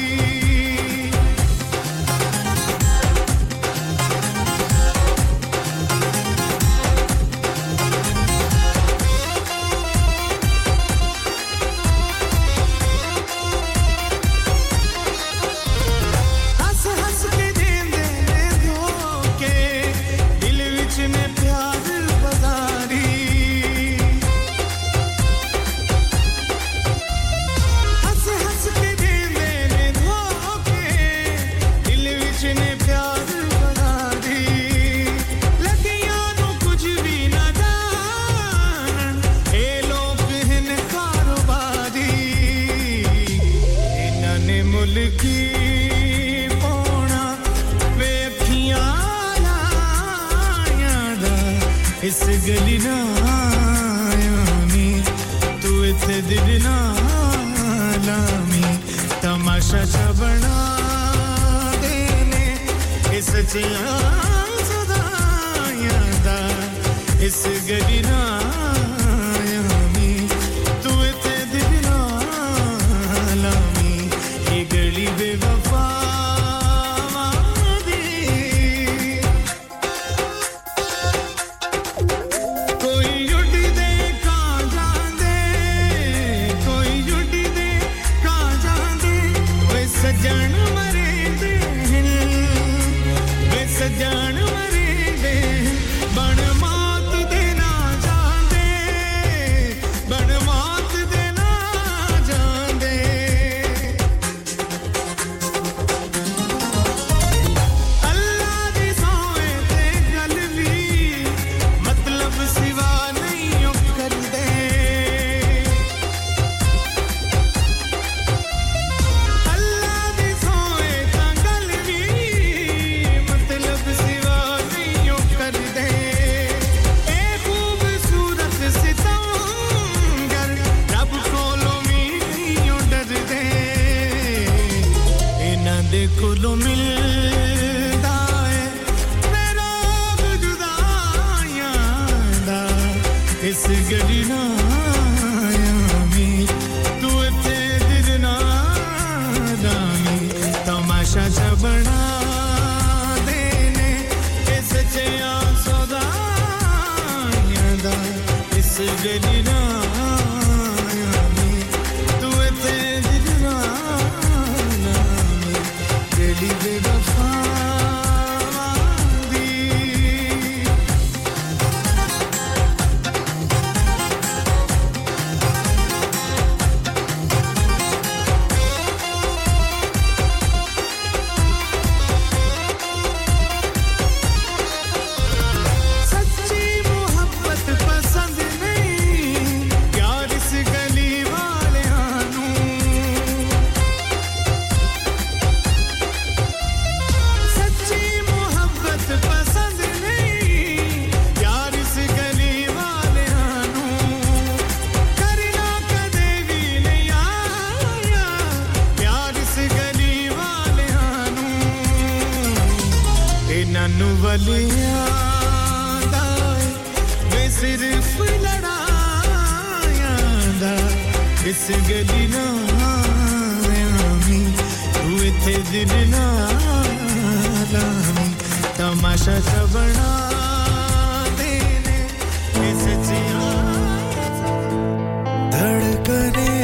धड़कने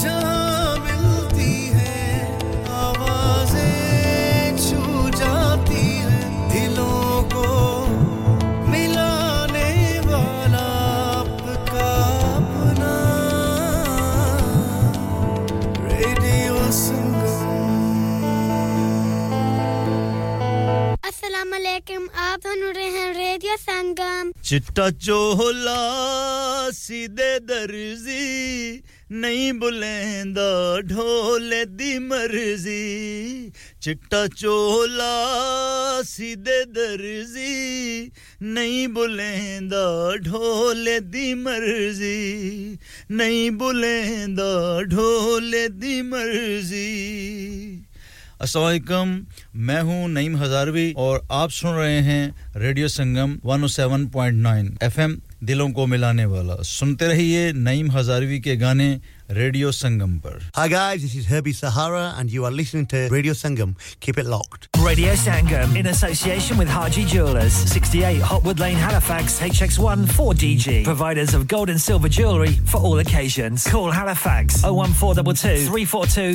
जा मिल Assalamu alaikum, aap sun rahe hain Radio Sangam. Chitta chola seedhe darzi nahi bulenda dhole di marzi. Chitta chola seedhe darzi nahi bulenda dhole di marzi. Nahi bulenda dhole di marzi. अस्सलाम वालेकुम मैं हूं नईम हजारवी और आप सुन रहे हैं radio Sangam 107.9 FM दिलों को मिलाने वाला सुनते रहिए नईम हजारवी के गाने रेडियो संगम पर Hi guys this is Herbie Sahara and you are listening to Radio Sangam keep it locked Radio Sangam in association with Haji Jewelers 68 Hotwood Lane Halifax HX1 4DG providers of gold and silver jewelry for all occasions call Halifax 01422 342